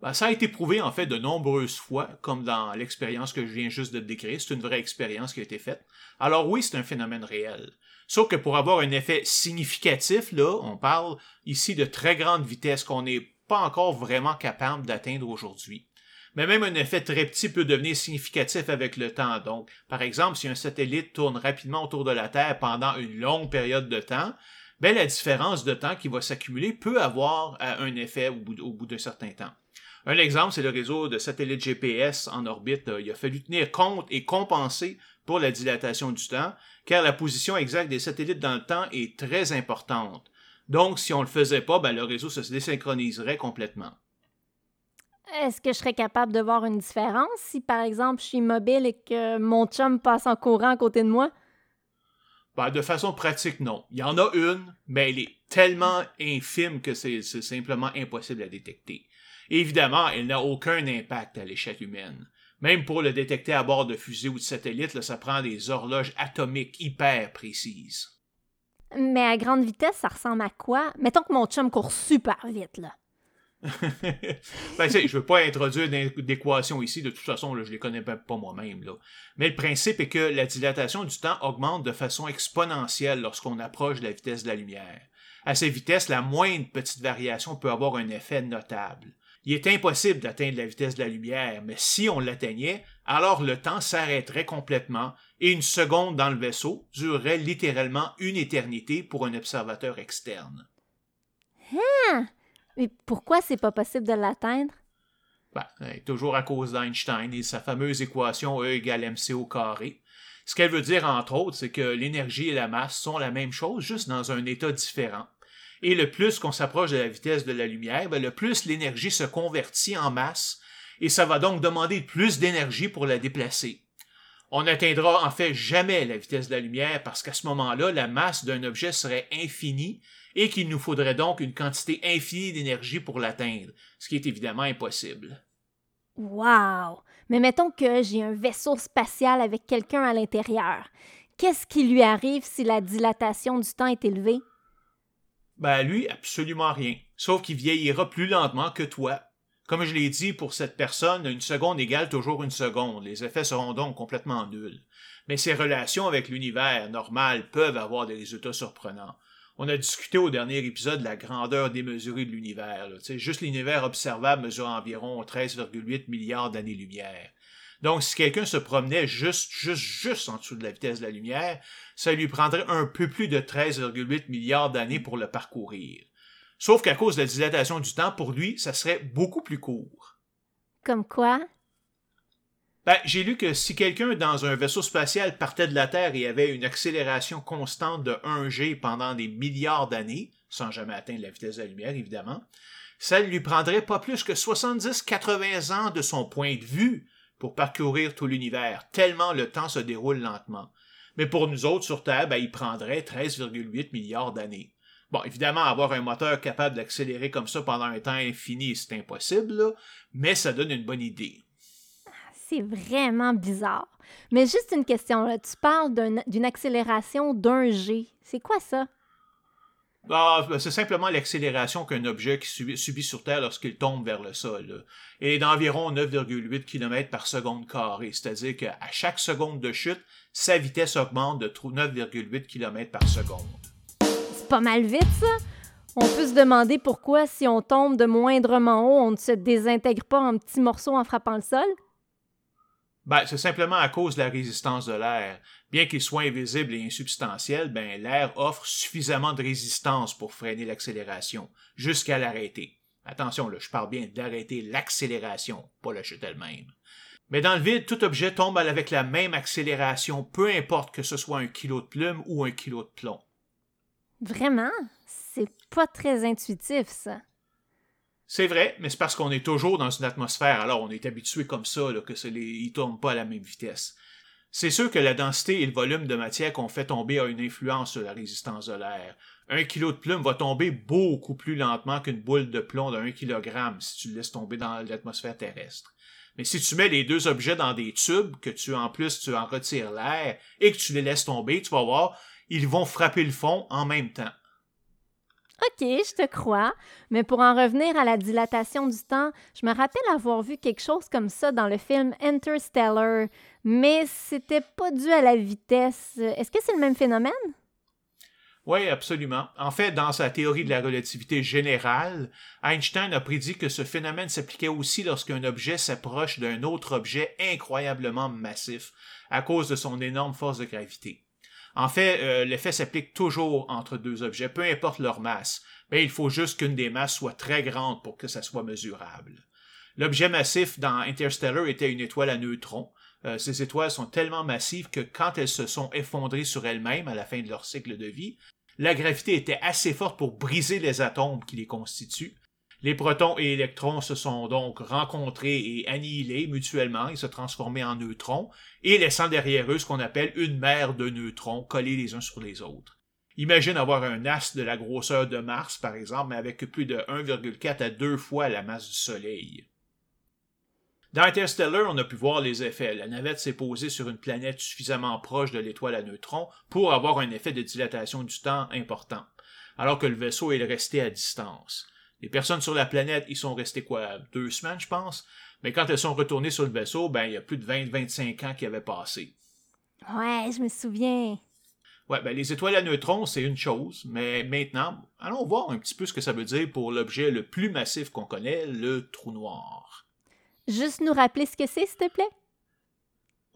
Ben, ça a été prouvé, en fait, de nombreuses fois, comme dans l'expérience que je viens juste de décrire. C'est une vraie expérience qui a été faite. Alors oui, c'est un phénomène réel. Sauf que pour avoir un effet significatif, là, on parle ici de très grande vitesse qu'on n'est pas encore vraiment capable d'atteindre aujourd'hui. Mais même un effet très petit peut devenir significatif avec le temps. Donc, par exemple, si un satellite tourne rapidement autour de la Terre pendant une longue période de temps, ben, la différence de temps qui va s'accumuler peut avoir un effet au bout, au bout d'un certain temps. Un exemple, c'est le réseau de satellites G P S en orbite. Il a fallu tenir compte et compenser pour la dilatation du temps, car la position exacte des satellites dans le temps est très importante. Donc, si on le faisait pas, ben, le réseau se désynchroniserait complètement. Est-ce que je serais capable de voir une différence si, par exemple, je suis immobile et que mon chum passe en courant à côté de moi? Ben, de façon pratique, non. Il y en a une, mais elle est tellement infime que c'est, c'est simplement impossible à détecter. Et évidemment, elle n'a aucun impact à l'échelle humaine. Même pour le détecter à bord de fusées ou de satellites, là, ça prend des horloges atomiques hyper précises. Mais à grande vitesse, ça ressemble à quoi? Mettons que mon chum court super vite, là. ben, je ne veux pas introduire d'équations ici, de toute façon, là, je ne les connais pas moi-même. Là. Mais le principe est que la dilatation du temps augmente de façon exponentielle lorsqu'on approche de la vitesse de la lumière. À ces vitesses, la moindre petite variation peut avoir un effet notable. Il est impossible d'atteindre la vitesse de la lumière, mais si on l'atteignait, alors le temps s'arrêterait complètement et une seconde dans le vaisseau durerait littéralement une éternité pour un observateur externe. Hein? Et pourquoi c'est pas possible de l'atteindre? Ben, toujours à cause d'Einstein et sa fameuse équation E égale mc au carré. Ce qu'elle veut dire, entre autres, c'est que l'énergie et la masse sont la même chose, juste dans un état différent. Et le plus qu'on s'approche de la vitesse de la lumière, ben, le plus l'énergie se convertit en masse, et ça va donc demander plus d'énergie pour la déplacer. On n'atteindra en fait jamais la vitesse de la lumière parce qu'à ce moment-là, la masse d'un objet serait infinie et qu'il nous faudrait donc une quantité infinie d'énergie pour l'atteindre, ce qui est évidemment impossible. Wow! Mais mettons que j'ai un vaisseau spatial avec quelqu'un à l'intérieur. Qu'est-ce qui lui arrive si la dilatation du temps est élevée? Ben lui, absolument rien, sauf qu'il vieillira plus lentement que toi. Comme je l'ai dit, pour cette personne, une seconde égale toujours une seconde. Les effets seront donc complètement nuls. Mais ses relations avec l'univers normal peuvent avoir des résultats surprenants. On a discuté au dernier épisode de la grandeur démesurée de l'univers. Là. T'sais, juste l'univers observable mesure environ treize virgule huit milliards d'années-lumière. Donc, si quelqu'un se promenait juste, juste, juste en dessous de la vitesse de la lumière, ça lui prendrait un peu plus de treize virgule huit milliards d'années pour le parcourir. Sauf qu'à cause de la dilatation du temps, pour lui, ça serait beaucoup plus court. Comme quoi? Ben, j'ai lu que si quelqu'un dans un vaisseau spatial partait de la Terre et avait une accélération constante de un G pendant des milliards d'années, sans jamais atteindre la vitesse de la lumière, évidemment, ça ne lui prendrait pas plus que soixante-dix à quatre-vingts ans de son point de vue pour parcourir tout l'univers, tellement le temps se déroule lentement. Mais pour nous autres, sur Terre, ben, il prendrait treize virgule huit milliards d'années. Bon, évidemment, avoir un moteur capable d'accélérer comme ça pendant un temps infini, c'est impossible, là, mais ça donne une bonne idée. C'est vraiment bizarre. Mais juste une question, là, tu parles d'un, d'une accélération d'un G. C'est quoi ça? Ah, c'est simplement l'accélération qu'un objet qui subit, subit sur Terre lorsqu'il tombe vers le sol. Là. Et d'environ neuf virgule huit kilomètres par seconde carré, c'est-à-dire qu'à chaque seconde de chute, sa vitesse augmente de neuf virgule huit kilomètres par seconde. Pas mal vite, ça. On peut se demander pourquoi, si on tombe de moindrement haut, on ne se désintègre pas en petits morceaux en frappant le sol? Ben, c'est simplement à cause de la résistance de l'air. Bien qu'il soit invisible et insubstantiel, ben, l'air offre suffisamment de résistance pour freiner l'accélération, jusqu'à l'arrêter. Attention, là, je parle bien d'arrêter l'accélération, pas la chute elle-même. Mais dans le vide, tout objet tombe avec la même accélération, peu importe que ce soit un kilo de plume ou un kilo de plomb. Vraiment? C'est pas très intuitif, ça. C'est vrai, mais c'est parce qu'on est toujours dans une atmosphère, alors on est habitué comme ça, là, que c'est les... ils ne tournent pas à la même vitesse. C'est sûr que la densité et le volume de matière qu'on fait tomber a une influence sur la résistance de l'air. Un kilo de plume va tomber beaucoup plus lentement qu'une boule de plomb de un kilogramme si tu le laisses tomber dans l'atmosphère terrestre. Mais si tu mets les deux objets dans des tubes, que tu en plus tu en retires l'air et que tu les laisses tomber, tu vas voir... ils vont frapper le fond en même temps. OK, je te crois. Mais pour en revenir à la dilatation du temps, je me rappelle avoir vu quelque chose comme ça dans le film Interstellar, mais c'était pas dû à la vitesse. Est-ce que c'est le même phénomène? Oui, absolument. En fait, dans sa théorie de la relativité générale, Einstein a prédit que ce phénomène s'appliquait aussi lorsqu'un objet s'approche d'un autre objet incroyablement massif à cause de son énorme force de gravité. En fait, euh, l'effet s'applique toujours entre deux objets, peu importe leur masse. Mais il faut juste qu'une des masses soit très grande pour que ça soit mesurable. L'objet massif dans Interstellar était une étoile à neutrons. Euh, ces étoiles sont tellement massives que quand elles se sont effondrées sur elles-mêmes à la fin de leur cycle de vie, la gravité était assez forte pour briser les atomes qui les constituent. Les protons et électrons se sont donc rencontrés et annihilés mutuellement et se transformés en neutrons, et laissant derrière eux ce qu'on appelle une mer de neutrons collés les uns sur les autres. Imagine avoir un astre de la grosseur de Mars, par exemple, mais avec plus de un virgule quatre à deux fois la masse du Soleil. Dans Interstellar, on a pu voir les effets. La navette s'est posée sur une planète suffisamment proche de l'étoile à neutrons pour avoir un effet de dilatation du temps important, alors que le vaisseau est resté à distance. Les personnes sur la planète, ils sont restées quoi, deux semaines, je pense. Mais quand elles sont retournées sur le vaisseau, ben, il y a plus de vingt à vingt-cinq ans qui avaient passé. Ouais, je me souviens. Ouais, ben, les étoiles à neutrons, c'est une chose. Mais maintenant, allons voir un petit peu ce que ça veut dire pour l'objet le plus massif qu'on connaît, le trou noir. Juste nous rappeler ce que c'est, s'il te plaît.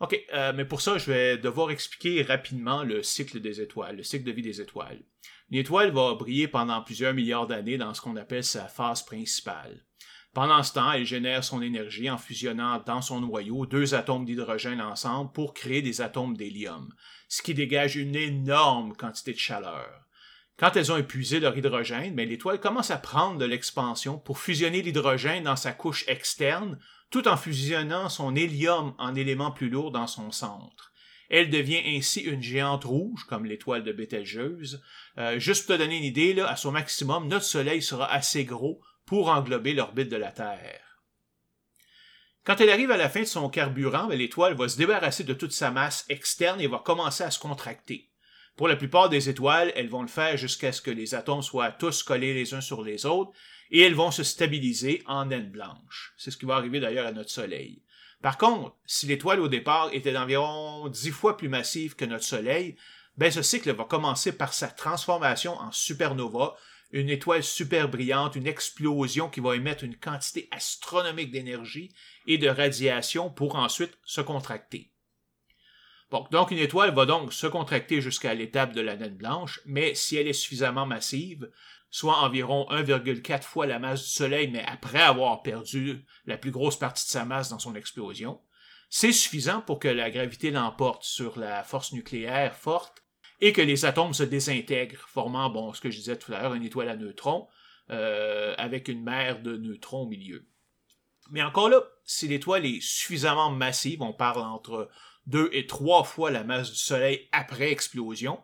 OK, euh, mais pour ça, je vais devoir expliquer rapidement le cycle des étoiles, le cycle de vie des étoiles. Une étoile va briller pendant plusieurs milliards d'années dans ce qu'on appelle sa phase principale. Pendant ce temps, elle génère son énergie en fusionnant dans son noyau deux atomes d'hydrogène ensemble pour créer des atomes d'hélium, ce qui dégage une énorme quantité de chaleur. Quand elles ont épuisé leur hydrogène, bien, l'étoile commence à prendre de l'expansion pour fusionner l'hydrogène dans sa couche externe, tout en fusionnant son hélium en élément plus lourd dans son centre. Elle devient ainsi une géante rouge, comme l'étoile de Bételgeuse. Euh, juste pour te donner une idée, là, à son maximum, notre Soleil sera assez gros pour englober l'orbite de la Terre. Quand elle arrive à la fin de son carburant, bien, l'étoile va se débarrasser de toute sa masse externe et va commencer à se contracter. Pour la plupart des étoiles, elles vont le faire jusqu'à ce que les atomes soient tous collés les uns sur les autres, et elles vont se stabiliser en naine blanche. C'est ce qui va arriver d'ailleurs à notre Soleil. Par contre, si l'étoile au départ était d'environ dix fois plus massive que notre Soleil, ben ce cycle va commencer par sa transformation en supernova, une étoile super brillante, une explosion qui va émettre une quantité astronomique d'énergie et de radiation pour ensuite se contracter. Bon, donc une étoile va donc se contracter jusqu'à l'étape de la naine blanche, mais si elle est suffisamment massive, soit environ un virgule quatre fois la masse du Soleil, mais après avoir perdu la plus grosse partie de sa masse dans son explosion, c'est suffisant pour que la gravité l'emporte sur la force nucléaire forte et que les atomes se désintègrent, formant, bon, ce que je disais tout à l'heure, une étoile à neutrons, euh, avec une mer de neutrons au milieu. Mais encore là, si l'étoile est suffisamment massive, on parle entre deux et trois fois la masse du Soleil après explosion,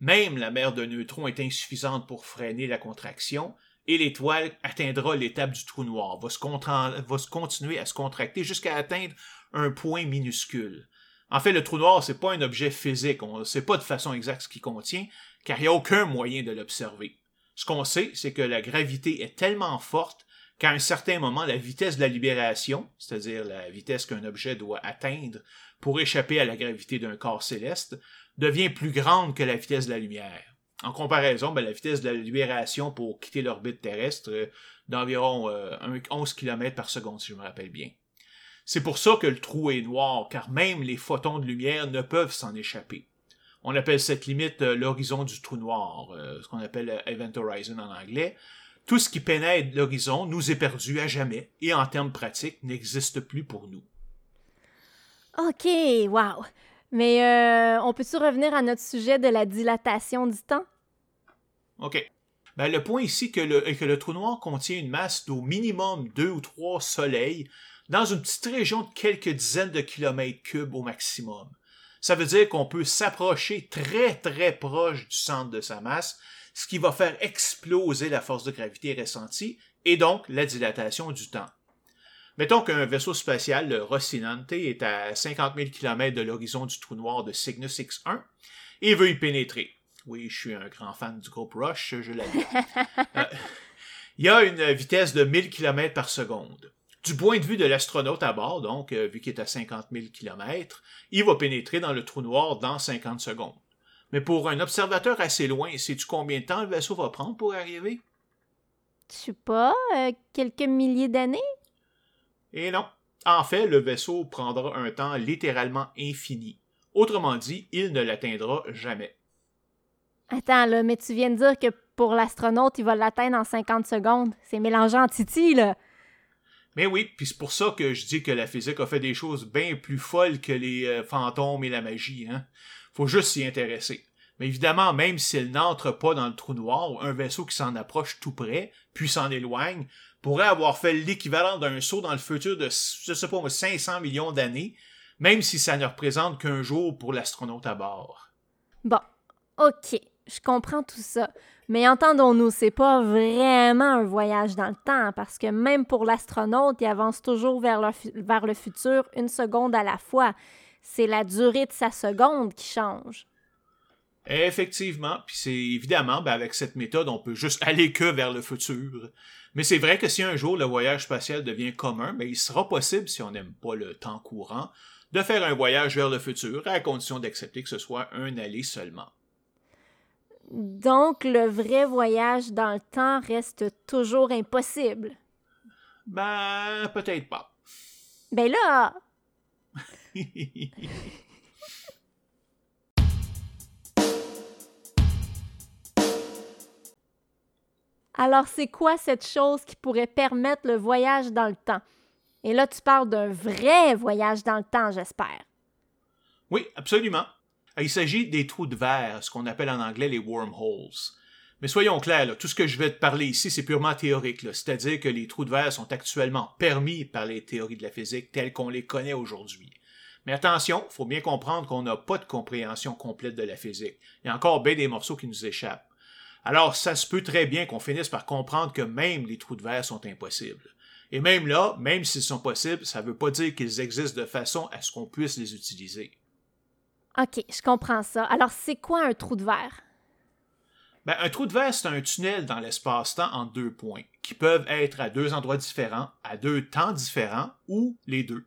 même la mer de neutrons est insuffisante pour freiner la contraction et l'étoile atteindra l'étape du trou noir, va se, contra- va se continuer à se contracter jusqu'à atteindre un point minuscule. En fait, le trou noir, c'est pas un objet physique, on ne sait pas de façon exacte ce qu'il contient, car il n'y a aucun moyen de l'observer. Ce qu'on sait, c'est que la gravité est tellement forte qu'à un certain moment, la vitesse de la libération, c'est-à-dire la vitesse qu'un objet doit atteindre pour échapper à la gravité d'un corps céleste, devient plus grande que la vitesse de la lumière. En comparaison, ben, la vitesse de la libération pour quitter l'orbite terrestre euh, d'environ euh, onze kilomètres par seconde, si je me rappelle bien. C'est pour ça que le trou est noir, car même les photons de lumière ne peuvent s'en échapper. On appelle cette limite euh, l'horizon du trou noir, euh, ce qu'on appelle euh, Event Horizon en anglais. Tout ce qui pénètre l'horizon nous est perdu à jamais et, en termes pratiques, n'existe plus pour nous. OK, wow! Mais euh, on peut-tu revenir à notre sujet de la dilatation du temps? OK. Ben, le point ici que le, est que le trou noir contient une masse d'au minimum deux ou trois soleils dans une petite région de quelques dizaines de kilomètres cubes au maximum. Ça veut dire qu'on peut s'approcher très très proche du centre de sa masse, ce qui va faire exploser la force de gravité ressentie et donc la dilatation du temps. Mettons qu'un vaisseau spatial, le Rocinante, est à cinquante mille kilomètres de l'horizon du trou noir de Cygnus X un et veut y pénétrer. Oui, je suis un grand fan du groupe Rush, je l'ai dit. euh, il y a une vitesse de mille kilomètres par seconde. Du point de vue de l'astronaute à bord, donc, euh, vu qu'il est à cinquante mille kilomètres, il va pénétrer dans le trou noir dans cinquante secondes. Mais pour un observateur assez loin, sais-tu combien de temps le vaisseau va prendre pour arriver? Je sais pas, euh, quelques milliers d'années? Et non. En fait, le vaisseau prendra un temps littéralement infini. Autrement dit, il ne l'atteindra jamais. Attends, là, mais tu viens de dire que pour l'astronaute, il va l'atteindre en cinquante secondes. C'est mélangeant en titi, là. Mais oui, puis c'est pour ça que je dis que la physique a fait des choses bien plus folles que les euh, fantômes et la magie, hein. Faut juste s'y intéresser. Mais évidemment, même s'il n'entre pas dans le trou noir, un vaisseau qui s'en approche tout près, puis s'en éloigne, pourrait avoir fait l'équivalent d'un saut dans le futur de, je sais pas, cinq cents millions d'années, même si ça ne représente qu'un jour pour l'astronaute à bord. Bon, OK, je comprends tout ça. Mais entendons-nous, c'est pas vraiment un voyage dans le temps, parce que même pour l'astronaute, il avance toujours vers le, fu- vers le futur une seconde à la fois. C'est la durée de sa seconde qui change. Effectivement, puis c'est évidemment, ben avec cette méthode, on peut juste aller que vers le futur. Mais c'est vrai que si un jour le voyage spatial devient commun, ben il sera possible, si on n'aime pas le temps courant, de faire un voyage vers le futur, à condition d'accepter que ce soit un aller seulement. Donc, le vrai voyage dans le temps reste toujours impossible? Ben, peut-être pas. Ben là... Alors, c'est quoi cette chose qui pourrait permettre le voyage dans le temps? Et là, tu parles d'un vrai voyage dans le temps, j'espère. Oui, absolument. Il s'agit des trous de verre, ce qu'on appelle en anglais les wormholes. Mais soyons clairs, là, tout ce que je vais te parler ici, c'est purement théorique, là, c'est-à-dire que les trous de verre sont actuellement permis par les théories de la physique telles qu'on les connaît aujourd'hui. Mais attention, il faut bien comprendre qu'on n'a pas de compréhension complète de la physique. Il y a encore bien des morceaux qui nous échappent. Alors, ça se peut très bien qu'on finisse par comprendre que même les trous de verre sont impossibles. Et même là, même s'ils sont possibles, ça ne veut pas dire qu'ils existent de façon à ce qu'on puisse les utiliser. OK, je comprends ça. Alors, c'est quoi un trou de verre? Ben, un trou de verre, c'est un tunnel dans l'espace-temps entre deux points, qui peuvent être à deux endroits différents, à deux temps différents, ou les deux.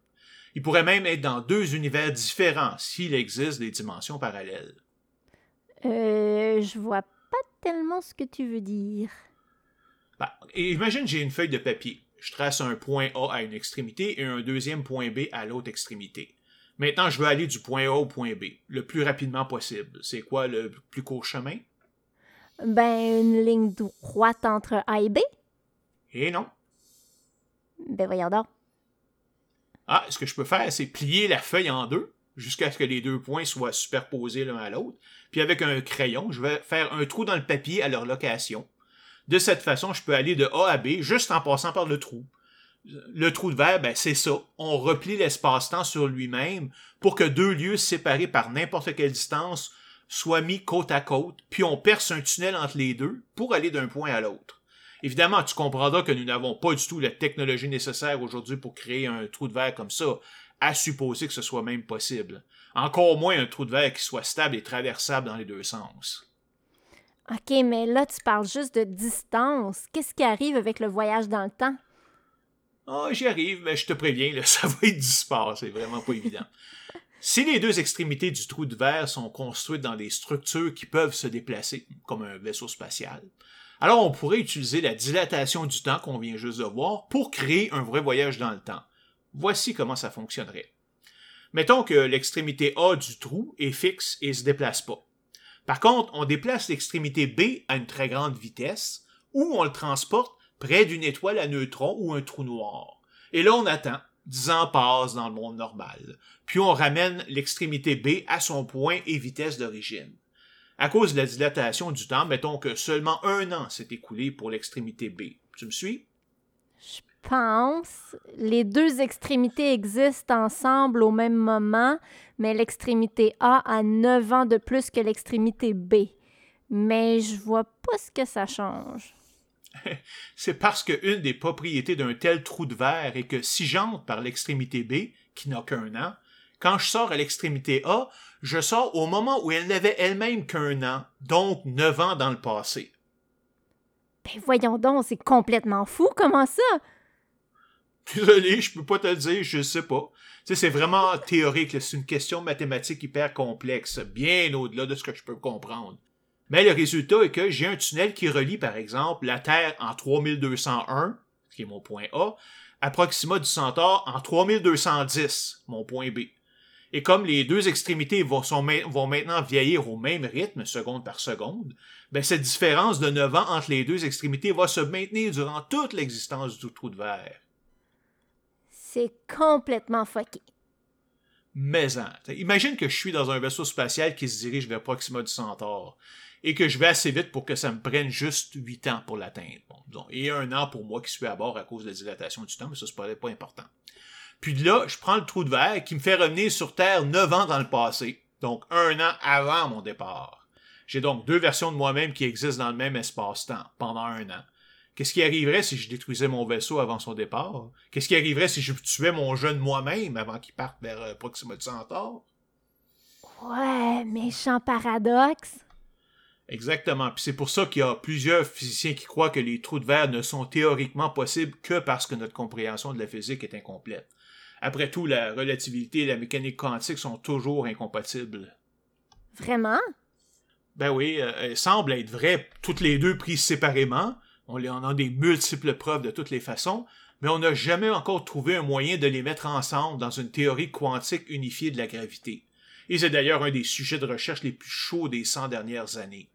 Ils pourraient même être dans deux univers différents, s'il existe des dimensions parallèles. Euh, je vois pas tellement ce que tu veux dire. Ben, imagine, j'ai une feuille de papier. Je trace un point A à une extrémité et un deuxième point B à l'autre extrémité. Maintenant, je veux aller du point A au point B, le plus rapidement possible. C'est quoi le plus court chemin? Ben, une ligne droite entre A et B. Et non. Ben, voyons donc. Ah, ce que je peux faire, c'est plier la feuille en deux, jusqu'à ce que les deux points soient superposés l'un à l'autre. Puis avec un crayon, je vais faire un trou dans le papier à leur location. De cette façon, je peux aller de A à B juste en passant par le trou. Le trou de verre, ben, c'est ça. On replie l'espace-temps sur lui-même pour que deux lieux séparés par n'importe quelle distance soient mis côte à côte, puis on perce un tunnel entre les deux pour aller d'un point à l'autre. Évidemment, tu comprendras que nous n'avons pas du tout la technologie nécessaire aujourd'hui pour créer un trou de verre comme ça, à supposer que ce soit même possible. Encore moins un trou de verre qui soit stable et traversable dans les deux sens. OK, mais là, tu parles juste de distance. Qu'est-ce qui arrive avec le voyage dans le temps? Ah, oh, j'y arrive, mais je te préviens, là, ça va être dispar, c'est vraiment pas évident. Si les deux extrémités du trou de verre sont construites dans des structures qui peuvent se déplacer, comme un vaisseau spatial, alors on pourrait utiliser la dilatation du temps qu'on vient juste de voir pour créer un vrai voyage dans le temps. Voici comment ça fonctionnerait. Mettons que l'extrémité A du trou est fixe et ne se déplace pas. Par contre, on déplace l'extrémité B à une très grande vitesse, ou on le transporte près d'une étoile à neutrons ou un trou noir. Et là, on attend. Dix ans passent dans le monde normal. Puis on ramène l'extrémité B à son point et vitesse d'origine. À cause de la dilatation du temps, mettons que seulement un an s'est écoulé pour l'extrémité B. Tu me suis? Je pense. Les deux extrémités existent ensemble au même moment, mais l'extrémité A a neuf ans de plus que l'extrémité B. Mais je vois pas ce que ça change. C'est parce qu'une des propriétés d'un tel trou de verre est que si j'entre par l'extrémité B, qui n'a qu'un an, quand je sors à l'extrémité A, je sors au moment où elle n'avait elle-même qu'un an, donc neuf ans dans le passé. Ben voyons donc, c'est complètement fou, comment ça? Désolé, je peux pas te le dire, je sais pas. Tu sais, c'est vraiment théorique, c'est une question mathématique hyper complexe, bien au-delà de ce que je peux comprendre. Mais le résultat est que j'ai un tunnel qui relie, par exemple, la Terre en trois mille deux cent un, ce qui est mon point A, à Proxima du Centaure en trois mille deux cent dix, mon point B. Et comme les deux extrémités vont, sont, vont maintenant vieillir au même rythme, seconde par seconde, ben cette différence de neuf ans entre les deux extrémités va se maintenir durant toute l'existence du trou de verre. C'est complètement fucké. Mais en, imagine que je suis dans un vaisseau spatial qui se dirige vers Proxima du Centaure. Et que je vais assez vite pour que ça me prenne juste huit ans pour l'atteindre. Bon, et un an pour moi qui suis à bord à cause de la dilatation du temps, mais ça, c'est pas, pas important. Puis de là, je prends le trou de verre qui me fait revenir sur Terre neuf ans dans le passé, donc un an avant mon départ. J'ai donc deux versions de moi-même qui existent dans le même espace-temps, pendant un an. Qu'est-ce qui arriverait si je détruisais mon vaisseau avant son départ? Qu'est-ce qui arriverait si je tuais mon jeune moi-même avant qu'il parte vers Proxima du Centaure? Ouais, méchant paradoxe! Exactement, puis c'est pour ça qu'il y a plusieurs physiciens qui croient que les trous de verre ne sont théoriquement possibles que parce que notre compréhension de la physique est incomplète. Après tout, la relativité et la mécanique quantique sont toujours incompatibles. Vraiment? Ben oui, euh, elles semblent être vraies toutes les deux prises séparément, on en a des multiples preuves de toutes les façons, mais on n'a jamais encore trouvé un moyen de les mettre ensemble dans une théorie quantique unifiée de la gravité. Et c'est d'ailleurs un des sujets de recherche les plus chauds des cent dernières années.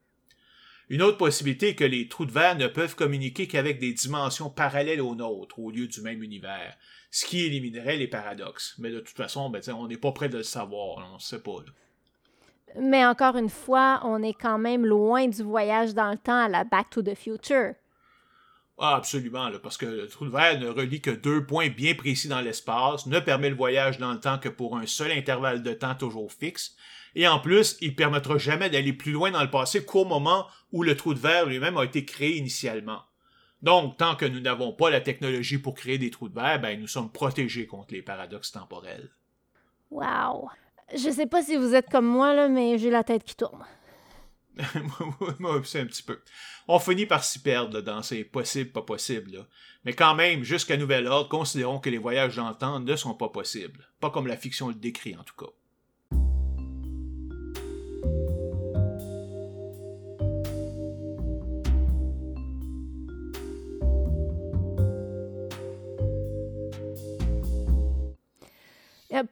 Une autre possibilité est que les trous de verre ne peuvent communiquer qu'avec des dimensions parallèles aux nôtres, au lieu du même univers, ce qui éliminerait les paradoxes. Mais de toute façon, ben, on n'est pas près de le savoir, on ne sait pas. Là. Mais encore une fois, on est quand même loin du voyage dans le temps à la Back to the Future. Ah, absolument, là, parce que le trou de verre ne relie que deux points bien précis dans l'espace, ne permet le voyage dans le temps que pour un seul intervalle de temps toujours fixe, et en plus, il ne permettra jamais d'aller plus loin dans le passé qu'au moment où le trou de verre lui-même a été créé initialement. Donc, tant que nous n'avons pas la technologie pour créer des trous de verre, ben, nous sommes protégés contre les paradoxes temporels. Wow! Je sais pas si vous êtes comme moi, là, mais j'ai la tête qui tourne. Moi, c'est un petit peu. On finit par s'y perdre là, dans ces possibles, pas possibles. Là. Mais quand même, jusqu'à nouvel ordre, considérons que les voyages dans le temps ne sont pas possibles. Pas comme la fiction le décrit, en tout cas.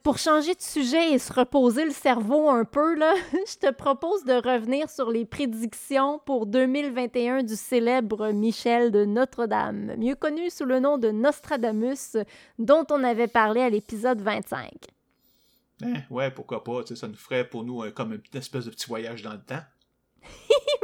Pour changer de sujet et se reposer le cerveau un peu, là, je te propose de revenir sur les prédictions pour deux mille vingt et un du célèbre Michel de Notre-Dame, mieux connu sous le nom de Nostradamus, dont on avait parlé à l'épisode vingt-cinq. Ben, ouais, pourquoi pas, ça nous ferait pour nous euh, comme une espèce de petit voyage dans le temps. Oui!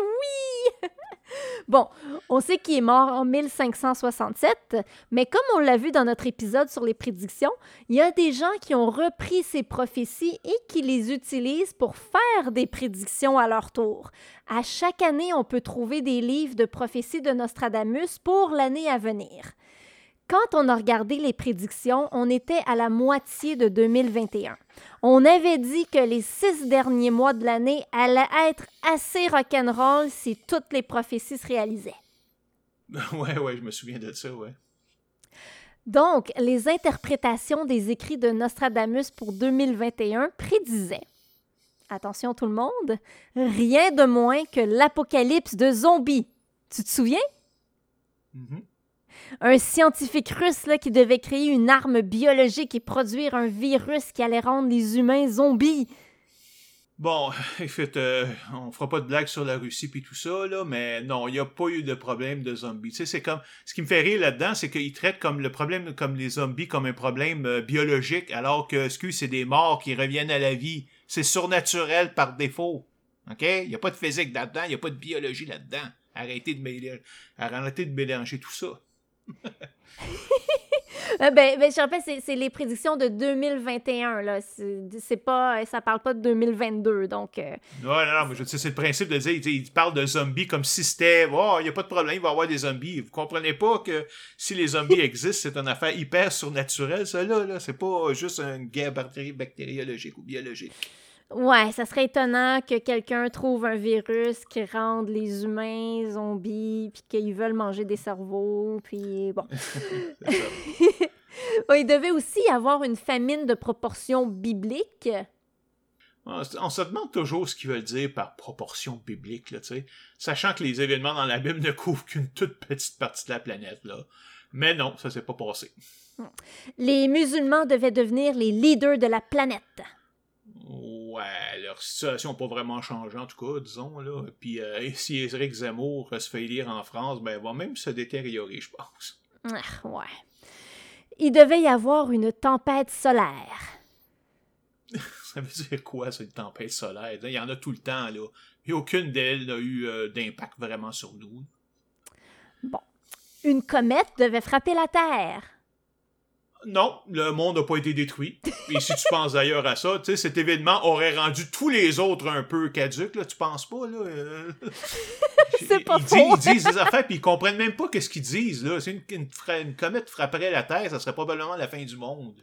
Bon, on sait qu'il est mort en mille cinq cent soixante-sept, mais comme on l'a vu dans notre épisode sur les prédictions, il y a des gens qui ont repris ces prophéties et qui les utilisent pour faire des prédictions à leur tour. À chaque année, on peut trouver des livres de prophéties de Nostradamus pour l'année à venir. Quand on a regardé les prédictions, on était à la moitié de deux mille vingt et un. On avait dit que les six derniers mois de l'année allaient être assez rock'n'roll si toutes les prophéties se réalisaient. Ouais, ouais, je me souviens de ça, ouais. Donc, les interprétations des écrits de Nostradamus pour deux mille vingt et un prédisaient, attention tout le monde, rien de moins que l'apocalypse de zombies. Tu te souviens? Mm-hmm. Un scientifique russe là, qui devait créer une arme biologique et produire un virus qui allait rendre les humains zombies. Bon, écoute, euh, on fera pas de blagues sur la Russie puis tout ça, là, mais non, il n'y a pas eu de problème de zombies. Tu sais, c'est comme, ce qui me fait rire là-dedans, c'est qu'ils traitent comme le problème, comme les zombies, comme un problème euh, biologique, alors que ce que c'est des morts qui reviennent à la vie. C'est surnaturel par défaut. OK? Il n'y a pas de physique là-dedans, il n'y a pas de biologie là-dedans. Arrêtez de mélanger, arrêtez de mélanger tout ça. ben, ben, je rappelle, c'est, c'est les prédictions de deux mille vingt et un, là. C'est, c'est pas, ça parle pas de deux mille vingt-deux, donc... Euh... Non, non, non, mais je veux dire, c'est le principe de dire, ils parlent de zombies comme si c'était, oh, il y a pas de problème, il va y avoir des zombies. Vous comprenez pas que si les zombies existent, c'est une affaire hyper surnaturelle, ça, là, là. C'est pas juste une guerre bactériologique ou biologique. Ouais, ça serait étonnant que quelqu'un trouve un virus qui rende les humains zombies, puis qu'ils veulent manger des cerveaux, puis bon. Il devait aussi y avoir une famine de proportions bibliques. On se demande toujours ce qu'ils veulent dire par proportion biblique, là, tu sais, sachant que les événements dans la Bible ne couvrent qu'une toute petite partie de la planète, là. Mais non, ça s'est pas passé. Les musulmans devaient devenir les leaders de la planète. Ouais, leur situation n'a pas vraiment changé, en tout cas, disons, là. Puis euh, si Éric Zemmour se fait élire en France, ben, elle va même se détériorer, je pense. Ah, ouais. Il devait y avoir une tempête solaire. Ça veut dire quoi, ça, une tempête solaire? Il y en a tout le temps, là. Et aucune d'elles n'a eu euh, d'impact vraiment sur nous. Bon. Une comète devait frapper la Terre. Non, le monde n'a pas été détruit. Et si tu penses d'ailleurs à ça, tu sais, cet événement aurait rendu tous les autres un peu caduques, là, tu penses pas, là? Euh... C'est pas ils, faux. Ils disent des affaires, puis ils comprennent même pas qu'est-ce qu'ils disent, là. C'est une, une, une comète frapperait la Terre, ça serait probablement la fin du monde.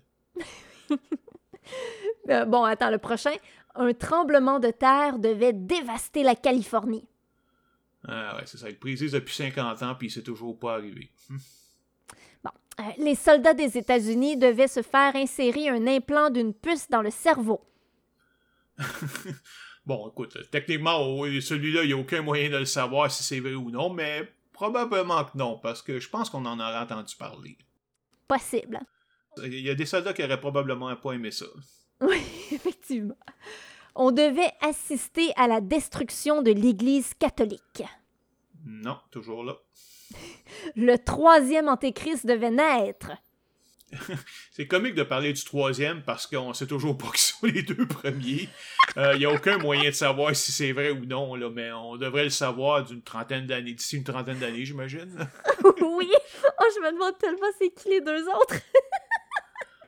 euh, bon, attends, le prochain. Un tremblement de terre devait dévaster la Californie. Ah ouais, c'est ça. Ils prédisent depuis cinquante ans, puis c'est toujours pas arrivé. Hum. Bon. Euh, les soldats des États-Unis devaient se faire insérer un implant d'une puce dans le cerveau. Bon, écoute, techniquement, celui-là, il n'y a aucun moyen de le savoir si c'est vrai ou non, mais probablement que non, parce que je pense qu'on en aurait entendu parler. possible. Il y a des soldats qui auraient probablement pas aimé ça. Oui, effectivement. On devait assister à la destruction de l'Église catholique. Non, toujours là. Le troisième antéchrist devait naître. C'est comique de parler du troisième parce qu'on sait toujours pas qui sont les deux premiers. Il euh, n'y a aucun moyen de savoir si c'est vrai ou non, là, mais on devrait le savoir d'une trentaine d'années, d'ici une trentaine d'années, j'imagine. Oui! Oh, je me demande tellement c'est qui les deux autres!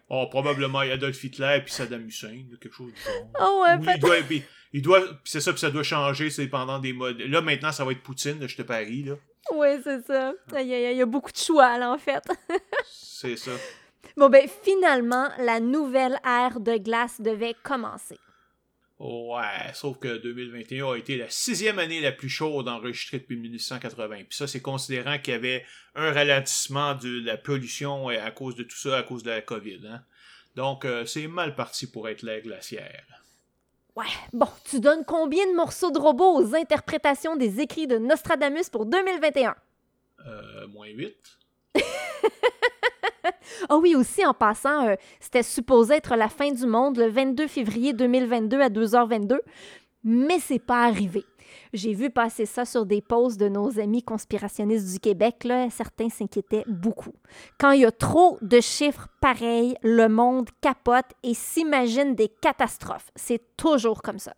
Oh, probablement Adolf Hitler et Saddam Hussein, quelque chose du genre. Oh ouais, oui, il doit, il, il doit, c'est ça, puis ça doit changer, c'est dépendant des modes. Là, maintenant, ça va être Poutine, je te parie, là. Oui, c'est ça. Il y a, il y a beaucoup de choix, là, en fait. C'est ça. Bon, ben, finalement, la nouvelle ère de glace devait commencer. Ouais, sauf que deux mille vingt et un a été la sixième année la plus chaude enregistrée depuis dix-neuf cent quatre-vingt. Puis ça, c'est considérant qu'il y avait un ralentissement de la pollution à cause de tout ça, à cause de la COVID. Hein? Donc, euh, c'est mal parti pour être l'ère glaciaire. Ouais, bon, tu donnes combien de morceaux de robots aux interprétations des écrits de Nostradamus pour deux mille vingt et un? Euh, moins huit. Ah oh oui, aussi, en passant, euh, c'était supposé être la fin du monde le vingt-deux février deux mille vingt-deux à deux heures vingt-deux, mais c'est pas arrivé. J'ai vu passer ça sur des posts de nos amis conspirationnistes du Québec, là, certains s'inquiétaient beaucoup. Quand il y a trop de chiffres pareils, le monde capote et s'imagine des catastrophes. C'est toujours comme ça.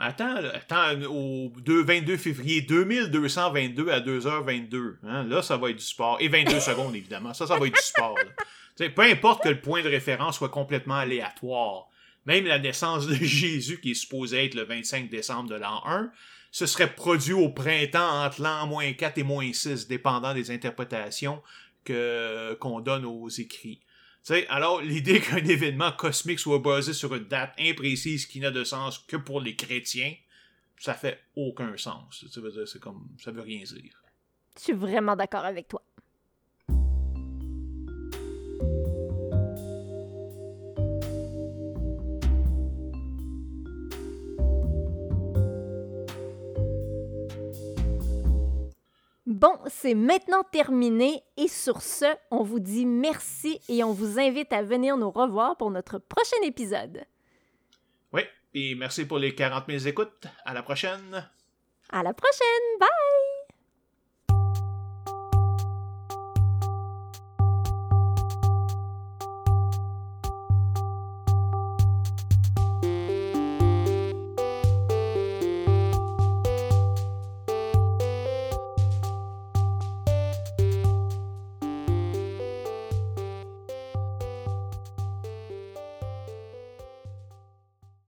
Attends, attends, au vingt-deux février deux mille deux cent vingt-deux à deux heures vingt-deux, hein, là, ça va être du sport. Et vingt-deux secondes, évidemment. Ça, ça va être du sport. Peu importe que le point de référence soit complètement aléatoire. Même la naissance de Jésus, qui est supposée être le vingt-cinq décembre de l'an un, se serait produit au printemps entre l'an moins quatre et moins six, dépendant des interprétations que, qu'on donne aux écrits. T'sais, alors, l'idée qu'un événement cosmique soit basé sur une date imprécise qui n'a de sens que pour les chrétiens, ça fait aucun sens. Ça veut dire, c'est comme, ça veut rien dire. Je suis vraiment d'accord avec toi. Bon, c'est maintenant terminé et sur ce, on vous dit merci et on vous invite à venir nous revoir pour notre prochain épisode. Oui, et merci pour les quarante mille écoutes. À la prochaine! À la prochaine! Bye!